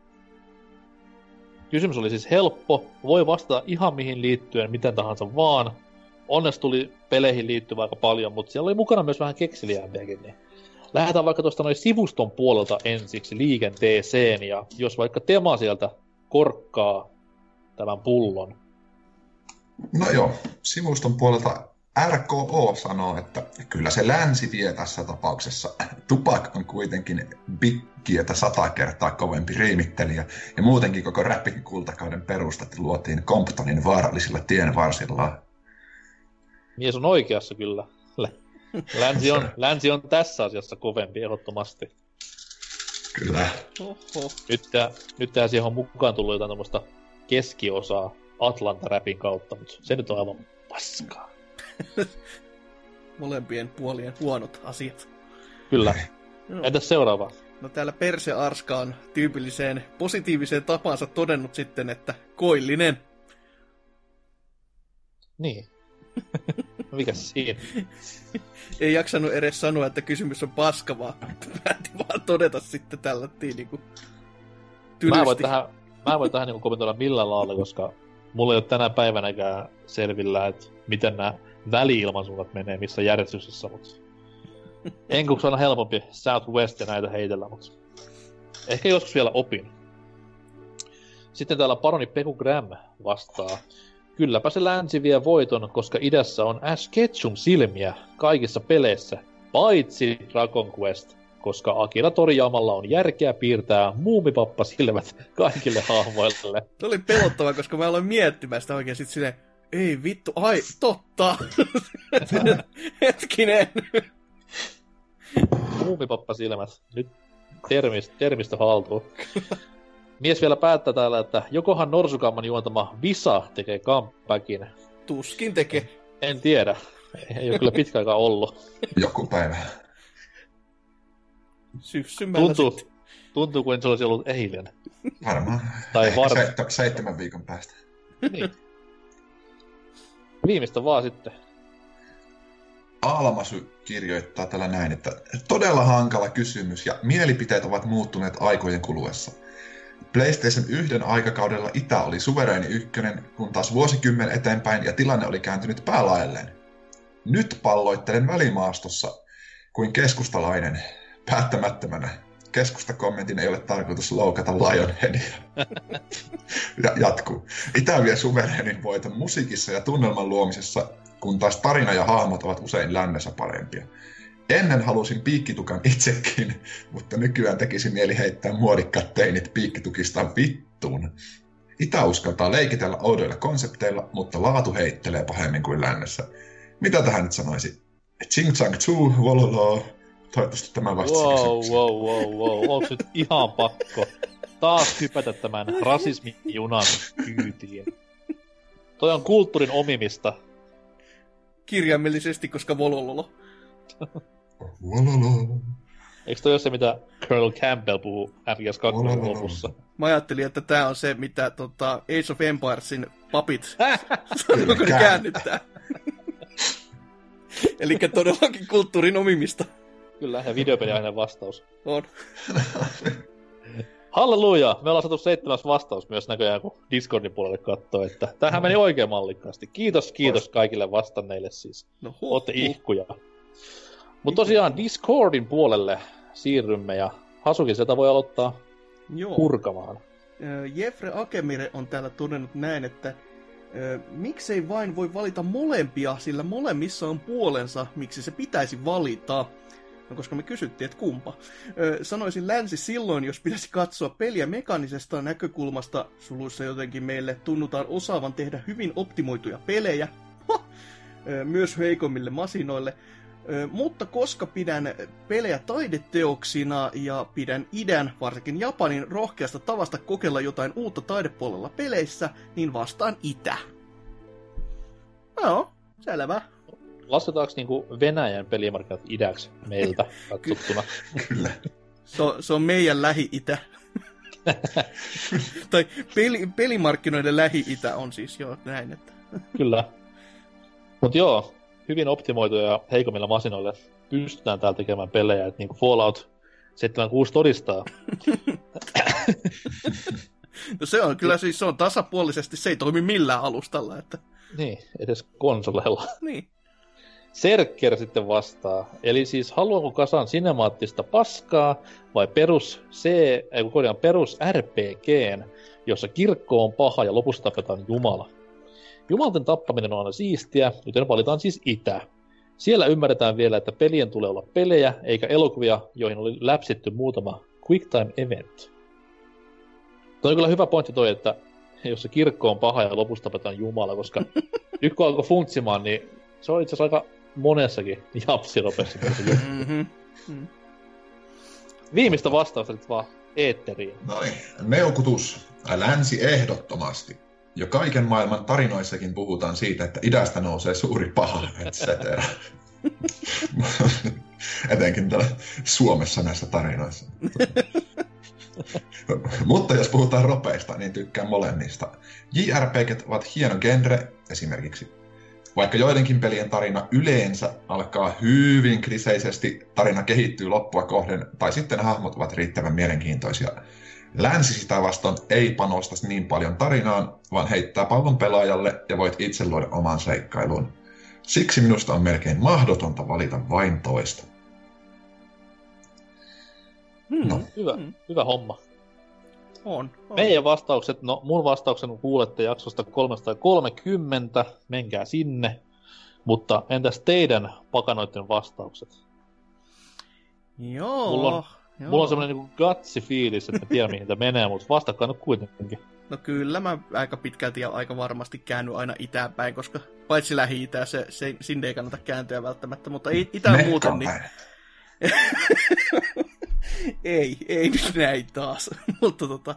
Kysymys oli siis helppo, voi vastata ihan mihin liittyen, miten tahansa vaan. Onneksi tuli peleihin liittyvä aika paljon, mutta siellä oli mukana myös vähän kekseliäämpiäkin. Niin lähdetään vaikka tuosta noin sivuston puolelta ensiksi liikenteeseen, ja jos vaikka Tema sieltä korkkaa tämän pullon. No joo, sivuston puolelta R K O sanoo, että kyllä se länsi vie tässä tapauksessa. Tupak on kuitenkin bikki, että sata kertaa kovempi riimittelijä, ja muutenkin koko räppikin kultakauden perustat luotiin Comptonin vaarallisilla tienvarsillaan. Mies on oikeassa kyllä. Länsi on, länsi on tässä asiassa kovempi ehdottomasti. Kyllä. Oho. Nyt, tää, nyt tähän siihen on mukaan tullut jotain tuommoista keskiosaa Atlanta-räpin kautta, mutta se nyt on aivan paskaa. Molempien puolien huonot asiat. Kyllä. No. Entäs seuraava? No täällä Perse Arska on tyypilliseen positiiviseen tapaansa todennut sitten, että koillinen. Niin. Mikäs siinä? Ei jaksanut edes sanoa, että kysymys on paska, vaan päätti vaan todeta sitten tällä niinku tylysti. Mä voin tähän, mä voin tähän niinku kommentoida millään lailla, koska mulla ei ole tänä päivänäkään selvillä, että miten nämä väli-ilmansuunnat menee missä järjestyksessä, mutta enkuksi on aina helpompi Southwest ja näitä heitellä, mutta ehkä joskus vielä opin. Sitten täällä paroni Peku Graham vastaa. Kylläpä se länsi vie voiton, koska idässä on Ash Ketchum silmiä kaikissa peleissä, paitsi Dragon Quest. koska Akira Toriyamalla on järkeä piirtää muumipappasilmät kaikille hahmoille. Se oli pelottavaa, koska mä aloin miettimään sitä oikein sit silleen, ei vittu, ai, totta! Hetkinen! Muumipappasilmät, nyt termist, termistö haltuu. Mies vielä päättää täällä, että jokohan Norsukamman juontama Visa tekee comebackin. Tuskin tekee. En tiedä. Ei ole kyllä pitkä aikaa ollut. Joku päivä. Syksymällä tuntuu, sitten. Tuntuu, kuin se olisi ollut eilen. Varmaan. Tai varmaan. Se, seitsemän viikon päästä. Niin. Viimeistä vaan sitten. Almasy kirjoittaa tällä näin, että todella hankala kysymys ja mielipiteet ovat muuttuneet aikojen kuluessa. PlayStation yhden aikakaudella Itä oli suvereeni ykkönen, kun taas vuosikymmen eteenpäin ja tilanne oli kääntynyt päälaelleen. Nyt palloittelen välimaastossa kuin keskustalainen päättämättömänä. Keskustakommentin ei ole tarkoitus loukata Lionheadia. Ja jatkuu. Itä vie suvereenin voiton musiikissa ja tunnelman luomisessa, kun taas tarina ja hahmot ovat usein lännessä parempia. Ennen halusin piikkitukan itsekin, mutta nykyään tekisi mieli heittää muodikkaat teinit piikkitukistaan vittuun. Itä uskaltaa leikitellä oudoilla konsepteilla, mutta laatu heittelee pahemmin kuin lännessä. Mitä tähän nyt sanoisi? Ching Chang Chu, Wololo. Toivottavasti tämä vastasi. Wow, wow, wow, wow. Onks nyt ihan pakko taas hypätä tämän rasismijunan kyytiin? Toi on kulttuurin omimista. Kirjaimellisesti, koska Wololo. Wololo. Eikö toi ole se, mitä Colonel Campbell puhuu F G S kaksi lopussa? Mä ajattelin, että tää on se, mitä tota, Age of Empiresin papit sanoiko ne käännyttää. Elikkä todellakin kulttuurin omimista. Kyllä, ja videopeli aina vastaus. On. Halleluja! Me ollaan saatu seitsemäs vastaus myös näköjään, kun Discordin puolelle katsoo, että tämähän no. meni oikein mallikkaasti. Kiitos, kiitos kaikille vastanneille siis. No, huh, ootte huh. ihkuja. Mutta tosiaan Discordin puolelle siirrymme, ja Hasuki sieltä voi aloittaa Joo. purkamaan. Jeffre Akemire on täällä todennut näin, että miksei vain voi valita molempia, sillä molemmissa on puolensa, miksi se pitäisi valita. No, koska me kysyttiin, että kumpa. Öö, sanoisin länsi silloin, jos pitäisi katsoa peliä mekaanisesta näkökulmasta, suluissa jotenkin meille tunnutaan osaavan tehdä hyvin optimoituja pelejä, öö, myös heikommille masinoille, öö, mutta koska pidän pelejä taideteoksina ja pidän idän, varsinkin Japanin, rohkeasta tavasta kokeilla jotain uutta taidepuolella peleissä, niin vastaan itä. No, selvä. Lasketaanko niinku Venäjän pelimarkkinat idäksi meiltä katsottuna? Kyllä. Se on, se on meidän lähi-itä. Tai peli, pelimarkkinoiden lähi-itä on siis jo näin. Että kyllä. Mutta joo, hyvin optimoituja ja heikommilla masinoilla pystytään täällä tekemään pelejä. Että niinku Fallout seitsemänkymmentäkuusi todistaa. No se on kyllä siis se on tasapuolisesti, se ei toimi millään alustalla. Että niin, edes konsoleilla. Niin. Serker sitten vastaa. Eli siis haluanko kasaan sinemaattista paskaa vai perus C, ei kun kohdaan perus RPGn, jossa kirkko on paha ja lopussa tapetaan Jumala. Jumalten tappaminen on aina siistiä, joten valitaan siis itä. Siellä ymmärretään vielä, että pelien tulee olla pelejä, eikä elokuvia, joihin oli läpsitty muutama quick time event. Tuo on kyllä hyvä pointti toi, että jos se kirkko on paha ja lopussa tapetaan Jumala, koska nyt kun alkoi funtsimaan, niin se on itse asiassa aika monessakin japsiropessa. Mm-hmm. Mm. Viimeistä vastausta nyt vaan eetteriin. Noin. Neukutus. Länsi ehdottomasti. Jo kaiken maailman tarinoissakin puhutaan siitä, että idästä nousee suuri paha, et cetera. Etenkin täällä Suomessa näissä tarinoissa. Mutta jos puhutaan ropeista, niin tykkään molemmista. J R P G:t ovat hieno genre, esimerkiksi vaikka joidenkin pelien tarina yleensä alkaa hyvin kliseisesti, tarina kehittyy loppua kohden, tai sitten hahmot ovat riittävän mielenkiintoisia. Länsi sitä vastaan ei panosta niin paljon tarinaan, vaan heittää pallon pelaajalle ja voit itse luoda oman seikkailuun. Siksi minusta on melkein mahdotonta valita vain toista. Hmm, no. hyvä, hmm. hyvä homma. On, on. Meidän vastaukset, no mun vastauksen kuulette jaksosta kolmesataakolmekymmentä, menkää sinne, mutta entäs teidän pakanoiden vastaukset? Joo. Mulla on, joo. Mulla on semmoinen niin gatsi-fiilis, että tiedä mihin tämä menee, mutta vastakkain on kuitenkin. No kyllä, mä aika pitkälti ja aika varmasti käänny aina itään päin, koska paitsi Lähi-itää, se, se, sinne ei kannata kääntyä välttämättä, mutta itään muuten niin... ei, ei nyt näin taas. Mutta tota,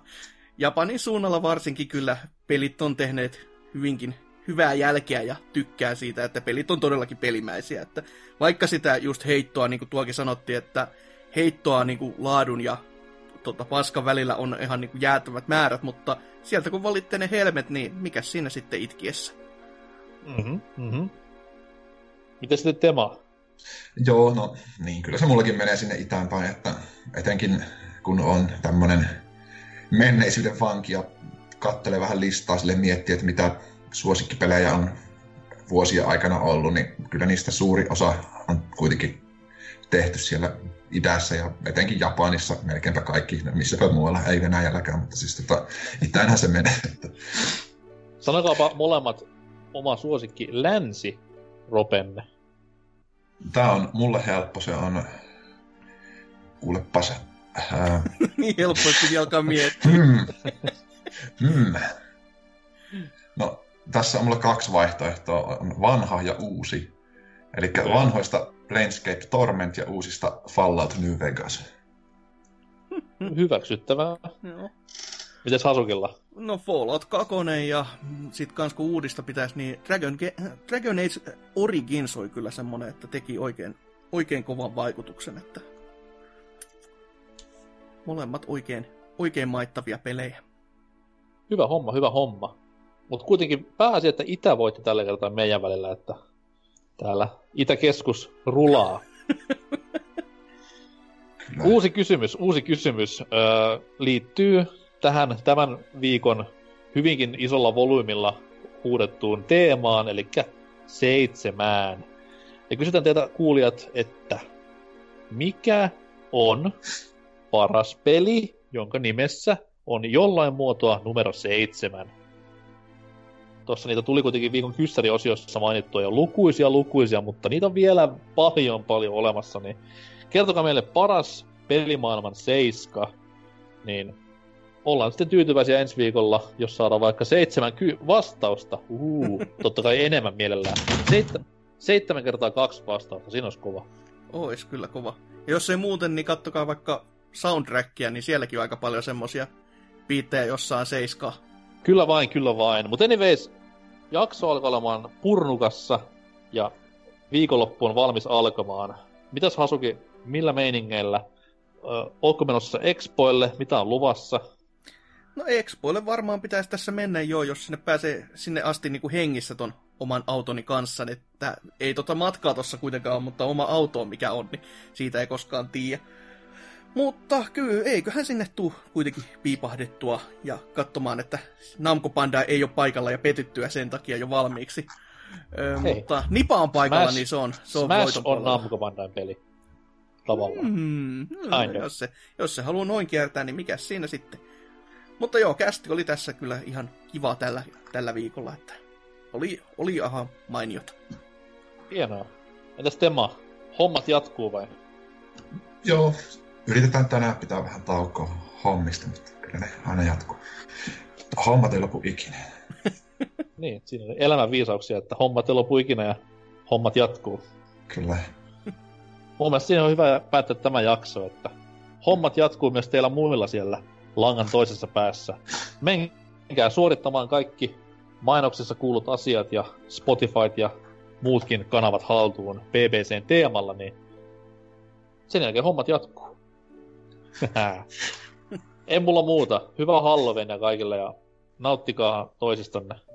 Japanin suunnalla varsinkin kyllä pelit on tehneet hyvinkin hyvää jälkeä ja tykkää siitä, että pelit on todellakin pelimäisiä. Että vaikka sitä just heittoa, niin kuin tuokin sanottiin, että heittoa niin kuin laadun ja tota, paskan välillä on ihan niin kuin jäätävät määrät, mutta sieltä kun valitte ne helmet, niin mikä siinä sitten itkiessä? Mm-hmm, mm-hmm. Mitä sitten Tema? Joo, no niin, kyllä se mullakin menee sinne itäänpäin, että etenkin kun on tämmöinen menneisyyden vanki ja kattelee vähän listaa sille miettiä, että mitä suosikkipelejä on vuosien aikana ollut, niin kyllä niistä suuri osa on kuitenkin tehty siellä idässä ja etenkin Japanissa melkeinpä kaikki, missäpä muualla, ei Venäjälläkään, mutta siis tota, itäänhän se menee. Että... Sanokaapa molemmat oma suosikki länsi ropenne. Tää on mulle helppo, se on... Kuulepas... Ää... niin helppo, että alkaa miettiä. mm. Mm. No, tässä on mulla kaksi vaihtoehtoa, on vanha ja uusi. Elikkä mm. vanhoista Planescape Torment ja uusista Fallout New Vegas. Hyväksyttävää. No. Mitäs Hasukilla? No Fallout kaksi ja sit kans kun uudista pitäis, niin Dragon, Ge- Dragon Age Origins oli kyllä semmonen, että teki oikein, oikein kovan vaikutuksen, että molemmat oikein, oikein maittavia pelejä. Hyvä homma, hyvä homma. Mut kuitenkin pääasia, että Itä voitti tällä kertaa meidän välillä, että täällä Itäkeskus rulaa. uusi kysymys, uusi kysymys öö, liittyy... tähän tämän viikon hyvinkin isolla volyymilla huudettuun teemaan, eli seitsemään. Ja kysytään teitä kuulijat, että mikä on paras peli, jonka nimessä on jollain muotoa numero seitsemän? Tuossa niitä tuli kuitenkin viikon kyssäri-osiossa mainittua jo lukuisia lukuisia, mutta niitä on vielä paljon paljon olemassa, niin kertokaa meille paras pelimaailman seiska, niin ollaan sitten tyytyväisiä ensi viikolla, jos saadaan vaikka seitsemän ky- vastausta. Uuu, totta kai enemmän mielellään. Seit- seitsemän kertaa kaksi vastausta, siinä olisi kova. Ois kyllä kova. Ja jos ei muuten, niin kattokaa vaikka soundtrackia, niin sielläkin on aika paljon semmosia biittejä jossain seiskaa. Kyllä vain, kyllä vain. Mutta anyways, jakso alkaa olemaan purnukassa ja viikonloppu on valmis alkamaan. Mitäs Hasuki, millä meiningeillä? Ö, ootko menossa Expoille? Mitä on luvassa? No Expoille varmaan pitäisi tässä mennä jo, jos sinne pääsee sinne asti niin kuin hengissä ton oman autoni kanssa. Että ei tota matkaa tossa kuitenkaan ole, mutta oma auto on mikä on, niin siitä ei koskaan tiedä. Mutta kyllä, eiköhän sinne tule kuitenkin piipahdettua ja katsomaan, että Namco Panda ei ole paikalla ja petyttyä sen takia jo valmiiksi. Ö, mutta Nipa on paikalla, Smash, niin se on, se on voiton puolella. On Namco Pandan peli, tavallaan. Mm, no, jos, se, jos se haluaa noin kiertää, niin mikä siinä sitten? Mutta joo, kästi oli tässä kyllä ihan kiva tällä, tällä viikolla, että oli, oli aha mainiota. Hienoa. Entäs Tema, hommat jatkuu vai? Joo, yritetään tänään pitää vähän taukoa hommista, mutta kyllä ne aina jatkuu. Hommat ei lopu ikinä. niin, siinä on elämän viisauksia, että hommat ei lopu ikinä ja hommat jatkuu. Kyllä. Mun mielestä siinä on hyvä päättää tämä jakso, että hommat jatkuu myös teillä muilla siellä langan toisessa päässä. Menkää suorittamaan kaikki mainoksessa kuulut asiat ja Spotifyt ja muutkin kanavat haltuun B B C:n teemalla, niin sen jälkeen hommat jatkuu. en mulla muuta. Hyvää Halloweenia kaikille ja nauttikaa toisistanne.